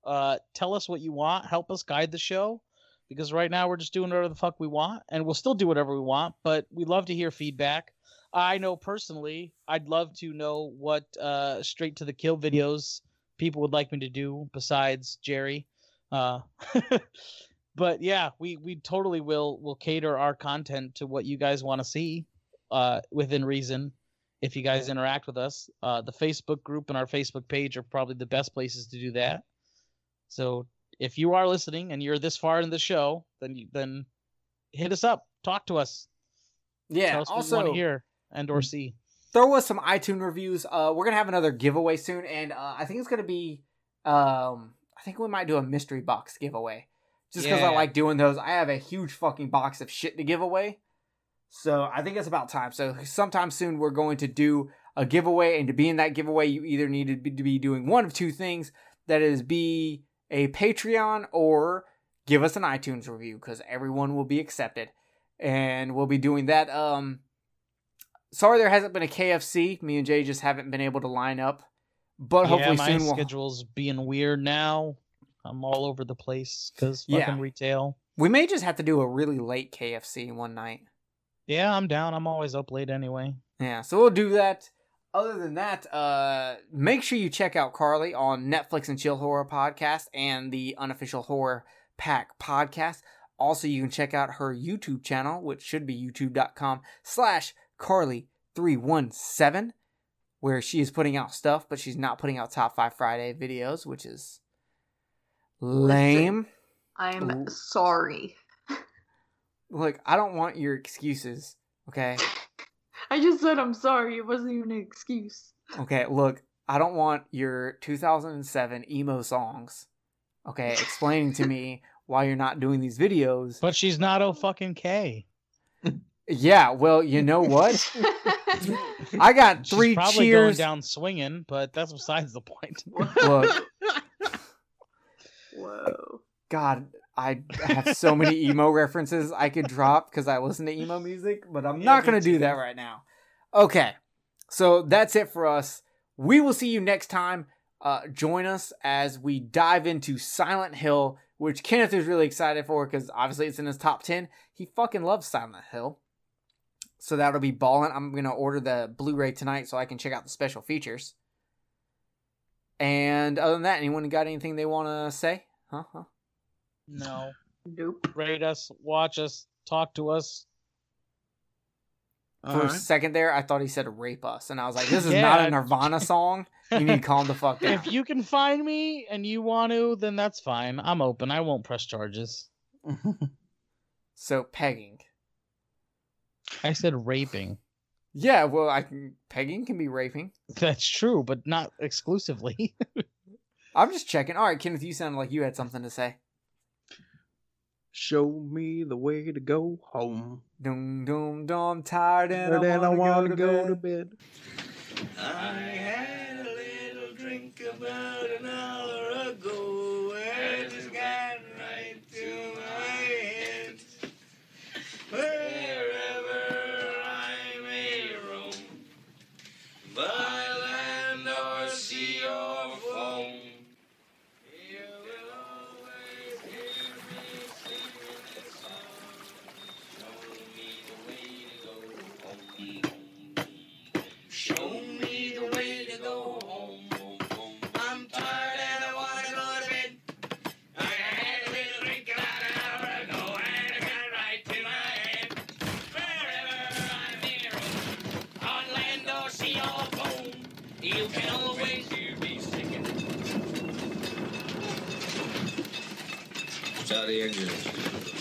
Uh, tell us what you want. Help us guide the show. Because right now we're just doing whatever the fuck we want. And we'll still do whatever we want. But we love to hear feedback. I know personally, I'd love to know what uh, straight to the kill videos people would like me to do besides Jerry. Uh, but yeah, we, we totally will will cater our content to what you guys want to see uh, within reason. If you guys interact with us, uh, the Facebook group and our Facebook page are probably the best places to do that. So if you are listening and you're this far in the show, then you, then hit us up. talk to us. Yeah. Tell us also, what you want to hear and or see. Throw us some iTunes reviews. Uh, we're gonna have another giveaway soon, and uh, I think it's gonna be. Um, I think we might do a mystery box giveaway, just because yeah. I like doing those. I have a huge fucking box of shit to give away, so I think it's about time. So sometime soon we're going to do a giveaway, and to be in that giveaway, you either need to be, to be doing one of two things. That is, be a Patreon or give us an iTunes review, because everyone will be accepted, and we'll be doing that. Um, sorry there hasn't been a K F C. Me and Jay just haven't been able to line up, but hopefully yeah, soon. My we'll... schedule's being weird now. I'm all over the place because fucking yeah. retail. We may just have to do a really late K F C one night. Yeah, I'm down. I'm always up late anyway. Yeah, so we'll do that. Other than that, uh, make sure you check out Carly on Netflix and Chill Horror Podcast and the Unofficial Horror Pack Podcast. Also, you can check out her YouTube channel, which should be youtube.com slash Carly three one seven, where she is putting out stuff, but she's not putting out Top five Friday videos, which is lame. I'm Ooh. sorry. Look, I don't want your excuses, okay? I just said I'm sorry. It wasn't even an excuse. Okay, look, I don't want your two thousand seven emo songs, okay, explaining to me why you're not doing these videos. But she's not O fucking K. Yeah, well, you know what? I got three she's probably cheers. Probably going down swinging, but that's besides the point. Look. Whoa. God, I have so many emo references I could drop because I listen to emo music, but I'm yeah, not going to do that right now. Okay, so that's it for us. We will see you next time. Uh, join us as we dive into Silent Hill, which Kenneth is really excited for because obviously it's in his top ten. He fucking loves Silent Hill. So that'll be ballin'. I'm going to order the Blu-ray tonight so I can check out the special features. And other than that, anyone got anything they want to say? Huh? huh? No. Nope. Rate us, watch us, talk to us. For right. a second there, I thought he said rape us, and I was like, this is yeah. not a Nirvana song. You need to calm the fuck down. If you can find me and you want to, then that's fine. I'm open. I won't press charges. So, pegging. I said raping. Yeah, well, I can, pegging can be raping. That's true, but not exclusively. I'm just checking. All right, Kenneth, you sounded like you had something to say. Show me the way to go home. Dum dum dum, I'm tired and, and I want to go to bed. I had a little drink about an hour ago. Where just got right to my head. Wherever I may roam, by land or sea or foam. Out of your